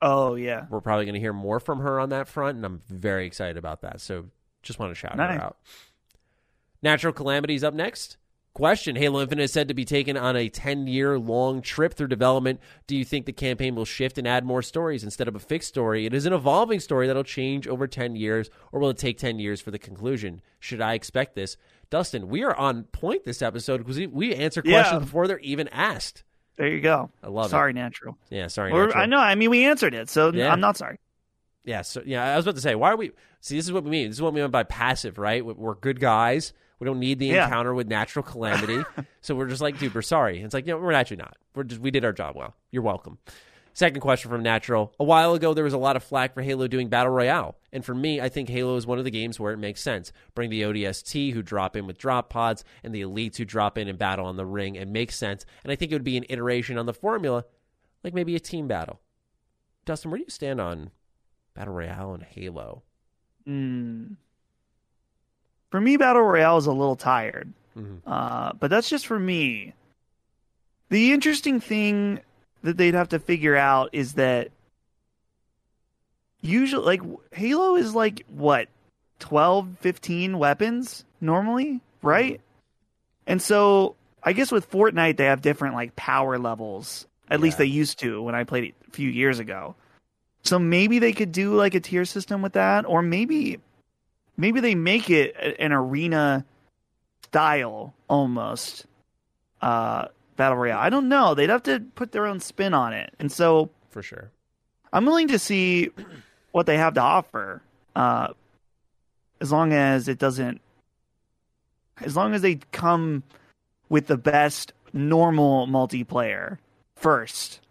Oh, yeah. We're probably going to hear more from her on that front, and I'm very excited about that. So just want to shout her out. Natural Calamity's up next. Question: Halo Infinite is said to be taken on a 10-year-long trip through development. Do you think the campaign will shift and add more stories instead of a fixed story? It is an evolving story that'll change over 10 years, or will it take 10 years for the conclusion? Should I expect this? Dustin, we are on point this episode because we answer questions before they're even asked. There you go. I love it. Sorry, Natural. Yeah, sorry, Natural. I know. I mean, we answered it, so yeah. I'm not sorry. Yeah, so yeah, I was about to say, why are we... See, this is what we mean. This is what we mean by passive, right? We're good guys. We don't need the encounter with Natural Calamity. So we're just like, dude, we're sorry. It's like, no, we're actually not. We did our job well. You're welcome. Second question from Natural. A while ago, there was a lot of flack for Halo doing Battle Royale. And for me, I think Halo is one of the games where it makes sense. Bring the ODST who drop in with drop pods and the elites who drop in and battle on the ring. It makes sense. And I think it would be an iteration on the formula, like maybe a team battle. Dustin, where do you stand on Battle Royale and Halo? For me, Battle Royale is a little tired, but that's just for me. The interesting thing that they'd have to figure out is that usually, like, Halo is like, what, 12, 15 weapons normally, right? And so I guess with Fortnite, they have different, like, power levels. At least they used to when I played it a few years ago. So maybe they could do, like, a tier system with that, or maybe... maybe they make it an arena style almost battle royale. I don't know. They'd have to put their own spin on it. And so for sure, I'm willing to see what they have to offer, as long as it doesn't. As long as they come with the best normal multiplayer first,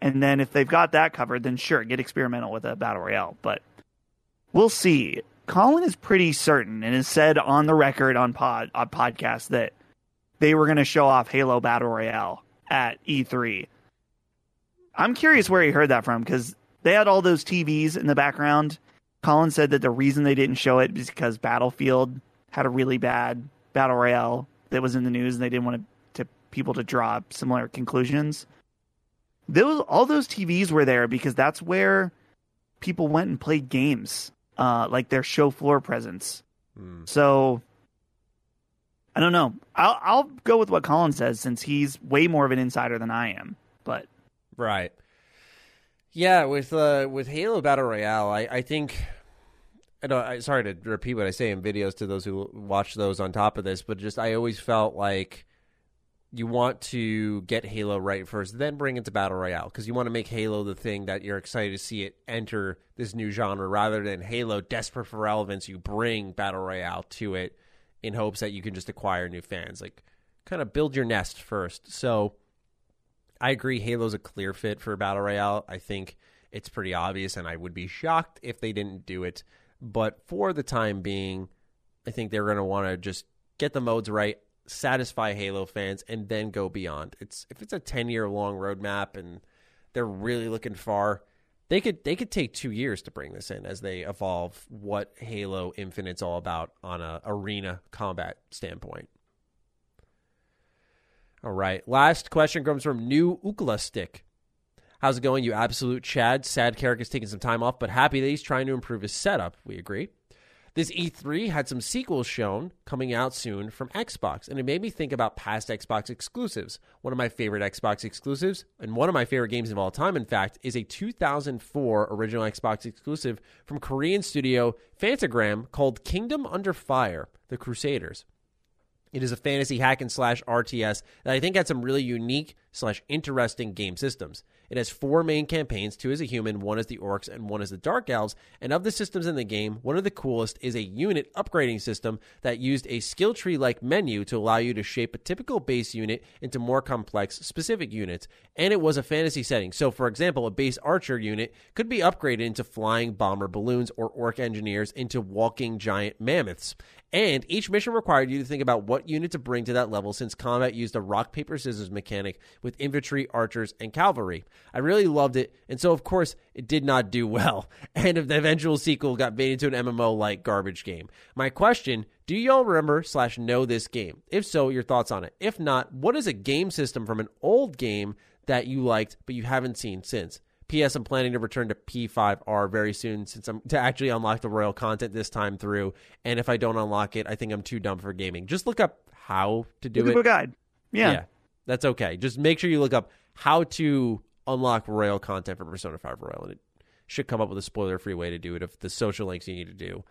and then if they've got that covered, then sure, get experimental with a battle royale. But we'll see. Colin is pretty certain and has said on the record on podcast that they were going to show off Halo Battle Royale at E3. I'm curious where he heard that from, because they had all those TVs in the background. Colin said that the reason they didn't show it is because Battlefield had a really bad Battle Royale that was in the news, and they didn't want to people to draw similar conclusions. All those TVs were there because that's where people went and played games, like their show floor presence. Mm. So I don't know. I'll go with what Colin says, since he's way more of an insider than I am. But right, yeah, with Halo Battle Royale, I think. Sorry to repeat what I say in videos to those who watch those on top of this, but just I always felt like you want to get Halo right first, then bring it to Battle Royale, because you want to make Halo the thing that you're excited to see it enter this new genre, rather than Halo desperate for relevance. You bring Battle Royale to it in hopes that you can just acquire new fans. Like, kind of build your nest first. So I agree, Halo's a clear fit for Battle Royale. I think it's pretty obvious, and I would be shocked if they didn't do it. But for the time being, I think they're going to want to just get the modes right, satisfy Halo fans, and then go beyond. If it's a 10-year-long roadmap and they're really looking far, they could take 2 years to bring this in as they evolve what Halo Infinite's all about on a arena combat standpoint. All right, last question comes from New Ukla Stick. How's it going, you absolute Chad? Sad character's taking some time off, but happy that he's trying to improve his setup. We agree. This E3 had some sequels shown coming out soon from Xbox, and it made me think about past Xbox exclusives. One of my favorite Xbox exclusives, and one of my favorite games of all time, in fact, is a 2004 original Xbox exclusive from Korean studio Fantagram called Kingdom Under Fire: The Crusaders. It is a fantasy hack and slash RTS that I think had some really unique / interesting game systems. It has 4 main campaigns, 2 as a human, 1 as the orcs, and 1 as the dark elves. And of the systems in the game, one of the coolest is a unit upgrading system that used a skill tree-like menu to allow you to shape a typical base unit into more complex specific units. And it was a fantasy setting. So, for example, a base archer unit could be upgraded into flying bomber balloons, or orc engineers into walking giant mammoths. And each mission required you to think about what unit to bring to that level, since combat used a rock-paper-scissors mechanic with infantry, archers, and cavalry. I really loved it, and so, of course, it did not do well, and the eventual sequel got made into an MMO-like garbage game. My question, do y'all remember / know this game? If so, your thoughts on it. If not, what is a game system from an old game that you liked but you haven't seen since? P.S. I'm planning to return to P5R very soon, since I'm to actually unlock the royal content this time through. And if I don't unlock it, I think I'm too dumb for gaming. Just look up how to do it. A guide. Yeah, that's okay. Just make sure you look up how to unlock royal content for Persona 5 Royal, and it should come up with a spoiler-free way to do it if the social links you need to do.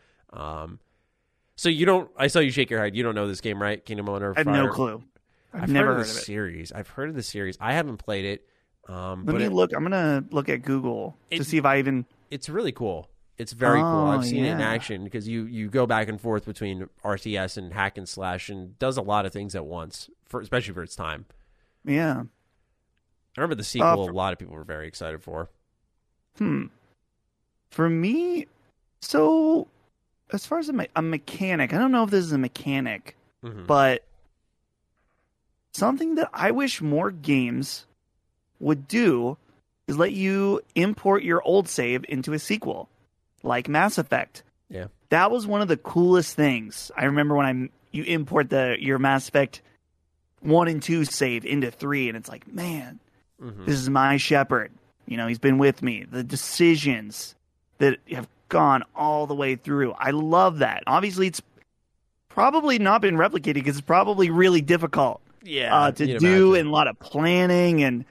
So you don't. I saw you shake your head. You don't know this game, right? Kingdom Under Fire. I have no clue. I've never heard of the series. I've heard of the series. I haven't played it. Let me look. I'm gonna look at Google to see if I even. It's really cool. It's very cool. I've seen it in action, because you go back and forth between RTS and hack and slash, and does a lot of things at once, especially for its time. Yeah, I remember the sequel. A lot of people were very excited for. For me, so as far as a mechanic, I don't know if this is a mechanic, but something that I wish more games would do is let you import your old save into a sequel, like Mass Effect. Yeah, that was one of the coolest things. I remember when you import your Mass Effect 1 and 2 save into 3, and it's like, man, this is my Shepard. You know, he's been with me. The decisions that have gone all the way through. I love that. Obviously, it's probably not been replicated, because it's probably really difficult to do, and a lot of planning, and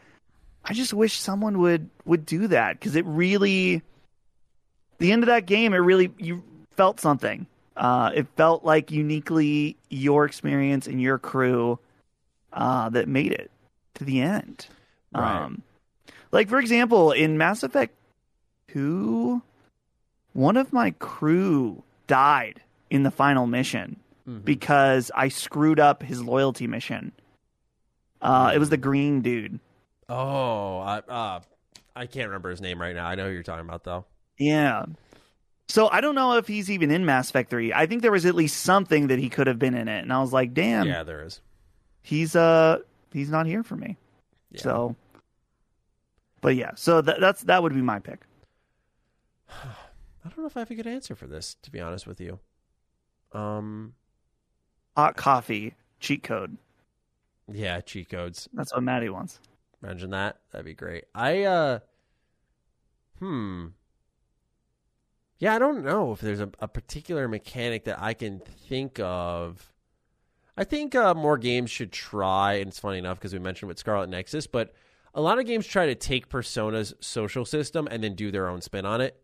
I just wish someone would do that, because it really, the end of that game, it really, you felt something. It felt like uniquely your experience and your crew that made it to the end. Right. Like, for example, in Mass Effect 2, one of my crew died in the final mission because I screwed up his loyalty mission. It was the green dude. Oh, I can't remember his name right now. I know who you're talking about, though. Yeah. So I don't know if he's even in Mass Effect 3. I think there was at least something that he could have been in it. And I was like, damn. Yeah, there is. He's not here for me. Yeah. So, but yeah, so that would be my pick. I don't know if I have a good answer for this, to be honest with you. Hot coffee, cheat code. Yeah, cheat codes. That's what Maddie wants. Imagine that. That'd be great. Yeah, I don't know if there's a particular mechanic that I can think of. I think more games should try, and it's funny enough because we mentioned with Scarlet Nexus, but a lot of games try to take Persona's social system and then do their own spin on it.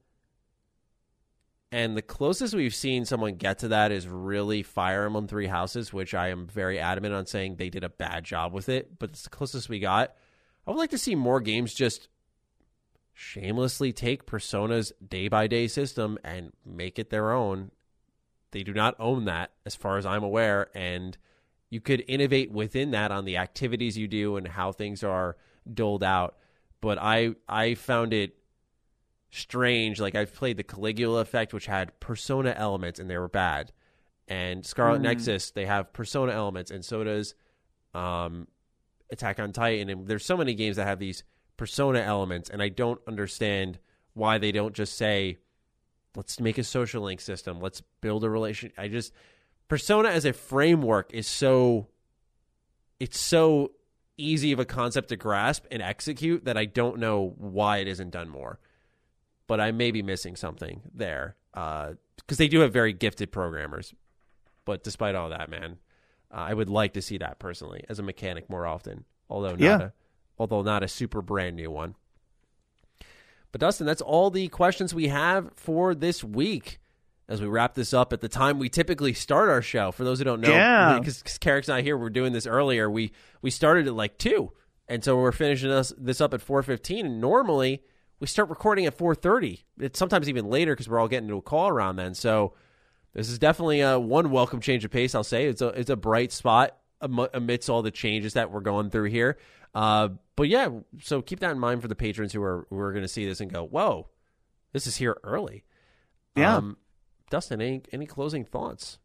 And the closest we've seen someone get to that is really Fire Emblem Three Houses, which I am very adamant on saying they did a bad job with it, but it's the closest we got. I would like to see more games just shamelessly take Persona's day-by-day system and make it their own. They do not own that, as far as I'm aware, and you could innovate within that on the activities you do and how things are doled out. But I found it strange. Like, I've played the Caligula Effect, which had Persona elements, and they were bad. And Scarlet Nexus, they have Persona elements, and so does Attack on Titan. And there's so many games that have these Persona elements, and I don't understand why they don't just say, let's make a social link system, let's build a relation. I just, Persona as a framework is so, it's so easy of a concept to grasp and execute that I don't know why it isn't done more, but I may be missing something there, because they do have very gifted programmers. But despite all that, man, I would like to see that personally as a mechanic more often, although not a super brand new one. But Dustin, that's all the questions we have for this week. As we wrap this up at the time we typically start our show, for those who don't know, because Carrick's not here, we're doing this earlier. We started at like 2, and so we're finishing this up at 4:15. And normally we start recording at 4:30. It's sometimes even later because we're all getting into a call around then. So this is definitely one welcome change of pace, I'll say. It's a bright spot amidst all the changes that we're going through here. But yeah, so keep that in mind for the patrons who are going to see this and go, whoa, this is here early. Yeah. Dustin, any closing thoughts?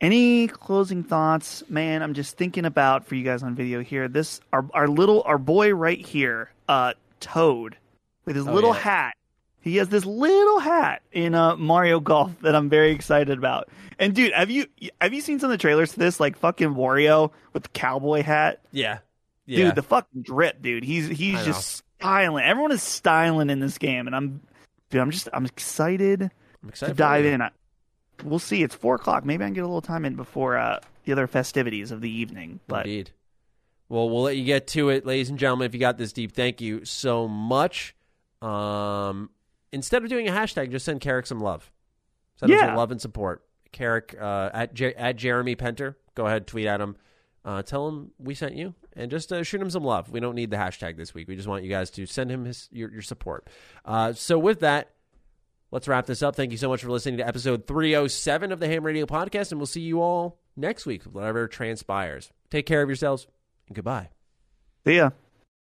Any closing thoughts? Man, I'm just thinking about, for you guys on video here, this, our boy right here, Toad, with his little hat. He has this little hat in Mario Golf that I'm very excited about. And dude, have you seen some of the trailers to this? Like fucking Wario with the cowboy hat? Yeah. Yeah. Dude, the fucking drip, dude. He's just styling. Everyone is styling in this game, and I'm excited. I'm excited to dive in. We'll see. It's 4:00. Maybe I can get a little time in before the other festivities of the evening. But indeed. Well, we'll let you get to it, ladies and gentlemen. If you got this deep, thank you so much. Instead of doing a hashtag, just send Carrick some love. Send him some love and support. Carrick at Jeremy Penter. Go ahead, tweet at him. Tell him we sent you, and just shoot him some love. We don't need the hashtag this week. We just want you guys to send him your support. So with that, let's wrap this up. Thank you so much for listening to episode 307 of the Ham Radio Podcast, and we'll see you all next week with whatever transpires. Take care of yourselves, and goodbye. See ya.